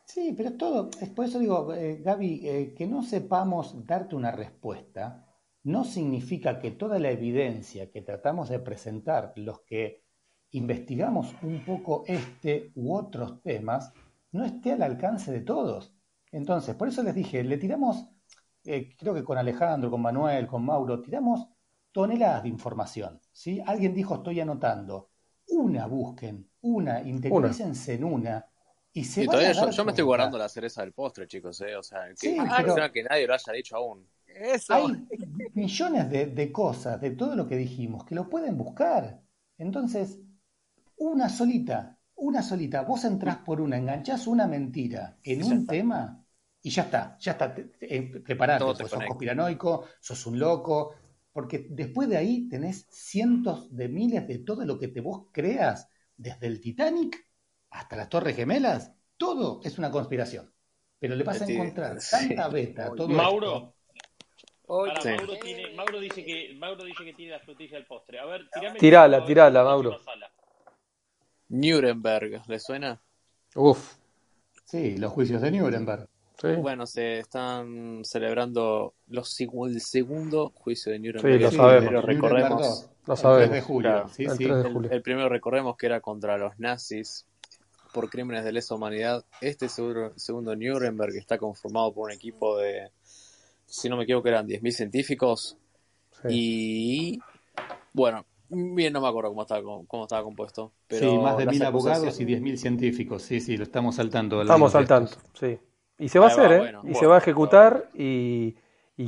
Sí, pero todo, por eso digo, Gaby, que no sepamos darte una respuesta no significa que toda la evidencia que tratamos de presentar los que investigamos un poco este u otros temas no esté al alcance de todos. Entonces, por eso les dije, le tiramos, creo que con Alejandro, con Manuel, con Mauro, tiramos toneladas de información, ¿sí? Alguien dijo, estoy anotando. Una busquen, una, interiorícense en una. Y todavía yo me estoy guardando la cereza del postre, chicos, ¿eh? O sea, que nadie lo haya dicho aún. Eso. Hay millones de cosas, de todo lo que dijimos, que lo pueden buscar. Entonces, una solita. Vos entrás por una, enganchás una mentira en un tema y ya está. Preparate, pues, sos conspiranoico, sos un loco, porque después de ahí tenés cientos de miles de todo lo que vos creas, desde el Titanic hasta las Torres Gemelas, todo es una conspiración. Pero le vas a encontrar tanta beta a todo Mauro, esto. Mauro dice que tiene la frutilla del postre. A ver, tirala, Mauro. Nuremberg, ¿le suena? Uf. Sí, los juicios de Nuremberg. Sí. Bueno, se están celebrando el segundo juicio de Nuremberg. Sí, lo sabemos. Pero recorremos, lo sabemos. El 3 de julio. Claro, el primero recorremos que era contra los nazis por crímenes de lesa humanidad. Este segundo Nuremberg está conformado por un equipo de, si no me equivoco, eran 10.000 científicos. Sí. Y bueno, bien, no me acuerdo cómo estaba compuesto. Pero sí, más de 1.000 abogados y 10.000 científicos. Sí, lo estamos saltando. Sí. Y se va a hacer, ¿eh? Se va a ejecutar y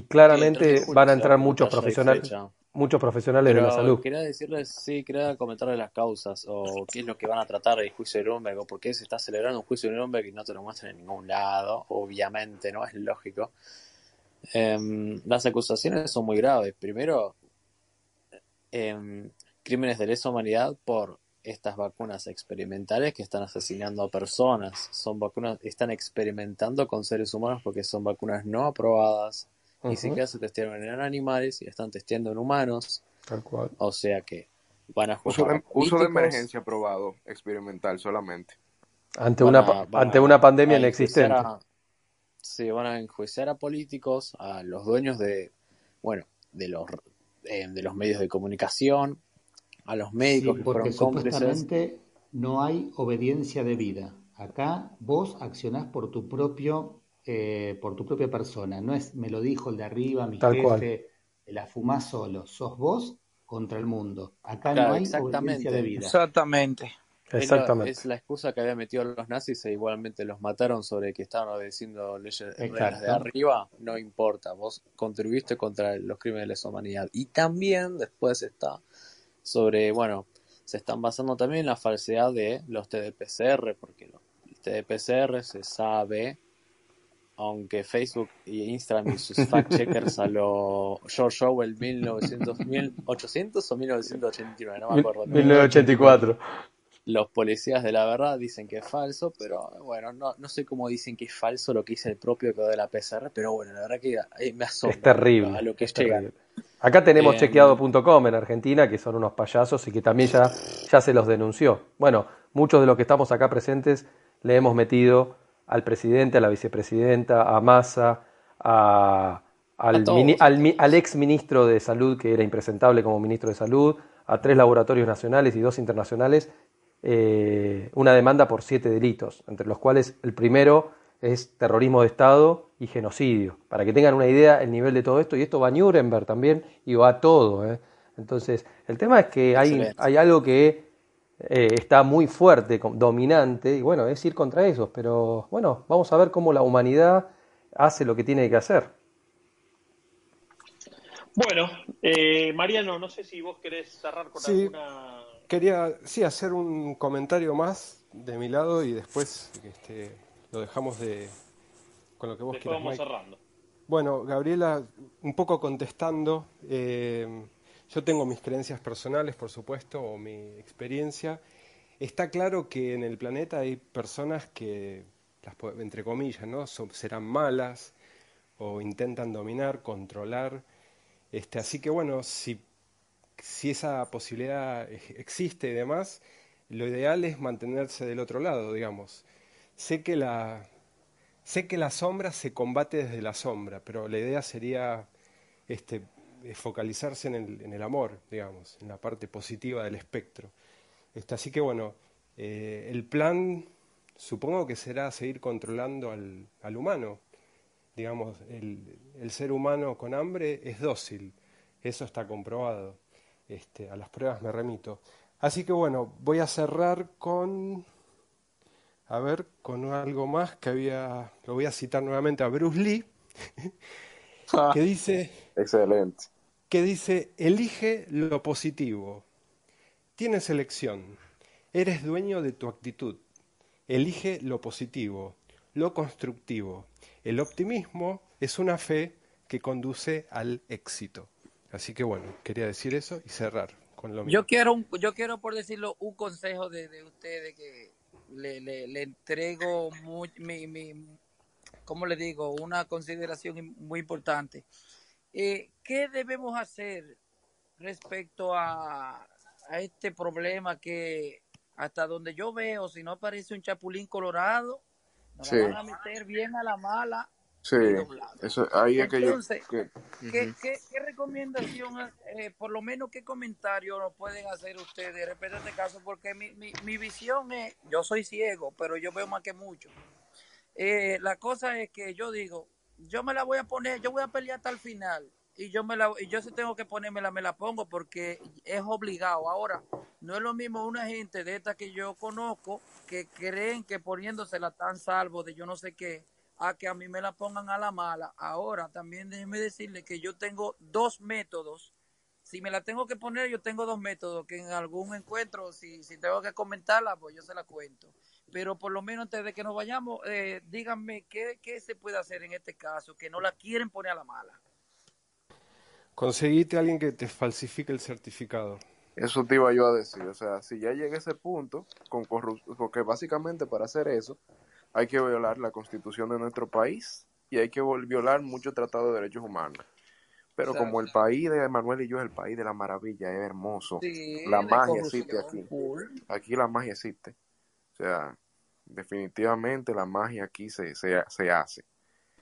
claramente van a entrar muchos profesionales. Muchos profesionales de la salud. Quería decirles, quería comentarles las causas o qué es lo que van a tratar del juicio de Nuremberg o por qué se está celebrando un juicio de Nuremberg y no te lo muestran en ningún lado, obviamente, no es lógico. Las acusaciones son muy graves. Primero, crímenes de lesa humanidad por estas vacunas experimentales que están asesinando a personas. Son vacunas, están experimentando con seres humanos porque son vacunas no aprobadas. Ni siquiera se testearon en animales y están testeando en humanos. Tal cual. O sea que van a jugar uso de emergencia aprobado, experimental solamente. Ante una pandemia inexistente. Van a enjuiciar a políticos, a los dueños de los medios de comunicación, a los médicos que fueron cómplices. Supuestamente no hay obediencia debida. Acá vos accionás por tu propio... por tu propia persona, no es me lo dijo el de arriba, mi jefe, la fumás solo, sos vos contra el mundo. Acá no hay obediencia de vida. Exactamente. Es la excusa que había metido los nazis e igualmente los mataron sobre que estaban obedeciendo leyes de arriba, no importa, vos contribuiste contra los crímenes de lesa humanidad. Y también después está sobre, se están basando también en la falsedad de los TDPCR, porque los TDPCR se sabe... Aunque Facebook y Instagram y sus fact-checkers a lo George Orwell 1800 o 1989, no me acuerdo. 1984. Los policías de la verdad dicen que es falso, pero bueno, no sé cómo dicen que es falso lo que dice el propio que de la PCR, pero bueno, la verdad que me asombra. Es terrible. A lo que es terrible. Acá tenemos chequeado.com en Argentina, que son unos payasos y que también ya se los denunció. Bueno, muchos de los que estamos acá presentes le hemos metido al presidente, a la vicepresidenta, a Massa, al ex ministro de Salud, que era impresentable como ministro de Salud, a 3 laboratorios nacionales y 2 internacionales, una demanda por 7 delitos, entre los cuales el primero es terrorismo de Estado y genocidio. Para que tengan una idea el nivel de todo esto, y esto va a Nuremberg también, y va a todo. Entonces, el tema es que hay algo que está muy fuerte, dominante, y bueno, es ir contra ellos, pero bueno, vamos a ver cómo la humanidad hace lo que tiene que hacer. Bueno, Mariano, no sé si vos querés cerrar con alguna... Quería hacer un comentario más de mi lado y después lo dejamos con lo que vos después quieras, vamos Mike. Cerrando. Bueno, Gabriela, un poco contestando, yo tengo mis creencias personales, por supuesto, o mi experiencia. Está claro que en el planeta hay personas que, entre comillas, ¿no? Serán malas o intentan dominar, controlar. Así que bueno, si esa posibilidad existe y demás, lo ideal es mantenerse del otro lado, digamos. Sé que la sombra se combate desde la sombra, pero la idea sería focalizarse en el amor, digamos, en la parte positiva del espectro. Así que bueno, el plan supongo que será seguir controlando al humano. Digamos, el ser humano con hambre es dócil, eso está comprobado. A las pruebas me remito. Así que bueno, voy a cerrar con algo más que había. Lo voy a citar nuevamente a Bruce Lee, que dice. Excelente. Que dice: elige lo positivo. Tienes elección. Eres dueño de tu actitud. Elige lo positivo, lo constructivo. El optimismo es una fe que conduce al éxito. Así que bueno, quería decir eso y cerrar con lo mismo. Yo quiero, por decirlo, un consejo de ustedes que le entrego una consideración muy importante. ¿Qué debemos hacer respecto a este problema que hasta donde yo veo, si no parece un chapulín colorado, nos la van a meter bien a la mala? Sí, eso, ahí es que entonces, ¿qué recomendación, por lo menos qué comentario nos pueden hacer ustedes respecto a este caso? Porque mi visión es, yo soy ciego, pero yo veo más que mucho. La cosa es que yo digo, yo me la voy a poner, yo voy a pelear hasta el final, y yo si tengo que ponérmela, me la pongo, porque es obligado. Ahora, no es lo mismo una gente de esta que yo conozco, que creen que poniéndosela tan salvo de yo no sé qué, a que a mí me la pongan a la mala. Ahora, también déjenme decirle que yo tengo 2 métodos. Si me la tengo que poner, yo tengo 2 métodos, que en algún encuentro, si tengo que comentarla, pues yo se la cuento. Pero por lo menos antes de que nos vayamos, díganme qué se puede hacer en este caso, que no la quieren poner a la mala. Conseguite a alguien que te falsifique el certificado. Eso te iba yo a decir. O sea, si ya llegué a ese punto, con corrupción, porque básicamente para hacer eso, hay que violar la Constitución de nuestro país y hay que violar muchos tratados de derechos humanos. Pero exacto, como el país de Manuel y yo es el país de la maravilla, es hermoso. Sí, la magia existe aquí. Aquí la magia existe. O sea, definitivamente la magia aquí se hace.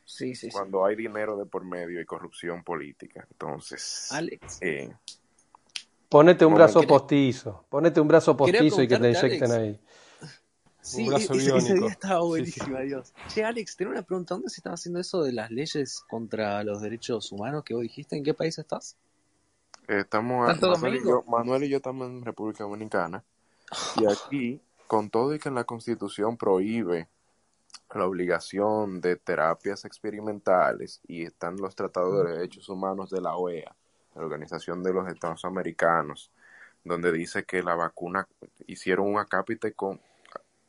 Sí, cuando hay dinero de por medio y corrupción política. Entonces, Alex, ponete un brazo postizo. Ponete un brazo postizo y que te inyecten ahí. Sí, ese día estaba buenísimo, Dios. Che, Alex, tengo una pregunta. ¿Dónde se estaba haciendo eso de las leyes contra los derechos humanos que vos dijiste? ¿En qué país estás? Manuel y yo estamos en República Dominicana. Y aquí, con todo y que en la Constitución prohíbe la obligación de terapias experimentales, y están los tratados de derechos humanos de la OEA, la Organización de los Estados Americanos, donde dice que la vacuna, hicieron un acápite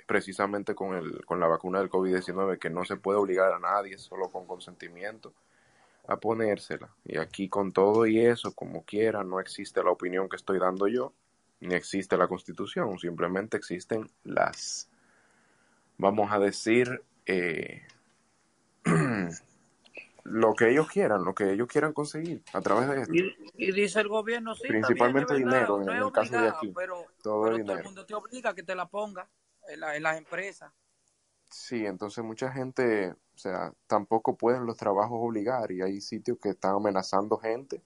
precisamente con la vacuna del COVID-19, que no se puede obligar a nadie, solo con consentimiento, a ponérsela. Y aquí, con todo y eso, como quiera, no existe la opinión que estoy dando yo, ni existe la Constitución, simplemente existen las, vamos a decir, lo que ellos quieran conseguir a través de esto. Y dice el gobierno, sí, principalmente también, dinero, no en el caso de aquí, pero todo el mundo te obliga a que te la ponga en las empresas. Sí, entonces mucha gente, o sea, tampoco pueden los trabajos obligar, y hay sitios que están amenazando gente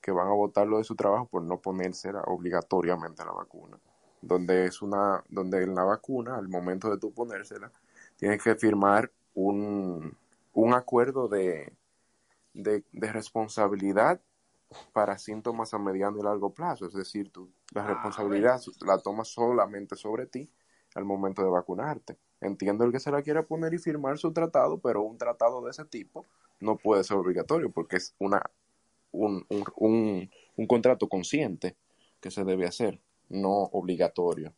que van a botarlo de su trabajo por no ponerse obligatoriamente la vacuna, donde en la vacuna, al momento de tú ponérsela, tienes que firmar un acuerdo de responsabilidad para síntomas a mediano y largo plazo, es decir, tú la responsabilidad la tomas solamente sobre ti al momento de vacunarte. Entiendo el que se la quiera poner y firmar su tratado, pero un tratado de ese tipo no puede ser obligatorio porque es un contrato consciente que se debe hacer, no obligatorio.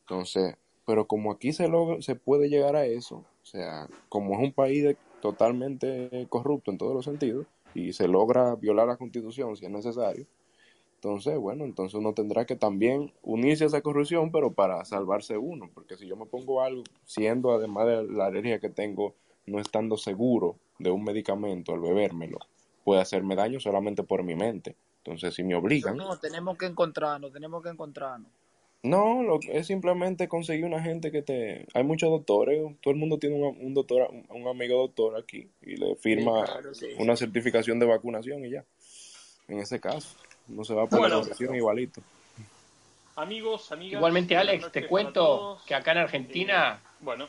Entonces, pero como aquí se puede llegar a eso, o sea, como es un país totalmente corrupto en todos los sentidos y se logra violar la Constitución si es necesario, entonces, bueno, entonces uno tendrá que también unirse a esa corrupción, pero para salvarse uno, porque si yo me pongo algo, siendo además de la alergia que tengo, no estando seguro de un medicamento al bebérmelo, puede hacerme daño solamente por mi mente. Entonces, si me obligan... No, tenemos que encontrarnos. No, es simplemente conseguir una gente que te... Hay muchos doctores, todo el mundo tiene un doctor, un amigo doctor aquí, y le firma una certificación de vacunación y ya. En ese caso, no se va a poner la vacunación igualito. Amigos, amigas... Igualmente, Alex, te cuento que acá en Argentina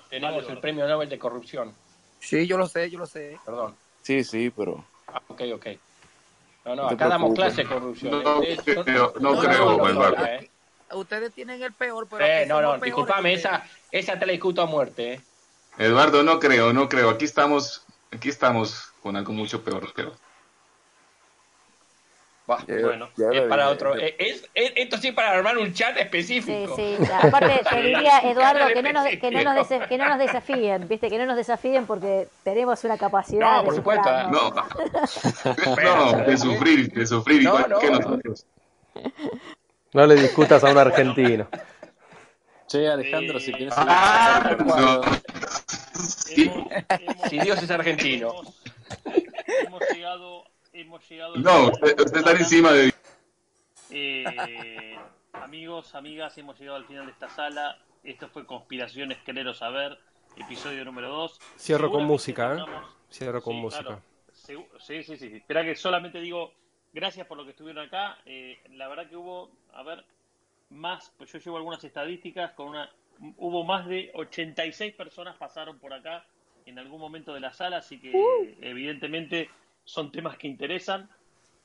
tenemos el Premio Nobel de Corrupción. Sí, yo lo sé. Perdón. Sí, pero... Ah, ok. No, acá damos clase de corrupción. No creo. Ustedes tienen el peor, pero... No, disculpame, esa te la discuto a muerte, ¿eh? Eduardo, no creo. Aquí estamos con algo mucho peor, creo. Bueno, es para otro. Esto sí, para armar un chat específico. Sí. Aparte, te diría, Eduardo, que no nos desafíen, ¿viste? Que no nos desafíen porque tenemos una capacidad. No, por supuesto. No, de sufrir igual que nosotros. No le discutas a un argentino. Che, Alejandro, si quieres... Si Dios es argentino. Hemos llegado... No, usted está encima de... amigos, amigas, hemos llegado al final de esta sala. Esto fue Conspiraciones Querero Saber, episodio número 2. Cierro con música, Cierro con música. Claro. Sí. Espera que solamente digo... Gracias por lo que estuvieron acá. La verdad que hubo, más, pues yo llevo algunas estadísticas, hubo más de 86 personas pasaron por acá en algún momento de la sala, así que evidentemente son temas que interesan.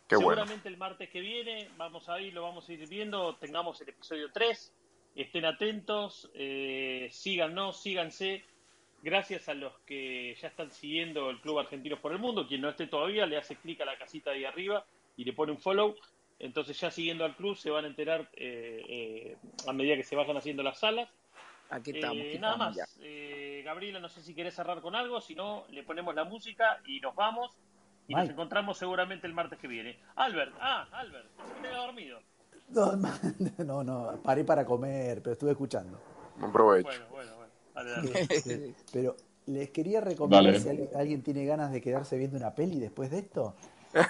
Qué seguramente bueno. El martes que viene lo vamos a ir viendo, tengamos el episodio 3, estén atentos, síganos, síganse. Gracias a los que ya están siguiendo el Club Argentinos por el Mundo, quien no esté todavía le hace clic a la casita de ahí arriba y le pone un follow, entonces ya siguiendo al club se van a enterar a medida que se vayan haciendo las salas. Aquí estamos nada más. Gabriela, no sé si querés cerrar con algo, si no le ponemos la música y nos vamos y nos encontramos seguramente el martes que viene. Albert, ¿te quedas dormido? No, paré para comer, pero estuve escuchando. Buen provecho. Bueno, dale. Pero les quería recomendar, si alguien tiene ganas de quedarse viendo una peli después de esto...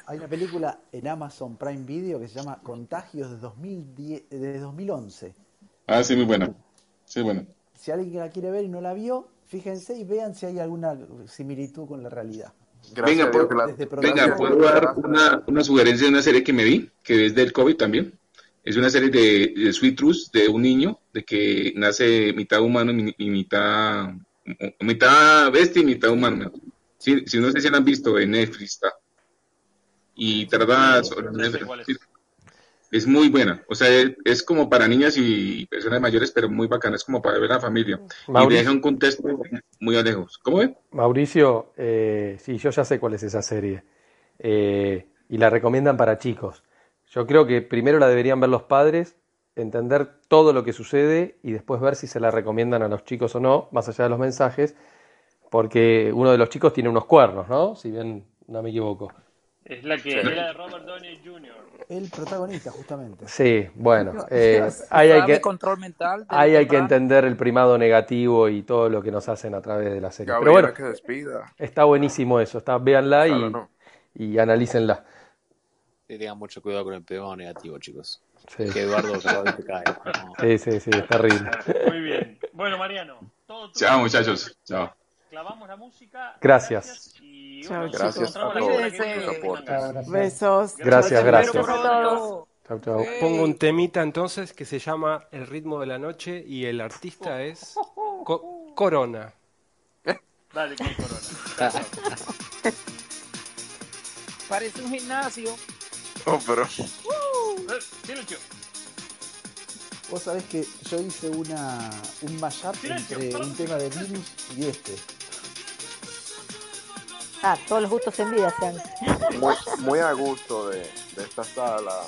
Hay una película en Amazon Prime Video que se llama Contagios de 2011. Ah, sí, muy buena. Sí, bueno. Si alguien la quiere ver y no la vio, fíjense y vean si hay alguna similitud con la realidad. Gracias. Venga, ¿puedo dar una sugerencia de una serie que me vi, que es del COVID también? Es una serie de Sweet Tooth, de un niño, de que nace mitad humano y mitad bestia y mitad humano. Si no sé si la han visto, en Netflix está. Y tarda sobre es muy buena, o sea, es como para niñas y personas mayores, pero muy bacana, es como para ver a la familia. Mauricio, y deja un contexto muy a lejos. ¿Cómo ves? Mauricio, sí, yo ya sé cuál es esa serie, y la recomiendan para chicos. Yo creo que primero la deberían ver los padres, entender todo lo que sucede y después ver si se la recomiendan a los chicos o no, más allá de los mensajes, porque uno de los chicos tiene unos cuernos, ¿no? Si bien no me equivoco. Es la de Robert Downey Jr. el protagonista, justamente. Sí, bueno, ahí hay que entender el primado negativo y todo lo que nos hacen a través de la serie. Pero bueno, que despida. Está buenísimo eso, véanla y analícenla. Tengan mucho cuidado con el primado negativo, chicos. Sí. Que Eduardo se cae. No. Sí, sí, sí, está horrible. Muy bien. Bueno, Mariano, todo tuyo. Chao, muchachos. Chao. Clavamos la música. Gracias. Gracias a todos. Besos. Gracias, gracias. Chau, chau. Pongo un temita entonces que se llama El ritmo de la noche y el artista es Corona. Dale con Corona. Parece un gimnasio. Oh, pero... Silencio. Vos sabés que yo hice un mashup entre un tema de Virus y este. Ah, todos los gustos en vida sean. Muy, muy a gusto de esta sala.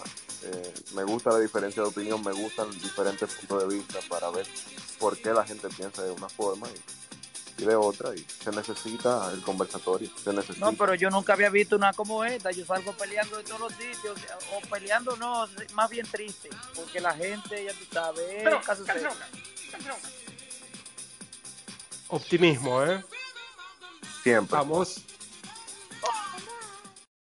Me gusta la diferencia de opinión, me gustan diferentes puntos de vista para ver por qué la gente piensa de una forma y de otra. Y se necesita el conversatorio. Se necesita. No, pero yo nunca había visto una como esta. Yo salgo peleando de todos los sitios. O peleando, no, más bien triste. Porque la gente, ya tú sabes. Pero, caso. Optimismo, ¿eh? Siempre. Vamos.